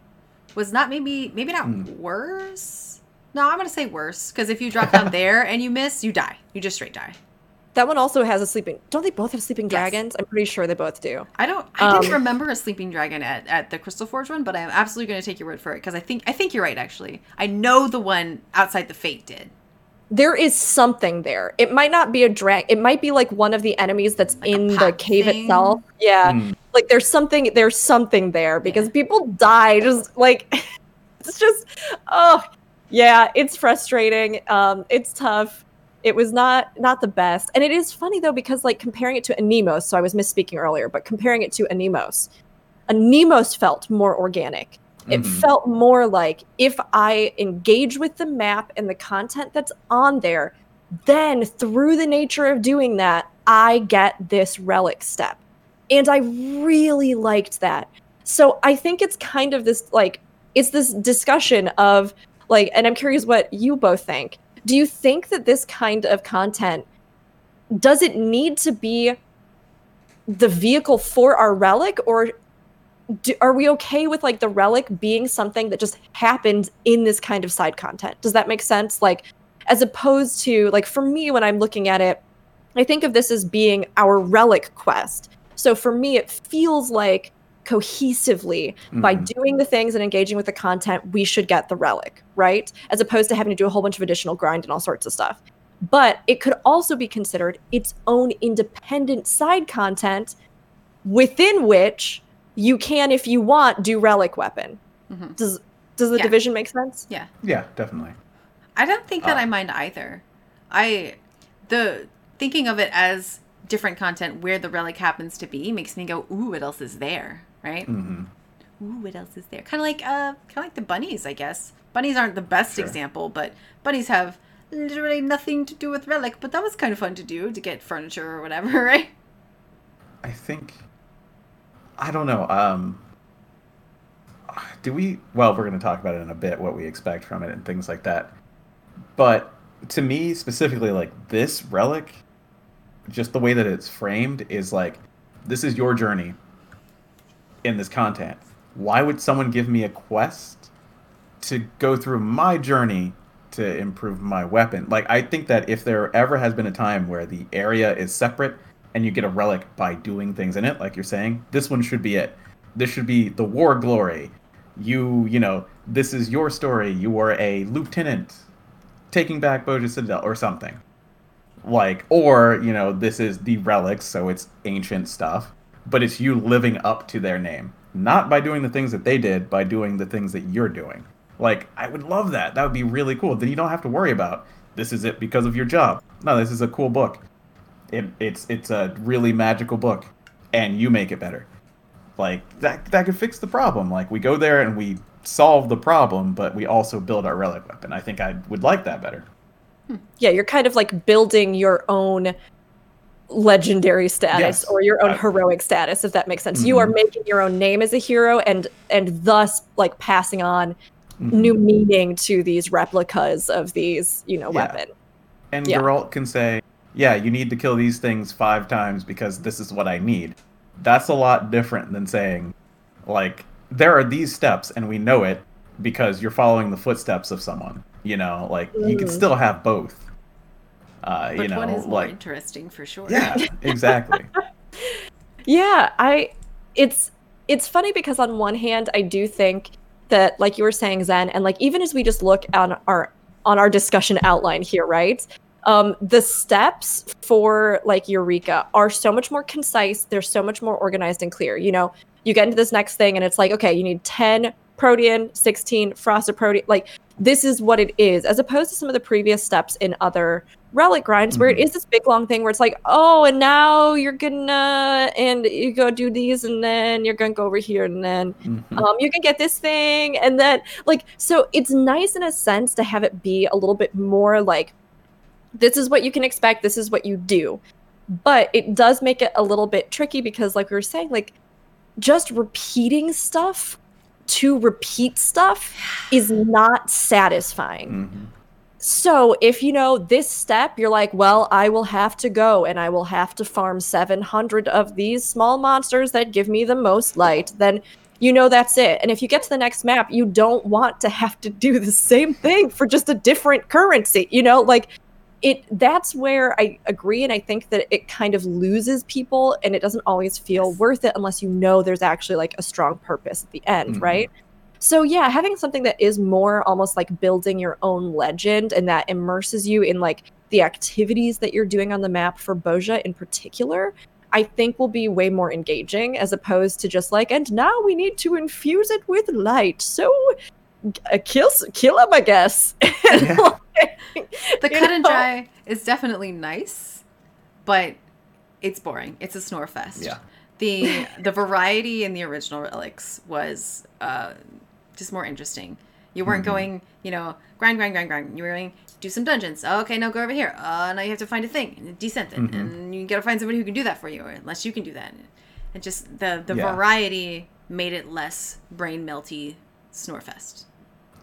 was not maybe, maybe not mm. worse. No, I'm going to say worse. Because if you drop down there and you miss, you die. You just straight die. That one also has a sleeping... Don't they both have sleeping dragons? Yes. I'm pretty sure they both do. I don't... I um, didn't remember a sleeping dragon at, at the Crystal Forge one, but I'm absolutely going to take your word for it, because I think I think you're right, actually. I know the one outside the Fate did. There is something there. It might not be a dragon. It might be, like, one of the enemies that's like in the cave thing. itself. Yeah. Mm. Like, there's something... There's something there, because yeah. people die just, like... It's just... Oh, yeah. It's frustrating. Um, It's tough. It was not not the best. And it is funny, though, because, like, comparing it to Anemos, so I was misspeaking earlier, but comparing it to Anemos, Anemos felt more organic. Mm-hmm. It felt more like, if I engage with the map and the content that's on there, then through the nature of doing that, I get this relic step. And I really liked that. So I think it's kind of this, like, it's this discussion of, like, and I'm curious what you both think. Do you think that this kind of content, does it need to be the vehicle for our relic, or do, are we okay with like the relic being something that just happens in this kind of side content? Does that make sense? Like, as opposed to, like, for me, when I'm looking at it, I think of this as being our relic quest. So for me, it feels like cohesively mm. by doing the things and engaging with the content, we should get the relic, right? As opposed to having to do a whole bunch of additional grind and all sorts of stuff. But it could also be considered its own independent side content within which you can, if you want, do relic weapon. Mm-hmm. Does does the yeah. division make sense? Yeah. Yeah, definitely. I don't think that uh, I mind either. I the thinking of it as different content where the relic happens to be makes me go, ooh, what else is there? Right? Mm-hmm. Ooh, what else is there? Kind of like uh, kind of like the bunnies, I guess. Bunnies aren't the best sure. example, but bunnies have literally nothing to do with relic. But that was kind of fun to do, to get furniture or whatever, right? I think, I don't know. Um, do we? Well, we're going to talk about it in a bit, what we expect from it and things like that. But to me specifically, like, this relic, just the way that it's framed is like, this is your journey in this content. Why would someone give me a quest to go through my journey to improve my weapon? Like, I think that if there ever has been a time where the area is separate and you get a relic by doing things in it, like you're saying, this one should be it. This should be the war glory. You, you know, this is your story. You were a lieutenant taking back Bozja Citadel or something. Like, or, you know, this is the relics, so it's ancient stuff, but it's you living up to their name. Not by doing the things that they did, by doing the things that you're doing. Like, I would love that. That would be really cool. Then you don't have to worry about, this is it because of your job. No, this is a cool book. It, it's it's a really magical book, and you make it better. Like, that, that could fix the problem. Like, we go there and we solve the problem, but we also build our relic weapon. I think I would like that better. Yeah, you're kind of like building your own legendary status yes. or your own uh, heroic status, if that makes sense. Mm-hmm. You are making your own name as a hero and and thus like passing on mm-hmm. new meaning to these replicas of these, you know, yeah. weapon. And yeah. Geralt can say, yeah, you need to kill these things five times because this is what I need. That's a lot different than saying, like, there are these steps and we know it because you're following the footsteps of someone, you know, like mm. you can still have both. Uh, but you know, one is more like, interesting for sure. Yeah, exactly. yeah, I, it's, it's funny because on one hand, I do think that, like you were saying, Zen, and like, even as we just look on our, on our discussion outline here, right? Um, the steps for like Eureka are so much more concise. They're so much more organized and clear. You know, you get into this next thing and it's like, okay, you need ten Protean, sixteen Frosted Protean. Like, this is what it is, as opposed to some of the previous steps in other relic grinds, mm-hmm. where it is this big long thing where it's like, oh, and now you're gonna, and you go do these, and then you're gonna go over here, and then mm-hmm. um, you can get this thing, and then like, so it's nice in a sense to have it be a little bit more like, this is what you can expect, this is what you do, but it does make it a little bit tricky because, like we were saying, like just repeating stuff to repeat stuff is not satisfying. Mm-hmm. So if you know this step, you're like, well, I will have to go and I will have to farm seven hundred of these small monsters that give me the most light, then you know that's it. And if you get to the next map, you don't want to have to do the same thing for just a different currency, you know, like it, that's where I agree. And I think that it kind of loses people and it doesn't always feel yes. worth it unless you know there's actually like a strong purpose at the end, mm-hmm. right? So yeah, having something that is more almost like building your own legend and that immerses you in like the activities that you're doing on the map for Bozja in particular, I think will be way more engaging as opposed to just like, and now we need to infuse it with light. So uh, kill, kill him, I guess. Yeah. The cut and dry is definitely nice, but it's boring. It's a snore fest. Yeah. The the variety in the original relics was uh, just more interesting. You weren't mm-hmm. going, you know, grind, grind, grind, grind. You were going, do some dungeons. Oh, okay, now go over here. Uh, now you have to find a thing and descent it. Mm-hmm. And you got to find somebody who can do that for you, or unless you can do that. And just the, the yeah. variety made it less brain melty snore fest.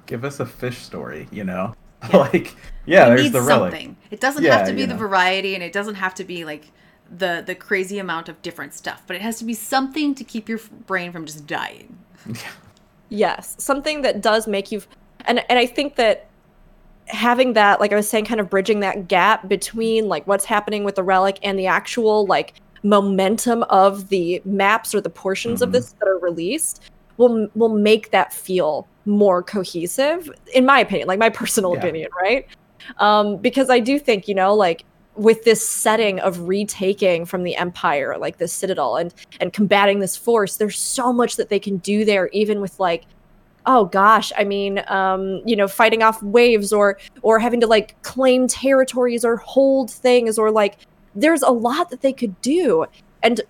Give us a fish story, you know? Yeah. Like, yeah, it there's the relic. Something. It doesn't yeah, have to be the know. variety, and it doesn't have to be like the the crazy amount of different stuff, but it has to be something to keep your brain from just dying. Yes, something that does make you, and and I think that having that, like I was saying, kind of bridging that gap between like what's happening with the relic and the actual like momentum of the maps or the portions mm-hmm. of this that are released will will make that feel more cohesive, in my opinion, like my personal yeah. opinion, right? Um, because I do think, you know, like with this setting of retaking from the Empire, like this Citadel and and combating this force, there's so much that they can do there, even with like, oh gosh, I mean, um, you know, fighting off waves or or having to like claim territories or hold things, or like there's a lot that they could do. And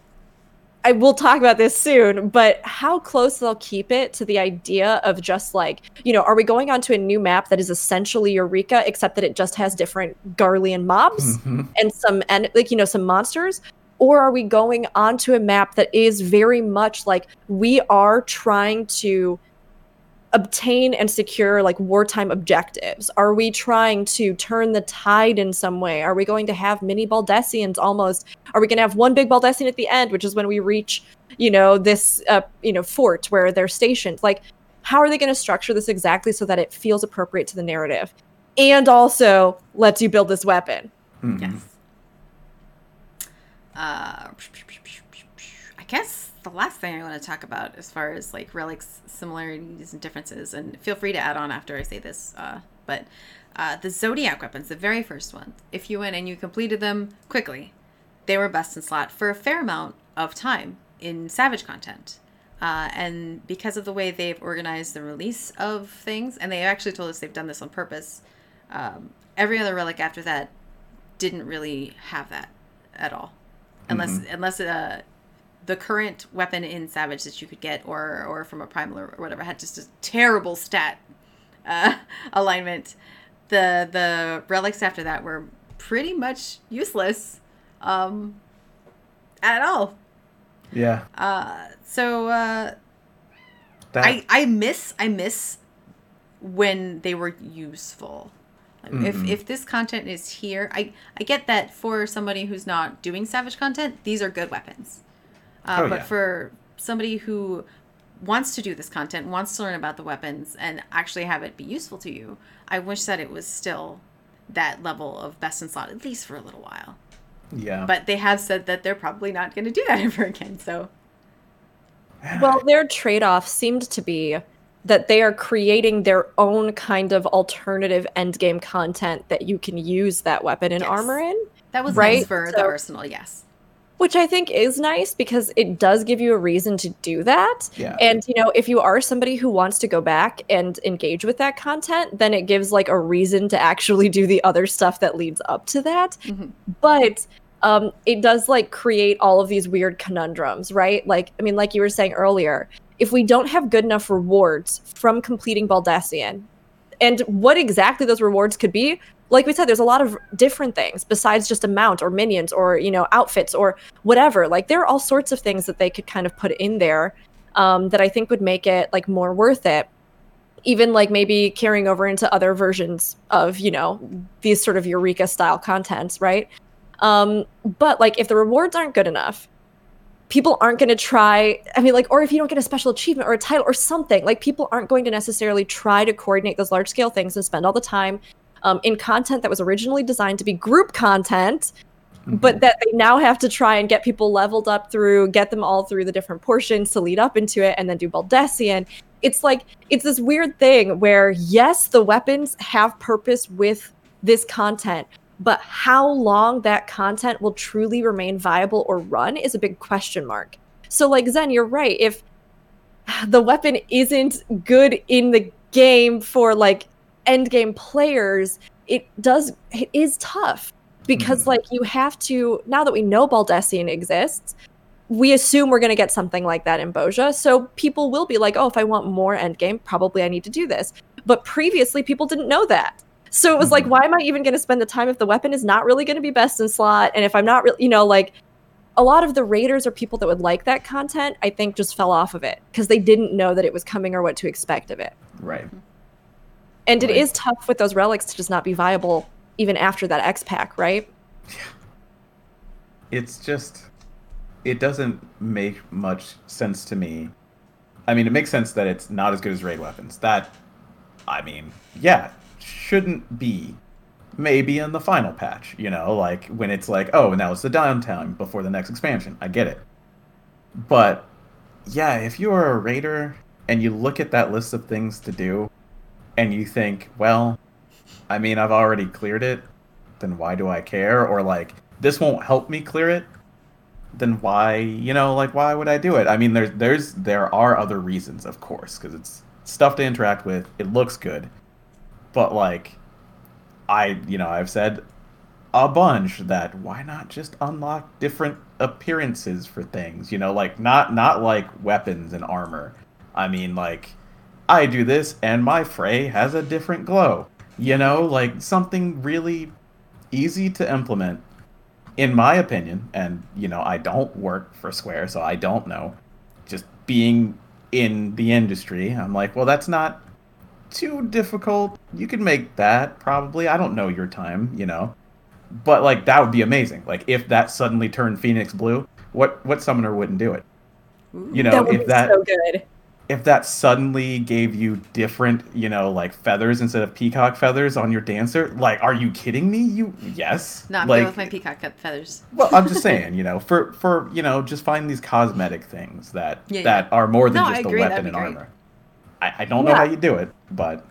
I will talk about this soon, but how close they'll keep it to the idea of just like, you know, are we going onto a new map that is essentially Eureka, except that it just has different Garlean mobs mm-hmm. and some, and like, you know, some monsters? Or are we going onto a map that is very much like we are trying to obtain and secure like wartime objectives? Are we trying to turn the tide in some way? Are we going to have mini Baldesians almost? Are we going to have one big Baldesian at the end, which is when we reach, you know, this, uh, you know, fort where they're stationed? Like, how are they going to structure this exactly so that it feels appropriate to the narrative and also lets you build this weapon? Mm-hmm. Yes. Uh, I guess the last thing I want to talk about as far as like relics, similarities and differences, and feel free to add on after I say this, uh, but uh, the Zodiac weapons, the very first ones, if you went and you completed them quickly, they were best in slot for a fair amount of time in Savage content. Uh, and because of the way they've organized the release of things, and they actually told us they've done this on purpose, um, every other relic after that didn't really have that at all. Unless, mm-hmm. unless, uh, the current weapon in Savage that you could get or or from a primal or whatever had just a terrible stat uh, alignment. The the relics after that were pretty much useless um, at all. Yeah. Uh, so uh, that... I I miss I miss when they were useful. Like mm-hmm. If if this content is here, I I get that for somebody who's not doing savage content, these are good weapons. Uh, oh, but yeah. for somebody who wants to do this content, wants to learn about the weapons, and actually have it be useful to you, I wish that it was still that level of best in slot, at least for a little while. Yeah. But they have said that they're probably not going to do that ever again, so... Well, their trade-off seemed to be that they are creating their own kind of alternative endgame content that you can use that weapon and yes. armor in. That was right? nice for so, the arsenal, yes. Which I think is nice because it does give you a reason to do that. Yeah. And, you know, if you are somebody who wants to go back and engage with that content, then it gives, like, a reason to actually do the other stuff that leads up to that. Mm-hmm. But um, it does, like, create all of these weird conundrums, right? Like, I mean, like you were saying earlier, if we don't have good enough rewards from completing Baldesion, and what exactly those rewards could be, like we said, there's a lot of different things besides just a mount or minions or, you know, outfits or whatever. Like, there are all sorts of things that they could kind of put in there um, that I think would make it, like, more worth it. Even, like, maybe carrying over into other versions of, you know, these sort of Eureka-style contents, right? Um, but, like, if the rewards aren't good enough, people aren't going to try, I mean, like, or if you don't get a special achievement or a title or something, like, people aren't going to necessarily try to coordinate those large-scale things and spend all the time um, in content that was originally designed to be group content, mm-hmm. but that they now have to try and get people leveled up through, get them all through the different portions to lead up into it, and then do Baldesion. It's like, it's this weird thing where, yes, the weapons have purpose with this content, but how long that content will truly remain viable or run is a big question mark. So, like, Zen, you're right. If the weapon isn't good in the game for, like, endgame players, it does it is tough. Because, mm-hmm. like, you have to... Now that we know Baldesion exists, we assume we're going to get something like that in Bozja. So people will be like, oh, if I want more endgame, probably I need to do this. But previously, people didn't know that. So it was like, why am I even going to spend the time if the weapon is not really going to be best in slot? And if I'm not really, you know, like, a lot of the raiders or people that would like that content, I think, just fell off of it because they didn't know that it was coming or what to expect of it. Right. And right. it is tough with those relics to just not be viable even after that X pack, right? Yeah. It's just, it doesn't make much sense to me. I mean, it makes sense that it's not as good as raid weapons. That, I mean, yeah. Shouldn't be, maybe in the final patch, you know, like when it's like, oh, and that was the downtime before the next expansion. I get it. But yeah, if you are a raider and you look at that list of things to do and you think, well, I mean, I've already cleared it, then why do I care? Or like, this won't help me clear it, then why, you know, like, why would I do it? I mean, there's there's there are other reasons, of course, because it's stuff to interact with. It looks good. But, like, I, you know, I've said a bunch that why not just unlock different appearances for things, you know, like, not, not like weapons and armor. I mean, like, I do this and my Frey has a different glow, you know, like, something really easy to implement, in my opinion. And, you know, I don't work for Square, so I don't know. Just being in the industry, I'm like, well, that's not too difficult. You could make that, probably. I don't know your time, you know, but like, that would be amazing. Like, if that suddenly turned Phoenix blue, what what summoner wouldn't do it? You know, that would if be that so good. If that suddenly gave you different, you know, like, feathers instead of peacock feathers on your dancer, like, are you kidding me? You yes, not like, with my peacock feathers. Well, I'm just saying, you know, for for you know, just find these cosmetic things that yeah, that yeah. are more than no, just I the agree. weapon and great. armor. I don't know yeah. how you do it, but...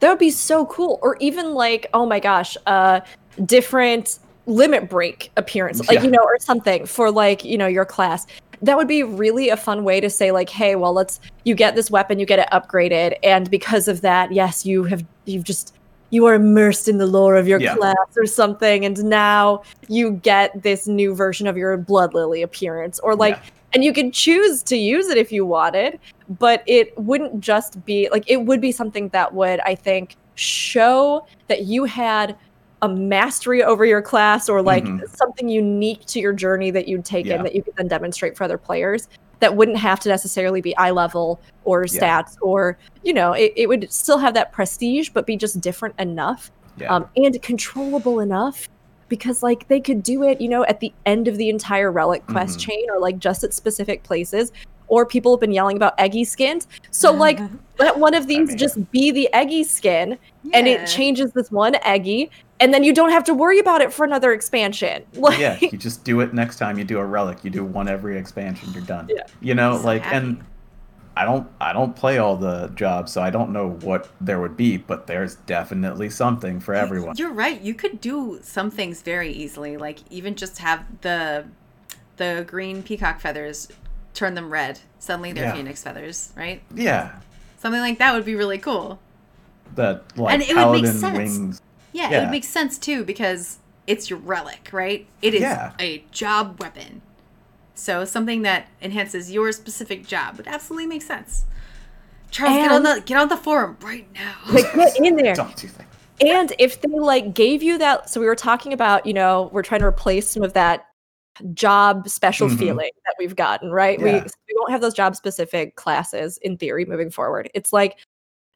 That would be so cool. Or even, like, oh my gosh, uh, different limit break appearance, yeah. like, you know, or something for, like, you know, your class. That would be really a fun way to say, like, hey, well, let's... You get this weapon, you get it upgraded, and because of that, yes, you have... You've just... You are immersed in the lore of your yeah. class or something, and now you get this new version of your Blood Lily appearance. Or, like... Yeah. And you could choose to use it if you wanted, but it wouldn't just be, like, it would be something that would, I think, show that you had a mastery over your class or like mm-hmm. something unique to your journey that you'd taken yeah. that you could then demonstrate for other players that wouldn't have to necessarily be eye level or stats yeah. or, you know, it, it would still have that prestige, but be just different enough yeah. um, and controllable enough because like they could do it, you know, at the end of the entire relic quest mm-hmm. chain or like just at specific places. Or people have been yelling about eggy skins. So, like, let one of these I mean, just be the eggy skin, yeah. and it changes this one eggy, and then you don't have to worry about it for another expansion. Like, yeah, you just do it next time you do a relic. You do one every expansion, you're done. Yeah. You know, exactly. like, and I don't, I don't play all the jobs, so I don't know what there would be, but there's definitely something for everyone. You're right. You could do some things very easily, like even just have the the green peacock feathers. Turn them red. Suddenly they're yeah. phoenix feathers, right? Yeah. Something like that would be really cool. That, like, and it would make sense. Wings. Yeah, yeah, it would make sense, too, because it's your relic, right? It is yeah. a job weapon. So something that enhances your specific job would absolutely make sense. Charles, and get on the get on the forum right now. Like, get in there. Don't do that. And if they, like, gave you that... So we were talking about, you know, we're trying to replace some of that job special mm-hmm. feeling that we've gotten, right? Yeah. We we won't have those job specific classes in theory moving forward. It's like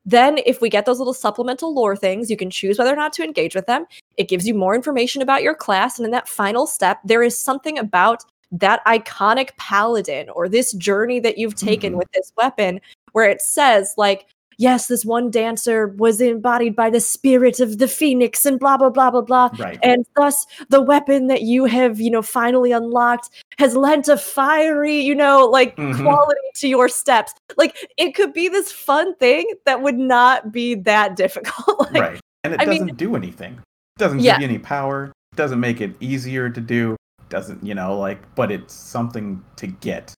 then if we get those little supplemental lore things, you can choose whether or not to engage with them. It gives you more information about your class, and in that final step, there is something about that iconic paladin or this journey that you've taken mm-hmm. with this weapon where it says like, yes, this one dancer was embodied by the spirit of the phoenix and blah, blah, blah, blah, blah. Right. And thus the weapon that you have, you know, finally unlocked has lent a fiery, you know, like mm-hmm. quality to your steps. Like it could be this fun thing that would not be that difficult. Like, right. And it I doesn't mean, do anything. It doesn't yeah. give you any power. It doesn't make it easier to do. It doesn't, you know, like, but it's something to get.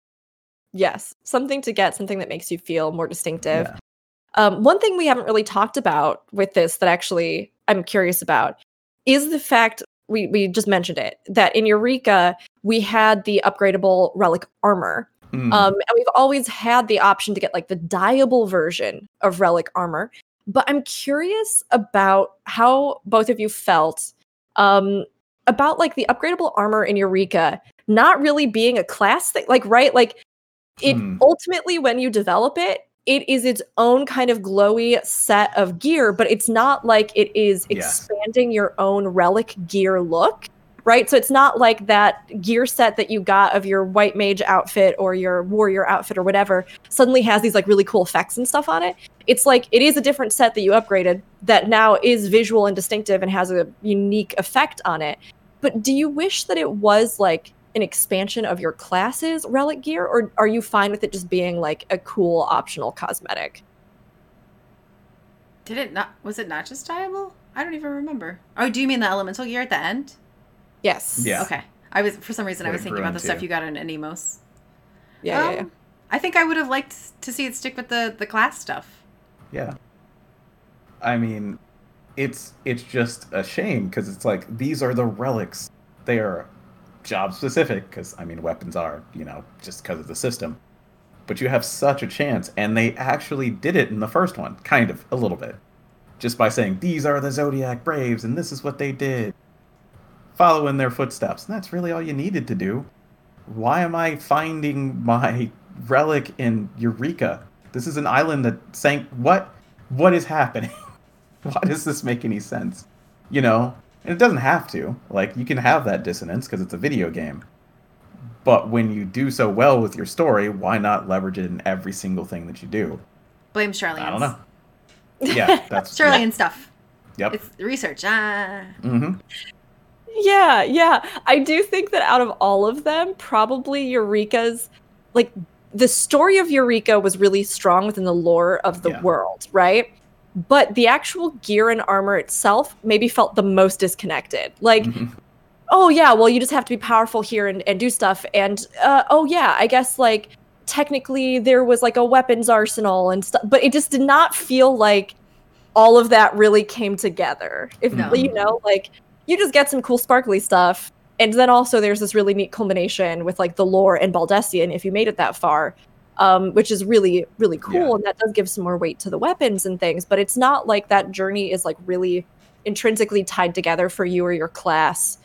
Yes. Something to get, something that makes you feel more distinctive. Yeah. Um, one thing we haven't really talked about with this that actually I'm curious about is the fact, we, we just mentioned it, that in Eureka, we had the upgradable relic armor. Mm. Um, and we've always had the option to get like the dyeable version of relic armor. But I'm curious about how both of you felt um, about like the upgradable armor in Eureka not really being a class thing. Like, right? Like, it mm. ultimately, when you develop it, it is its own kind of glowy set of gear, but it's not like it is expanding yes. your own relic gear look, right? So it's not like that gear set that you got of your white mage outfit or your warrior outfit or whatever suddenly has these like really cool effects and stuff on it. It's like it is a different set that you upgraded that now is visual and distinctive and has a unique effect on it. But do you wish that it was like an expansion of your class's relic gear, or are you fine with it just being like a cool optional cosmetic? Did it not, was it not just dyeable? I don't even remember. Oh, do you mean the elemental gear at the end? Yes. Yeah. Okay. I was, for some reason, I was thinking about the too. stuff you got in Anemos. Yeah, um, yeah, yeah. I think I would have liked to see it stick with the, the class stuff. Yeah. I mean, it's, it's just a shame because it's like, these are the relics. They are job specific because I mean weapons are, you know, just because of the system, but you have such a chance, and they actually did it in the first one kind of a little bit just by saying these are the Zodiac Braves and this is what they did, follow in their footsteps, and that's really all you needed to do. Why am I finding my relic in Eureka? This is an island that sank. What what is happening? Why does this make any sense, you know? And it doesn't have to. Like, you can have that dissonance because it's a video game. But when you do so well with your story, why not leverage it in every single thing that you do? Blame Charlians. I don't know. Yeah, that's... Charlian yeah. stuff. Yep. It's research. Ah. Mm-hmm. Yeah, yeah. I do think that out of all of them, probably Eureka's... Like, the story of Eureka was really strong within the lore of the yeah. world, right? But the actual gear and armor itself maybe felt the most disconnected. Like, mm-hmm. oh, yeah, well, you just have to be powerful here and, and do stuff. And, uh, oh, yeah, I guess, like, technically there was, like, a weapons arsenal and stuff. But it just did not feel like all of that really came together. If no. You know, like, you just get some cool sparkly stuff. And then also there's this really neat culmination with, like, the lore and Baldesion, if you made it that far. Um, which is really, really cool. Yeah. And that does give some more weight to the weapons and things. But it's not like that journey is like really intrinsically tied together for you or your class.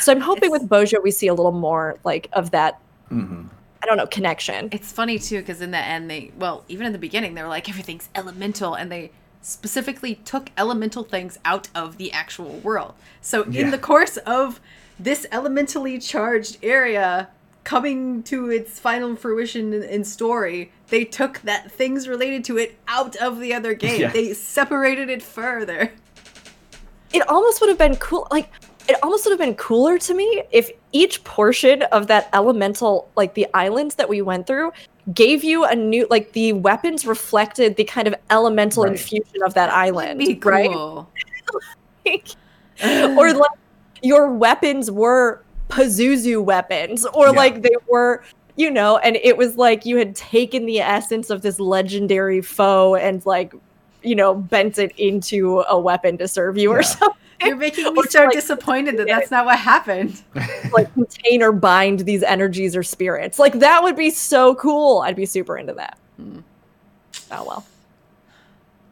So I'm hoping it's, with Bozja we see a little more like of that, mm-hmm. I don't know, connection. It's funny too, because in the end they, well, even in the beginning they were like, everything's elemental, and they specifically took elemental things out of the actual world. So yeah. in the course of this elementally charged area coming to its final fruition in story, they took that things related to it out of the other game. Yeah. They separated it further. It almost would have been cool. Like, it almost would have been cooler to me if each portion of that elemental, like the islands that we went through, gave you a new, like the weapons reflected the kind of elemental right. infusion of that island. That'd be cool. Right? like, or like your weapons were Pazuzu weapons, or yeah. like they were, you know, and it was like you had taken the essence of this legendary foe and like, you know, bent it into a weapon to serve you yeah. or something. You're making me so like, disappointed that that's not what happened. Like, contain or bind these energies or spirits. Like, that would be so cool. I'd be super into that. Mm. Oh, well.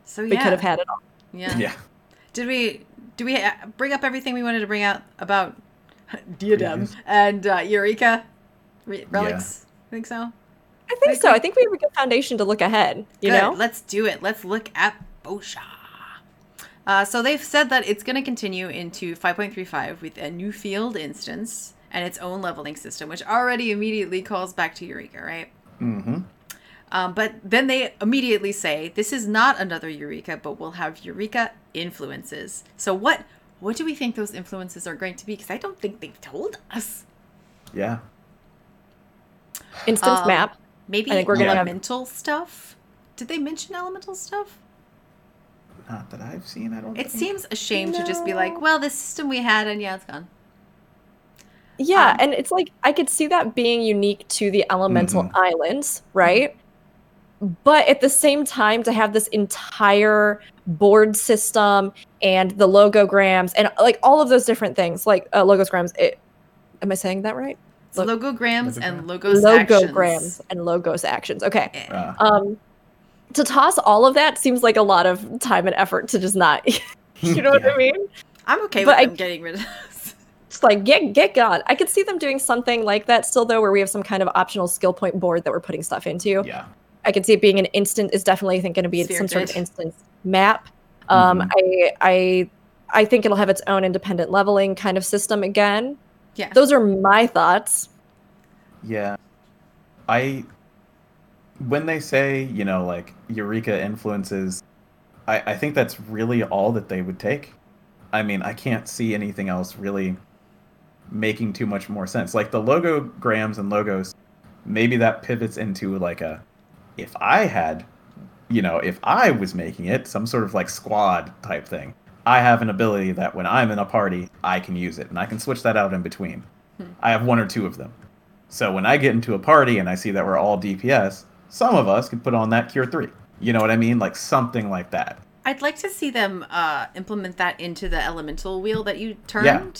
So, yeah. We could have had it all. Yeah. yeah. Did we, did we bring up everything we wanted to bring out about Diadem mm-hmm. and uh, Eureka Re- relics? Yeah. I think so. I think so. I think we have a good foundation to look ahead. You good. know? Let's do it. Let's look at Bozja. Uh, so they've said that it's going to continue into five point three five with a new field instance and its own leveling system, which already immediately calls back to Eureka, right? Mm-hmm. Um, but then they immediately say, this is not another Eureka, but we'll have Eureka influences. So what what do we think those influences are going to be? Because I don't think they've told us. Yeah. Instance um, map. Maybe elemental yeah. stuff. Did they mention elemental stuff? Not that I've seen, I don't It think. seems a shame no. to just be like, well, this system we had, and yeah, it's gone. Yeah, um, and it's like, I could see that being unique to the elemental mm-hmm. islands, right? But at the same time, to have this entire board system and the logograms and like all of those different things, like uh, logograms, it, am I saying that right? Lo- logograms Logogram. and logos logograms actions. Logograms and logos actions, okay. Uh. Um. To toss all of that seems like a lot of time and effort to just not, you know yeah. what I mean? I'm okay but with I, them getting rid of this. It's like, get, get gone. I could see them doing something like that still, though, where we have some kind of optional skill point board that we're putting stuff into. Yeah. I could see it being an instant is definitely, I think, going to be Spirited. some sort of instance map. Um, mm-hmm. I, I, I think it'll have its own independent leveling kind of system again. Yeah. Those are my thoughts. Yeah. I... When they say, you know, like, Eureka influences, I, I think that's really all that they would take. I mean, I can't see anything else really making too much more sense. Like, the logograms and logos, maybe that pivots into, like, a, if I had, you know, if I was making it, some sort of, like, squad type thing. I have an ability that when I'm in a party, I can use it, and I can switch that out in between. Hmm. I have one or two of them. So when I get into a party and I see that we're all D P S... Some of us could put on that Cure three. You know what I mean? Like something like that. I'd like to see them uh, implement that into the elemental wheel that you turned. Yeah.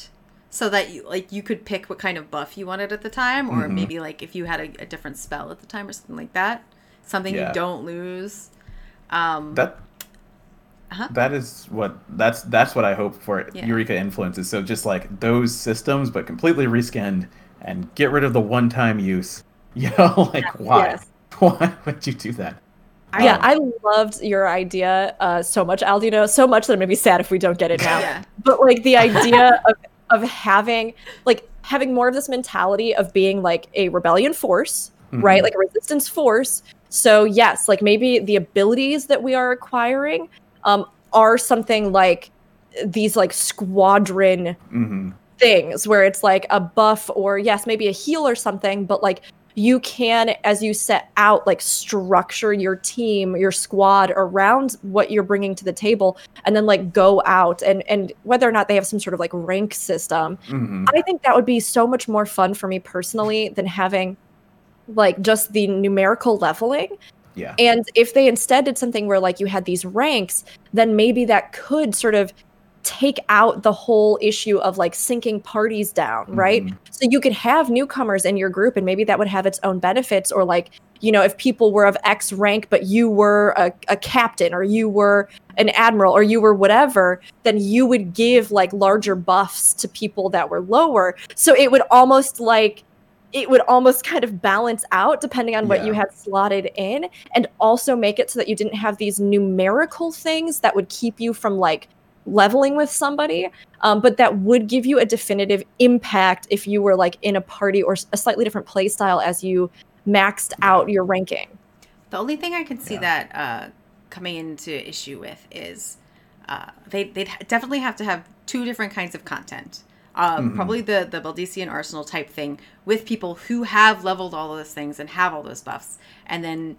So that you, like, you could pick what kind of buff you wanted at the time. Or mm-hmm. maybe like if you had a, a different spell at the time or something like that. Something yeah. you don't lose. Um, that uh-huh. That is what, that's that's what I hope for yeah. Eureka influences. So just like those systems, but completely reskinned. And get rid of the one-time use. You know, like yeah. why? Yes. Why would you do that? Yeah, um, I loved your idea uh, so much, Aldino, so much that I'm going to be sad if we don't get it now. Yeah. But, like, the idea of of having, like, having more of this mentality of being, like, a rebellion force, mm-hmm. right? Like, a resistance force. So, yes, like, maybe the abilities that we are acquiring um, are something like these, like, squadron mm-hmm. things where it's, like, a buff or, yes, maybe a heal or something, but, like, you can, as you set out, like structure your team, your squad around what you're bringing to the table, and then like go out and, and whether or not they have some sort of like rank system. Mm-hmm. I think that would be so much more fun for me personally than having like just the numerical leveling. Yeah. And if they instead did something where like you had these ranks, then maybe that could sort of take out the whole issue of like sinking parties down, right? Mm-hmm. So you could have newcomers in your group and maybe that would have its own benefits, or like, you know, if people were of X rank, but you were a, a captain or you were an admiral or you were whatever, then you would give like larger buffs to people that were lower. So it would almost like, it would almost kind of balance out depending on what yeah. you had slotted in, and also make it so that you didn't have these numerical things that would keep you from like leveling with somebody, um, but that would give you a definitive impact if you were like in a party or a slightly different play style as you maxed out your ranking. The only thing I can see yeah. that uh, coming into issue with is uh, they, they'd definitely have to have two different kinds of content. Um, mm-hmm. Probably the, the Baldesion Arsenal type thing with people who have leveled all of those things and have all those buffs. And then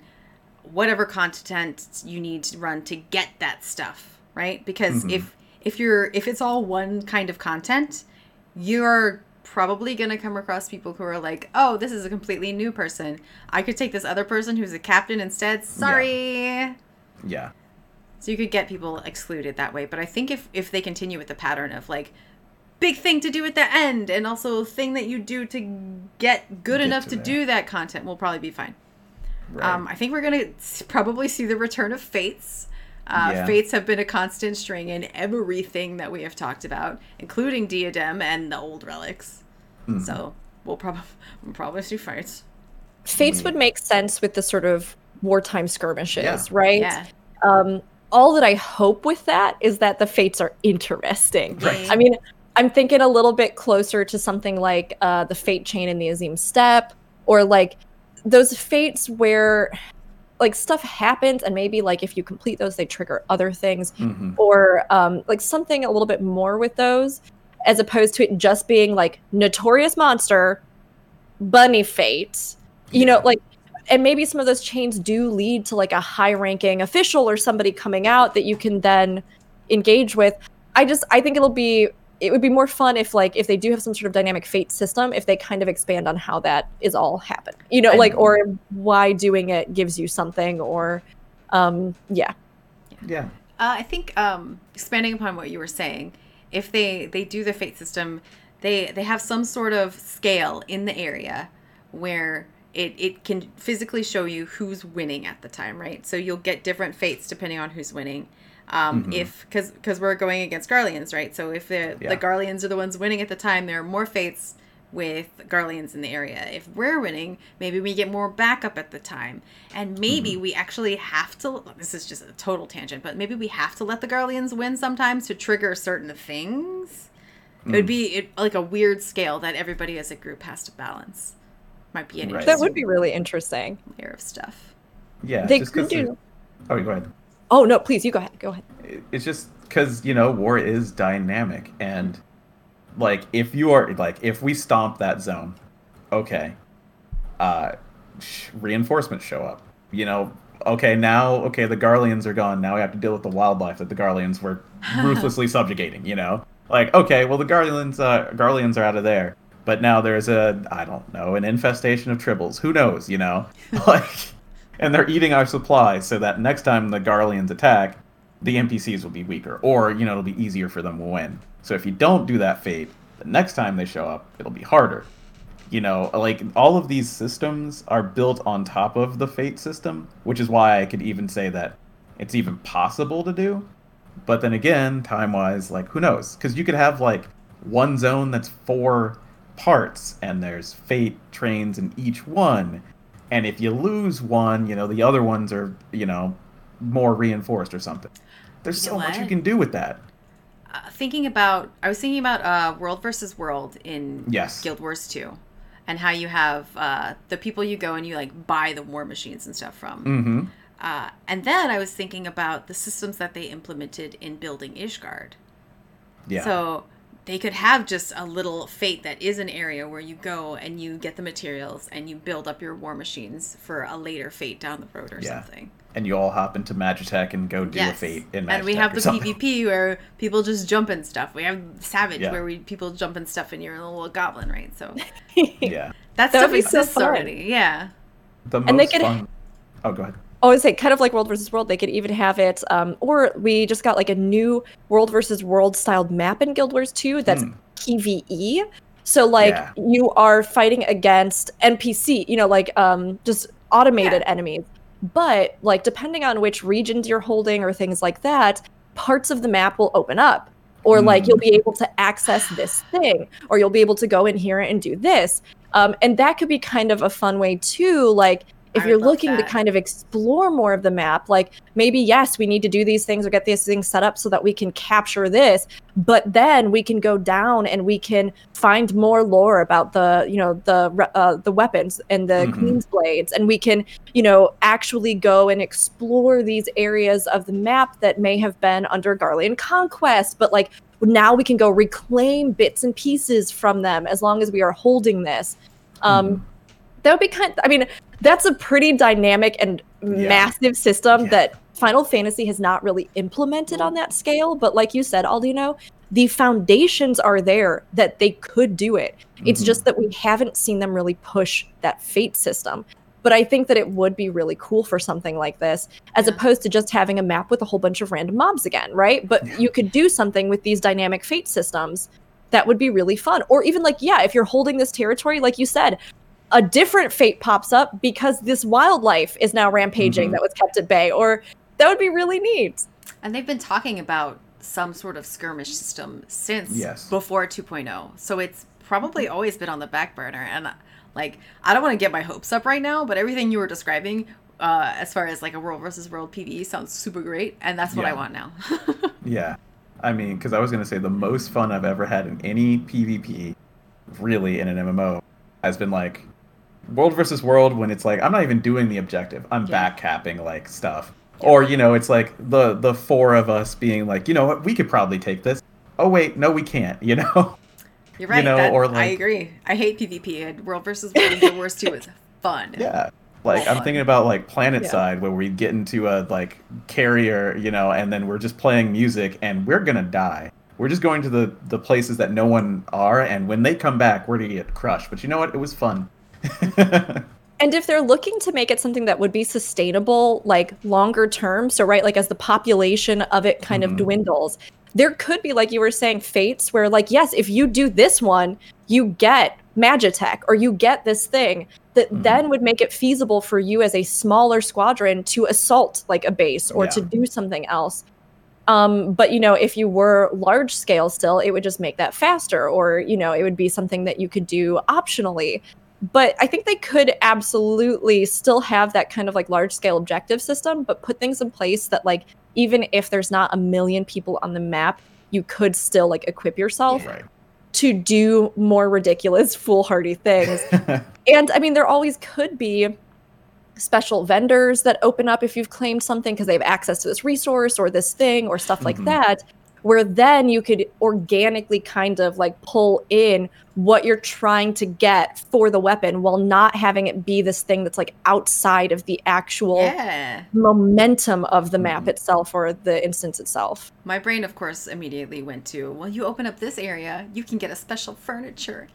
whatever content you need to run to get that stuff, right? Because mm-hmm. if if you're if it's all one kind of content, you're probably going to come across people who are like, oh, this is a completely new person. I could take this other person who's a captain instead. Sorry. Yeah. yeah. So you could get people excluded that way. But I think if, if they continue with the pattern of like, big thing to do at the end, and also thing that you do to get good get enough to, to do that content, will probably be fine. Right. Um, I think we're going to probably see the return of fates. Uh, yeah. Fates have been a constant string in everything that we have talked about, including Diadem and the old relics. Mm-hmm. So we'll, prob- we'll probably see fates. Fates mm-hmm. would make sense with the sort of wartime skirmishes, yeah. right? Yeah. Um, all that I hope with that is that the fates are interesting. Right. I mean, I'm thinking a little bit closer to something like uh, the Fate Chain and the Azim Step, or like those fates where like stuff happens and maybe like if you complete those, they trigger other things, mm-hmm. or um, like something a little bit more with those, as opposed to it just being like Notorious Monster, Bunny Fate, you yeah. know, like, and maybe some of those chains do lead to like a high ranking official or somebody coming out that you can then engage with. I just, I think it'll be, it would be more fun if, like, if they do have some sort of dynamic fate system, if they kind of expand on how that is all happening, you know, I like, know. or why doing it gives you something, or, um, yeah. Yeah. Uh, I think, um, expanding upon what you were saying, if they, they do the fate system, they, they have some sort of scale in the area where it, it can physically show you who's winning at the time, right? So you'll get different fates depending on who's winning. Um, mm-hmm. If because because we're going against Garleans, right? So if the yeah. the Garleans are the ones winning at the time, there are more fates with Garleans in the area. If we're winning, maybe we get more backup at the time, and maybe mm-hmm. we actually have to. This is just a total tangent, but maybe we have to let the Garleans win sometimes to trigger certain things. Mm. It would be it, like a weird scale that everybody as a group has to balance. Might be an right. that would be really interesting layer of stuff. Yeah, they just could do. Oh, go ahead. Oh, no, please, you go ahead. Go ahead. It's just because, you know, war is dynamic. And, like, if you are, like, if we stomp that zone, okay, uh, sh- reinforcements show up. You know, okay, now, okay, the Garleans are gone. Now we have to deal with the wildlife that the Garleans were ruthlessly subjugating, you know? Like, okay, well, the Garleans, uh, Garleans are out of there. But now there's a, I don't know, an infestation of tribbles. Who knows, you know? Like... And they're eating our supplies, so that next time the Garleans attack, the N P Cs will be weaker. Or, you know, it'll be easier for them to win. So if you don't do that fate, the next time they show up, it'll be harder. You know, like, all of these systems are built on top of the fate system, which is why I could even say that it's even possible to do. But then again, time-wise, like, who knows? Because you could have, like, one zone that's four parts, and there's fate trains in each one. And if you lose one, you know, the other ones are, you know, more reinforced or something. There's so much you can do with that. Uh, thinking about, I was thinking about uh, World versus World in yes. Guild Wars two. And how you have uh, the people you go and you, like, buy the war machines and stuff from. Mm-hmm. Uh, and then I was thinking about the systems that they implemented in building Ishgard. Yeah. So... they could have just a little fate that is an area where you go and you get the materials and you build up your war machines for a later fate down the road or yeah. something. And you all hop into Magitek and go do yes. a fate in Magitek. And we have the something. PvP where people just jump in stuff. We have Savage yeah. where we people jump in stuff and you're a little goblin, right? So yeah. That, that stuff would be exists so already. Yeah. The most and they could fun... Oh, go ahead. I would say kind of like World versus World, they could even have it, um, or we just got like a new World versus World styled map in Guild Wars two that's hmm. PvE. So like yeah. you are fighting against N P C, you know, like um, just automated yeah. enemies. But like depending on which regions you're holding or things like that, parts of the map will open up. Or like you'll be able to access this thing, or you'll be able to go in here and do this. Um, and that could be kind of a fun way too, like if I you're looking that. to kind of explore more of the map, like maybe, yes, we need to do these things or get these things set up so that we can capture this, but then we can go down and we can find more lore about the, you know, the uh, the weapons and the mm-hmm. Queen's Blades, and we can, you know, actually go and explore these areas of the map that may have been under Garlean conquest, but like now we can go reclaim bits and pieces from them as long as we are holding this. Um, mm-hmm. That would be kind of, I mean, that's a pretty dynamic and yeah. massive system yeah. that Final Fantasy has not really implemented on that scale. But like you said, Aldino, the foundations are there that they could do it. Mm-hmm. It's just that we haven't seen them really push that fate system. But I think that it would be really cool for something like this, as yeah. opposed to just having a map with a whole bunch of random mobs again, right? But yeah. you could do something with these dynamic fate systems that would be really fun. Or even like, yeah, if you're holding this territory, like you said, a different fate pops up because this wildlife is now rampaging mm-hmm. that was kept at bay, or that would be really neat. And they've been talking about some sort of skirmish system since yes. before two point oh. So it's probably always been on the back burner. And like, I don't want to get my hopes up right now, but everything you were describing uh, as far as like a world versus world P V E sounds super great. And that's what yeah. I want now. yeah. I mean, cause I was going to say the most fun I've ever had in any PvP really in an M M O has been like, World versus world, when it's like I'm not even doing the objective, I'm yeah. backcapping like stuff, yeah. or you know, it's like the the four of us being like, you know what, we could probably take this. Oh wait, no, we can't. You know, you're right. You know, that, or like, I agree. I hate PvP. And World versus World, Guild Wars two is fun. Yeah, like fun. I'm thinking about like Planet yeah. Side, where we get into a like carrier, you know, and then we're just playing music, and we're gonna die. We're just going to the the places that no one are, and when they come back, we're gonna get crushed. But you know what? It was fun. And if they're looking to make it something that would be sustainable, like longer term, so right, like as the population of it kind mm-hmm. of dwindles, there could be, like you were saying, fates where like, yes, if you do this one, you get Magitech or you get this thing that mm-hmm. then would make it feasible for you as a smaller squadron to assault like a base or yeah. to do something else. Um, but, you know, if you were large scale still, it would just make that faster, or, you know, it would be something that you could do optionally. But I think they could absolutely still have that kind of like large scale objective system, but put things in place that like, even if there's not a million people on the map, you could still like equip yourself yeah, right. to do more ridiculous foolhardy things. And I mean, there always could be special vendors that open up if you've claimed something because they have access to this resource or this thing or stuff mm-hmm. like that, where then you could organically kind of like pull in what you're trying to get for the weapon while not having it be this thing that's like outside of the actual yeah. momentum of the map itself or the instance itself. My brain, of course, immediately went to, well, you open up this area, you can get a special furniture.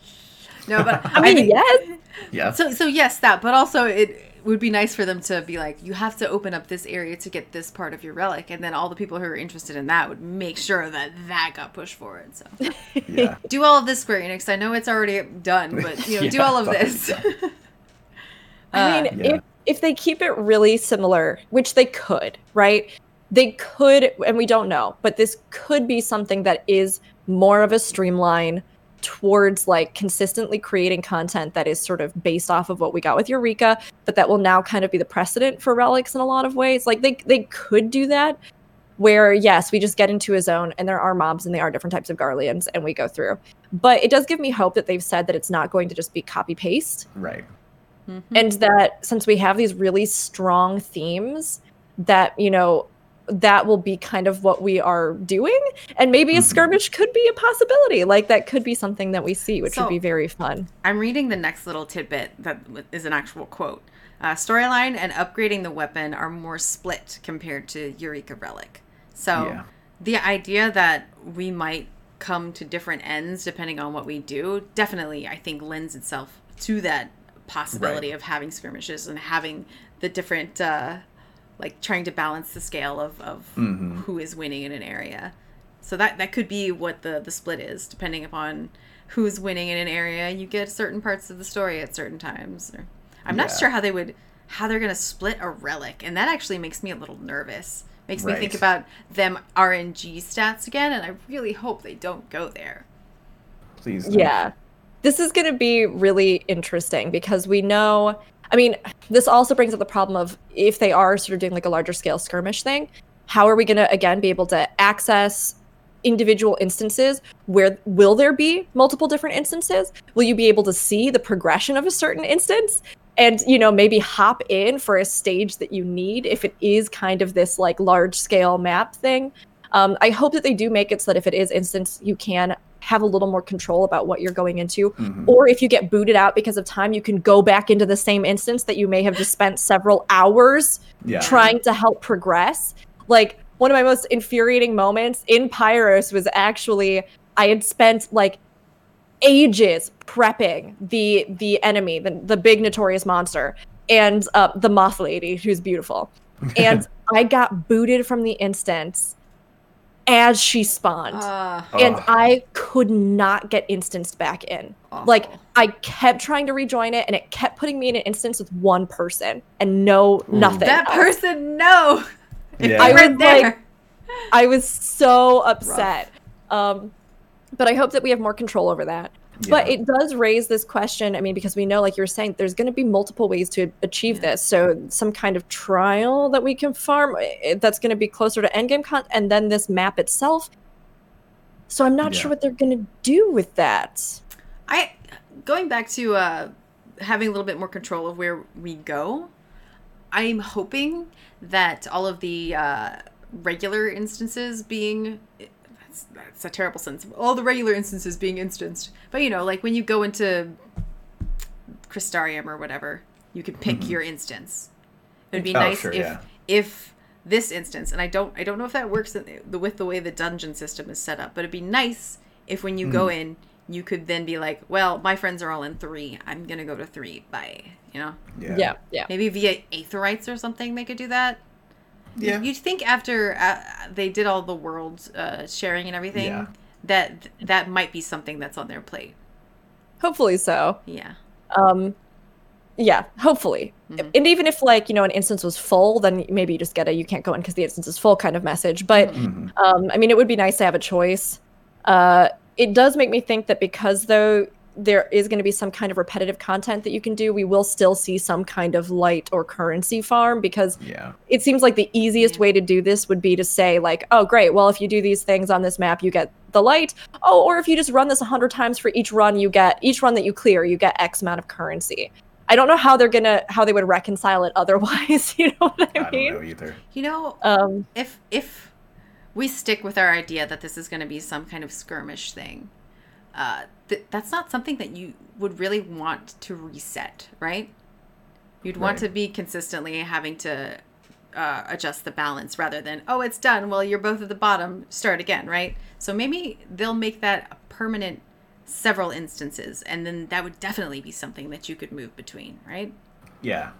No, but I mean, I think, yes. Yeah. So, so yes, that, but also it would be nice for them to be like, you have to open up this area to get this part of your relic, and then all the people who are interested in that would make sure that that got pushed forward. So yeah. do all of this, Square Enix. I know it's already done, but you know, yeah, do all of this. uh, I mean, yeah. if, if they keep it really similar, which they could, right? They could, and we don't know, but this could be something that is more of a streamline towards like consistently creating content that is sort of based off of what we got with Eureka, but that will now kind of be the precedent for relics in a lot of ways. Like they they could do that where, yes, we just get into a zone and there are mobs and they are different types of Garleans and we go through. But it does give me hope that they've said that it's not going to just be copy paste. Right. Mm-hmm. And that since we have these really strong themes that, you know, that will be kind of what we are doing, and maybe a skirmish could be a possibility. Like that could be something that we see, which so, would be very fun. I'm reading the next little tidbit that is an actual quote. Uh, storyline and upgrading the weapon are more split compared to Eureka Relic. So yeah. the idea that we might come to different ends depending on what we do, definitely I think lends itself to that possibility right. of having skirmishes and having the different uh, like trying to balance the scale of, of mm-hmm. who is winning in an area. So that, that could be what the, the split is, depending upon who's winning in an area. You get certain parts of the story at certain times. Or, I'm yeah. not sure how they would how they're going to split a relic, and that actually makes me a little nervous. Makes right. me think about them R N G stats again, and I really hope they don't go there. Please don't. Yeah. This is going to be really interesting because we know... I mean, this also brings up the problem of if they are sort of doing like a larger scale skirmish thing, how are we going to, again, be able to access individual instances? Where will there be multiple different instances? Will you be able to see the progression of a certain instance? And, you know, maybe hop in for a stage that you need if it is kind of this, like, large-scale map thing. Um, I hope that they do make it so that if it is instance, you can have a little more control about what you're going into. Mm-hmm. Or if you get booted out because of time, you can go back into the same instance that you may have just spent several hours yeah. trying to help progress. Like, one of my most infuriating moments in Pyros was actually, I had spent, like, ages prepping the the enemy, the, the big notorious monster, and uh, the moth lady, who's beautiful. And I got booted from the instance as she spawned. Uh, and uh, I could not get instanced back in. Awful. Like, I kept trying to rejoin it, and it kept putting me in an instance with one person, and no, ooh. nothing. That else. person, no! If yeah. I was there. Like, I was so upset. Rough. Um, But I hope that we have more control over that. Yeah. But it does raise this question, I mean, because we know, like you were saying, there's going to be multiple ways to achieve yeah. this. So some kind of trial that we can farm that's going to be closer to endgame content, and then this map itself. So I'm not yeah. sure what they're going to do with that. I Going back to uh, having a little bit more control of where we go, I'm hoping that all of the uh, regular instances being... That's a terrible sense. All the regular instances being instanced. But, you know, like when you go into Crystarium or whatever, you can pick mm-hmm. your instance. It would be oh, nice sure, if yeah. if this instance, and I don't I don't know if that works in the, with the way the dungeon system is set up, but it'd be nice if when you mm-hmm. go in, you could then be like, well, my friends are all in three. I'm going to go to three. Bye. You know? Yeah. yeah. yeah. Maybe via Aetherites or something they could do that. Yeah. You'd think after uh, they did all the world uh, sharing and everything, yeah. that th- that might be something that's on their plate. Hopefully so. Yeah. Um, yeah, hopefully. Mm-hmm. And even if, like, you know, an instance was full, then maybe you just get a you can't go in because the instance is full kind of message. But, mm-hmm. um, I mean, it would be nice to have a choice. Uh, it does make me think that because, though, there is going to be some kind of repetitive content that you can do, we will still see some kind of light or currency farm, because yeah. it seems like the easiest yeah. way to do this would be to say, like, oh, great, well, if you do these things on this map, you get the light. Oh, or if you just run this one hundred times for each run, you get each run that you clear, you get X amount of currency. I don't know how they're going to, how they would reconcile it otherwise. You know what I, I mean? I don't know either. You know, um, if, if we stick with our idea that this is going to be some kind of skirmish thing, Uh, th- that's not something that you would really want to reset, right? You'd right. want to be consistently having to uh, adjust the balance rather than, oh, it's done. Well, you're both at the bottom. Start again, right? So maybe they'll make that a permanent several instances, and then that would definitely be something that you could move between, right? Yeah.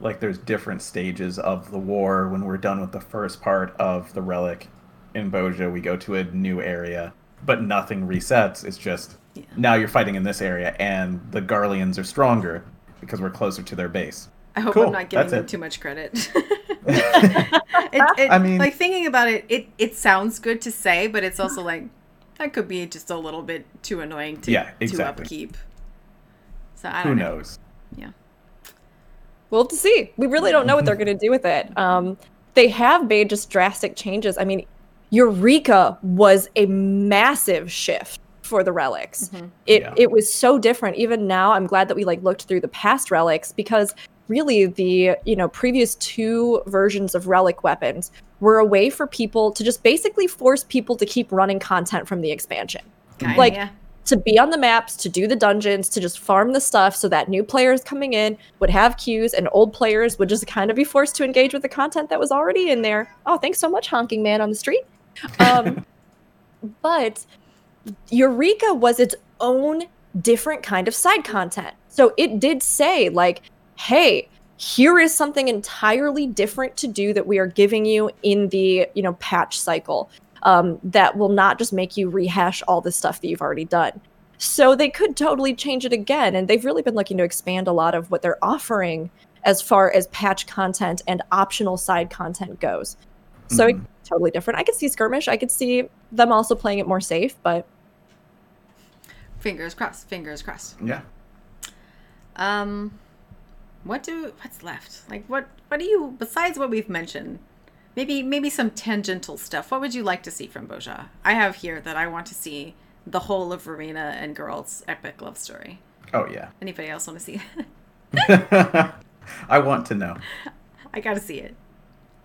Like there's different stages of the war. When we're done with the first part of the relic in Bozja, we go to a new area. But nothing resets. It's just yeah. now you're fighting in this area, and the Garleans are stronger because we're closer to their base. I hope cool. I'm not giving them too much credit. it, it, I mean, like thinking about it, it, it sounds good to say, but it's also like that could be just a little bit too annoying to, yeah, exactly. to upkeep. So I don't Who know. knows? Yeah, we'll have to see. We really don't know what they're going to do with it. Um, they have made just drastic changes. I mean. Eureka was a massive shift for the relics. Mm-hmm. It yeah. it was so different. Even now, I'm glad that we like looked through the past relics, because really the, you know, previous two versions of relic weapons were a way for people to just basically force people to keep running content from the expansion. Kinda. Like to be on the maps, to do the dungeons, to just farm the stuff so that new players coming in would have queues and old players would just kind of be forced to engage with the content that was already in there. Oh, thanks so much, honking man on the street. um, but Eureka was its own different kind of side content. So it did say, like, hey, here is something entirely different to do that we are giving you in the, you know, patch cycle, um, that will not just make you rehash all the stuff that you've already done. So they could totally change it again, and they've really been looking to expand a lot of what they're offering as far as patch content and optional side content goes. So mm-hmm. it's totally different. I could see Skirmish. I could see them also playing it more safe, but... Fingers crossed. Fingers crossed. Yeah. Um... What do what's left? Like what what do you, besides what we've mentioned, maybe maybe some tangential stuff, what would you like to see from Bozja? I have here that I want to see the whole of Verena and Geralt's epic love story. Oh yeah. Anybody else want to see that? I want to know. I gotta see it.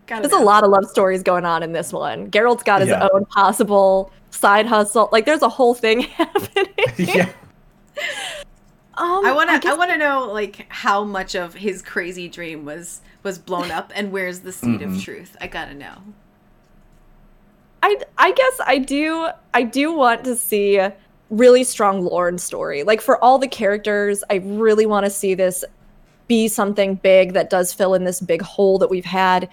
Gotta there's know. A lot of love stories going on in this one. Geralt's got his yeah. own possible side hustle. Like there's a whole thing happening. Yeah. Um, I want to. I, guess- I want to know, like, how much of his crazy dream was was blown up, and where's the seed mm-hmm. of truth? I gotta know. I I guess I do. I do want to see really strong lore and story. Like for all the characters, I really want to see this be something big that does fill in this big hole that we've had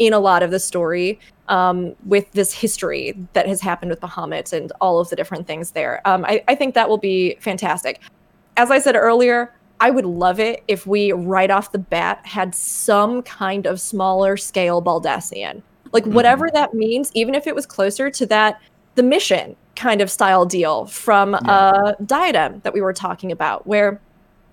in a lot of the story, um, with this history that has happened with Bahamut and all of the different things there. Um, I, I think that will be fantastic. As I said earlier, I would love it if we, right off the bat, had some kind of smaller scale Baldesion. Like, whatever mm. that means, even if it was closer to that, the mission kind of style deal from yeah. uh, Diadem that we were talking about, where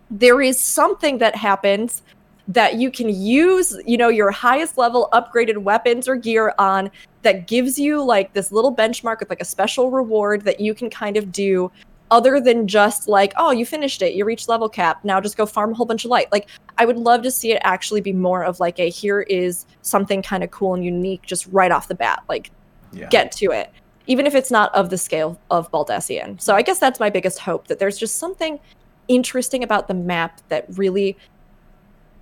there is something that happens that you can use, you know, your highest level upgraded weapons or gear on that gives you, like, this little benchmark with, like, a special reward that you can kind of do other than just like, oh, you finished it, you reached level cap, now just go farm a whole bunch of light. Like, I would love to see it actually be more of like a, here is something kind of cool and unique just right off the bat. Like, yeah. get to it. Even if it's not of the scale of Baldesion. So I guess that's my biggest hope, that there's just something interesting about the map that really,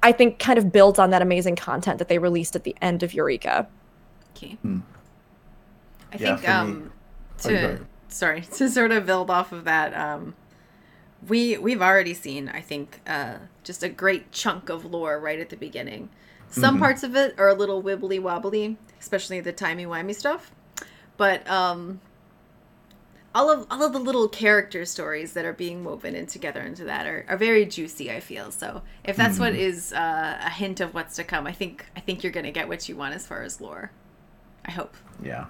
I think, kind of builds on that amazing content that they released at the end of Eureka. Okay. Hmm. I yeah, think um, to... Sorry, to sort of build off of that, um, we, we've already seen, I think, uh, just a great chunk of lore right at the beginning. Some mm-hmm. parts of it are a little wibbly-wobbly, especially the timey-wimey stuff. But um, all of all of the little character stories that are being woven in together into that are, are very juicy, I feel. So if that's mm-hmm. what is uh, a hint of what's to come, I think I think you're going to get what you want as far as lore. I hope. Yeah.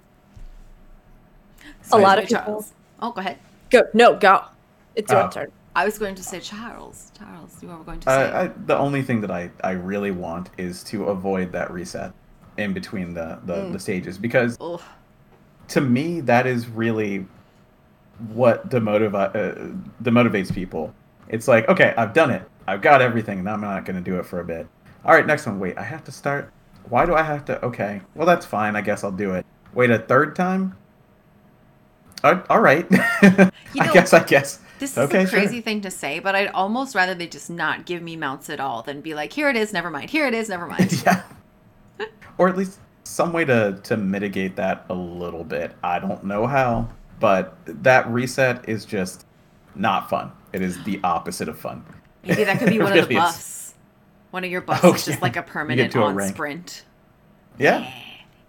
So a lot of people. Charles. Oh, go ahead. Go. No, go. It's your oh. turn. I was going to say Charles. Charles, you were going to say. Uh, I, the only thing that I, I really want is to avoid that reset in between the, the, mm. the stages. Because Ugh. to me, that is really what demotiv- uh, demotivates people. It's like, okay, I've done it. I've got everything. Now I'm not going to do it for a bit. All right, next one. Wait, I have to start. Why do I have to? Okay, well, that's fine. I guess I'll do it. Wait, a third time? Uh, all right. You know, I guess, I guess. This is okay, a crazy sure. thing to say, but I'd almost rather they just not give me mounts at all than be like, here it is, never mind. Here it is, never mind. Yeah. Or at least some way to, to mitigate that a little bit. I don't know how, but that reset is just not fun. It is the opposite of fun. Maybe that could be one really of the buffs. Is. One of your buffs oh, is just yeah. like a permanent on rank. Sprint. Yeah. yeah.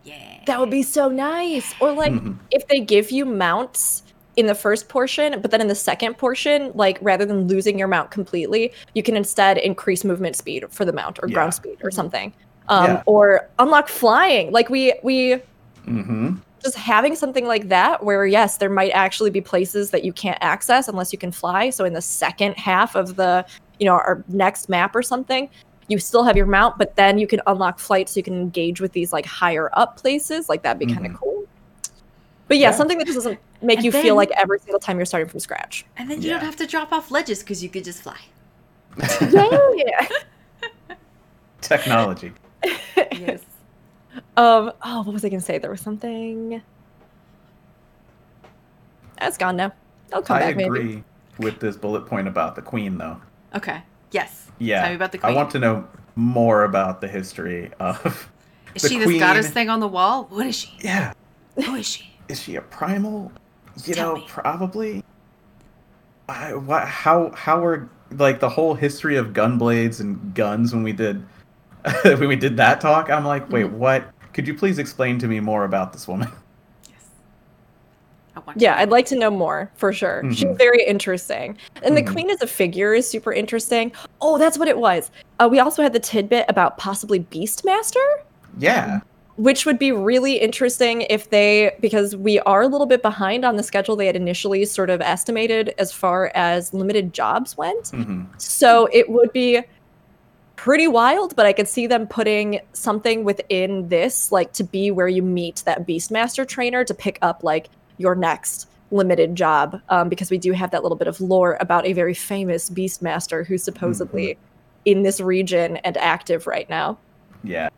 Yeah. That would be so nice. Or like mm-hmm. if they give you mounts in the first portion, but then in the second portion, like rather than losing your mount completely, you can instead increase movement speed for the mount or yeah. ground speed or something. Um, yeah. Or unlock flying. Like we we mm-hmm. just having something like that where, yes, there might actually be places that you can't access unless you can fly. So in the second half of the, you know, our next map or something, you still have your mount, but then you can unlock flight so you can engage with these like higher up places. Like that'd be mm-hmm. kind of cool. But yeah, yeah, something that just doesn't make and you then, feel like every single time you're starting from scratch. And then you yeah. don't have to drop off ledges because you could just fly. yeah. Technology. Yes. Um. Oh, what was I going to say? There was something. That's gone now. I'll come I back. I agree maybe. with this bullet point about the queen, though. Okay. Yes. Yeah. Tell me about the queen. I want to know more about the history of. Is the she queen. This goddess thing on the wall? What is she? Yeah. Who is she? Is she a primal? You Tell know, me. Probably. I, what, how how are like the whole history of gun blades and guns when we did we did that talk. I'm like, wait, mm-hmm. what? Could you please explain to me more about this woman? Yes. I want yeah, to. I'd like to know more, for sure. Mm-hmm. She's very interesting. And mm-hmm. the queen as a figure is super interesting. Oh, that's what it was. Uh, we also had the tidbit about possibly Beastmaster. Yeah. Which would be really interesting if they, because we are a little bit behind on the schedule they had initially sort of estimated as far as limited jobs went. Mm-hmm. So it would be pretty wild, but I could see them putting something within this, like to be where you meet that Beastmaster trainer to pick up like your next limited job. Um, because we do have that little bit of lore about a very famous Beastmaster who's supposedly mm-hmm. in this region and active right now. Yeah.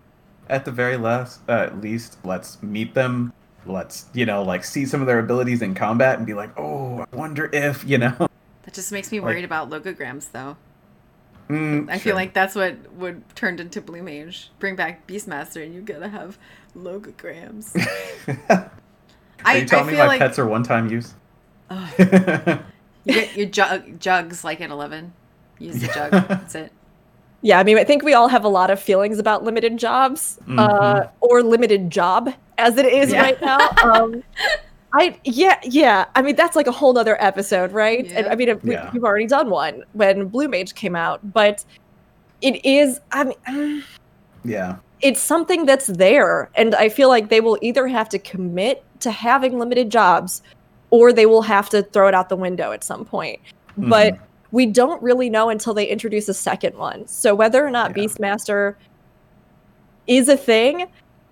At the very last, uh, at least, let's meet them. Let's, you know, like, see some of their abilities in combat and be like, oh, I wonder if, you know. That just makes me worried like, about Logograms, though. Mm, I sure. feel like that's what would turned into Blue Mage. Bring back Beastmaster and you gotta have Logograms. Are I, you telling I me my like... pets are one-time use? Oh. You get your jug- jugs, like, at eleven. Use the jug. That's it. Yeah, I mean, I think we all have a lot of feelings about limited jobs, mm-hmm. uh, or limited job, as it is yeah. right now. Um, I yeah, yeah. I mean, that's like a whole other episode, right? Yeah. And, I mean, we, yeah. we've already done one when Blue Mage came out, but it is, I mean, yeah, it's something that's there, and I feel like they will either have to commit to having limited jobs, or they will have to throw it out the window at some point, mm-hmm. but. We don't really know until they introduce a second one. So whether or not yeah. Beastmaster is a thing,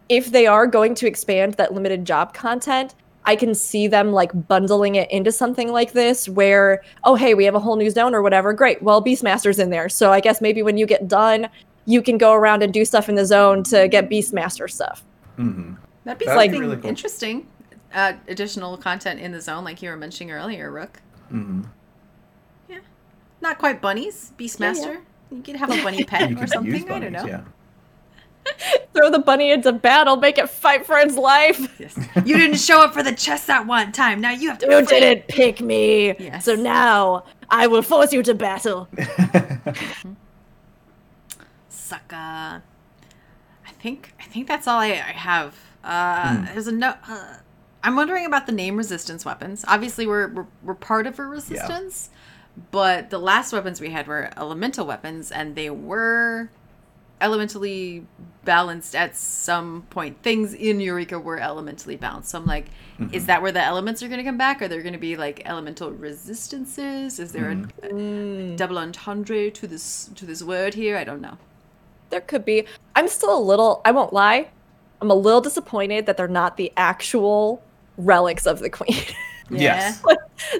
if they are going to expand that limited job content, I can see them like bundling it into something like this where, oh, hey, we have a whole new zone or whatever. Great. Well, Beastmaster's in there. So I guess maybe when you get done, you can go around and do stuff in the zone to get Beastmaster stuff. Mm-hmm. That'd be That'd something be really cool. interesting. Uh, additional content in the zone like you were mentioning earlier, Rook. Mm-hmm. Not quite bunnies, Beastmaster. Yeah, yeah. You could have a bunny pet or something. Bunnies, I don't know. Yeah. Throw the bunny into battle, make it fight for its life. Yes. You didn't show up for the chest that one time. Now you have to. You fight. Didn't pick me, yes. So now I will force you to battle. Sucker. I think I think that's all I, I have. Uh, mm. There's a no. Uh, I'm wondering about the name resistance weapons. Obviously, we're we're, we're part of a resistance. Yeah. But the last weapons we had were elemental weapons, and they were elementally balanced at some point. Things in Eureka were elementally balanced. So I'm like, mm-hmm. is that where the elements are going to come back? Are there going to be, like, elemental resistances? Is there mm-hmm. a, a double entendre to this to this word here? I don't know. There could be. I'm still a little, I won't lie, I'm a little disappointed that they're not the actual relics of the queen. Yes.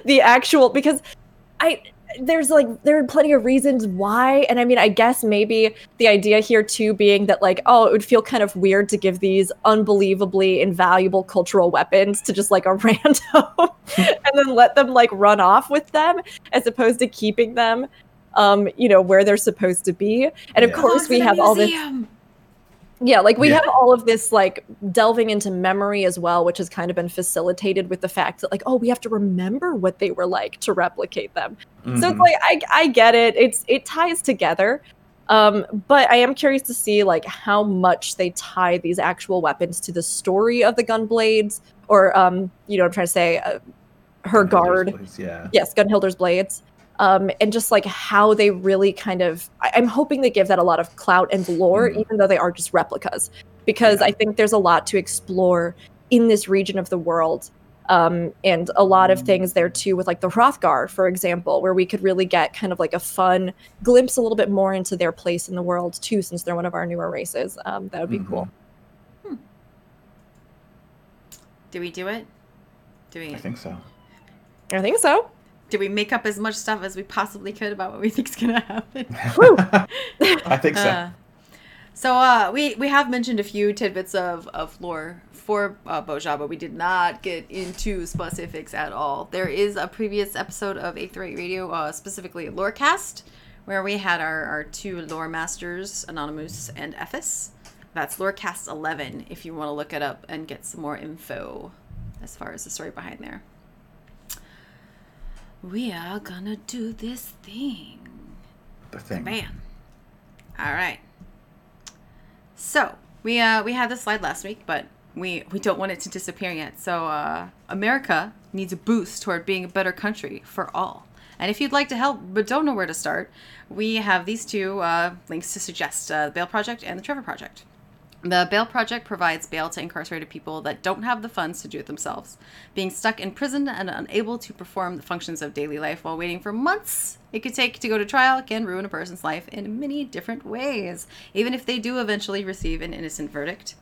The actual, because... I there's like there are plenty of reasons why, and I mean I guess maybe the idea here too being that like oh it would feel kind of weird to give these unbelievably invaluable cultural weapons to just like a rando and then let them like run off with them as opposed to keeping them um you know where they're supposed to be and yeah. of course we have museum. all this yeah like we yeah. have all of this like delving into memory as well, which has kind of been facilitated with the fact that like oh we have to remember what they were like to replicate them. Mm-hmm. So it's like I, I get it it's it ties together, um but I am curious to see like how much they tie these actual weapons to the story of the Gunblades, or um you know I'm trying to say uh, her guard blades, yeah. yes Gunhilder's blades. Um, and just like how they really kind of, I- I'm hoping they give that a lot of clout and lore, mm-hmm. even though they are just replicas, because yeah. I think there's a lot to explore in this region of the world. Um, and a lot mm-hmm. of things there too with like the Hrothgar, for example, where we could really get kind of like a fun glimpse a little bit more into their place in the world too, since they're one of our newer races. Um, that would be mm-hmm. cool. Hmm. Do we do it? Doing it. I think so. I think so. Did we make up as much stuff as we possibly could about what we think is going to happen? I think so. Uh, so uh, we, we have mentioned a few tidbits of, of lore for uh, Bozja, but we did not get into specifics at all. There is a previous episode of Aetherite Radio, uh, specifically Lorecast, where we had our, our two lore masters, Anonymous and Ephes. That's Lorecast eleven, if you want to look it up and get some more info as far as the story behind there. We are gonna do this thing. The thing. Man. All right. So we uh, we had this slide last week, but we, we don't want it to disappear yet. So uh, America needs a boost toward being a better country for all. And if you'd like to help but don't know where to start, we have these two uh, links to suggest, uh, the Bail Project and the Trevor Project. The Bail Project provides bail to incarcerated people that don't have the funds to do it themselves, being stuck in prison and unable to perform the functions of daily life while waiting for months it could take to go to trial can ruin a person's life in many different ways, even if they do eventually receive an innocent verdict.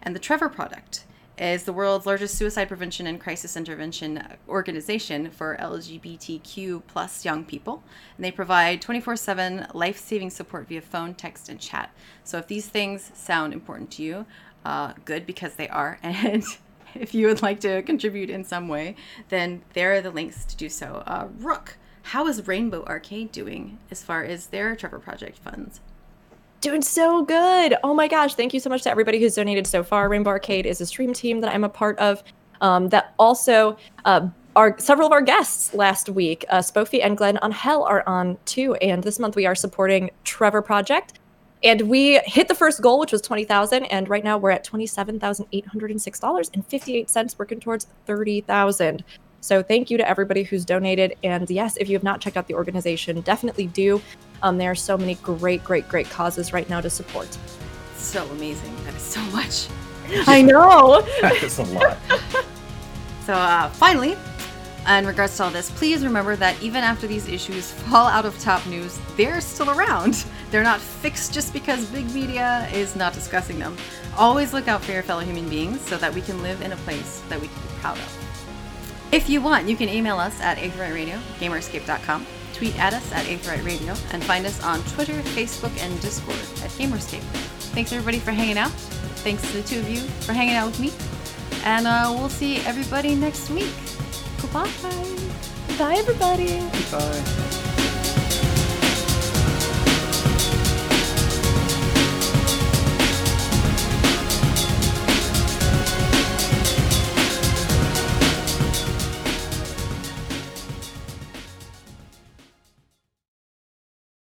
And the Trevor Project is the world's largest suicide prevention and crisis intervention organization for L G B T Q plus young people. And they provide twenty-four seven life-saving support via phone, text, and chat. So if these things sound important to you, uh, good, because they are. And if you would like to contribute in some way, then there are the links to do so. Uh, Rook, how is Rainbow Arcade doing as far as their Trevor Project funds? Doing so good. Oh my gosh. Thank you so much to everybody who's donated so far. Rainbow Arcade is a stream team that I'm a part of. Um, that also, uh, our, several of our guests last week, uh, Spofi and Glenn on Hell are on too. And this month we are supporting Trevor Project. And we hit the first goal, which was twenty thousand. And right now we're at twenty-seven thousand eight hundred six dollars and fifty-eight cents, working towards thirty thousand. So thank you to everybody who's donated. And yes, if you have not checked out the organization, definitely do. Um, there are so many great, great, great causes right now to support. So amazing. That is so much. I know. That is a lot. So uh, finally, in regards to all this, please remember that even after these issues fall out of top news, they're still around. They're not fixed just because big media is not discussing them. Always look out for your fellow human beings so that we can live in a place that we can be proud of. If you want, you can email us at Aetherite Radio, Gamerscape dot com, tweet at us at Aetherite Radio, and find us on Twitter, Facebook, and Discord at Gamerscape. Thanks everybody for hanging out. Thanks to the two of you for hanging out with me. And uh, we'll see everybody next week. Goodbye. Bye everybody. Goodbye.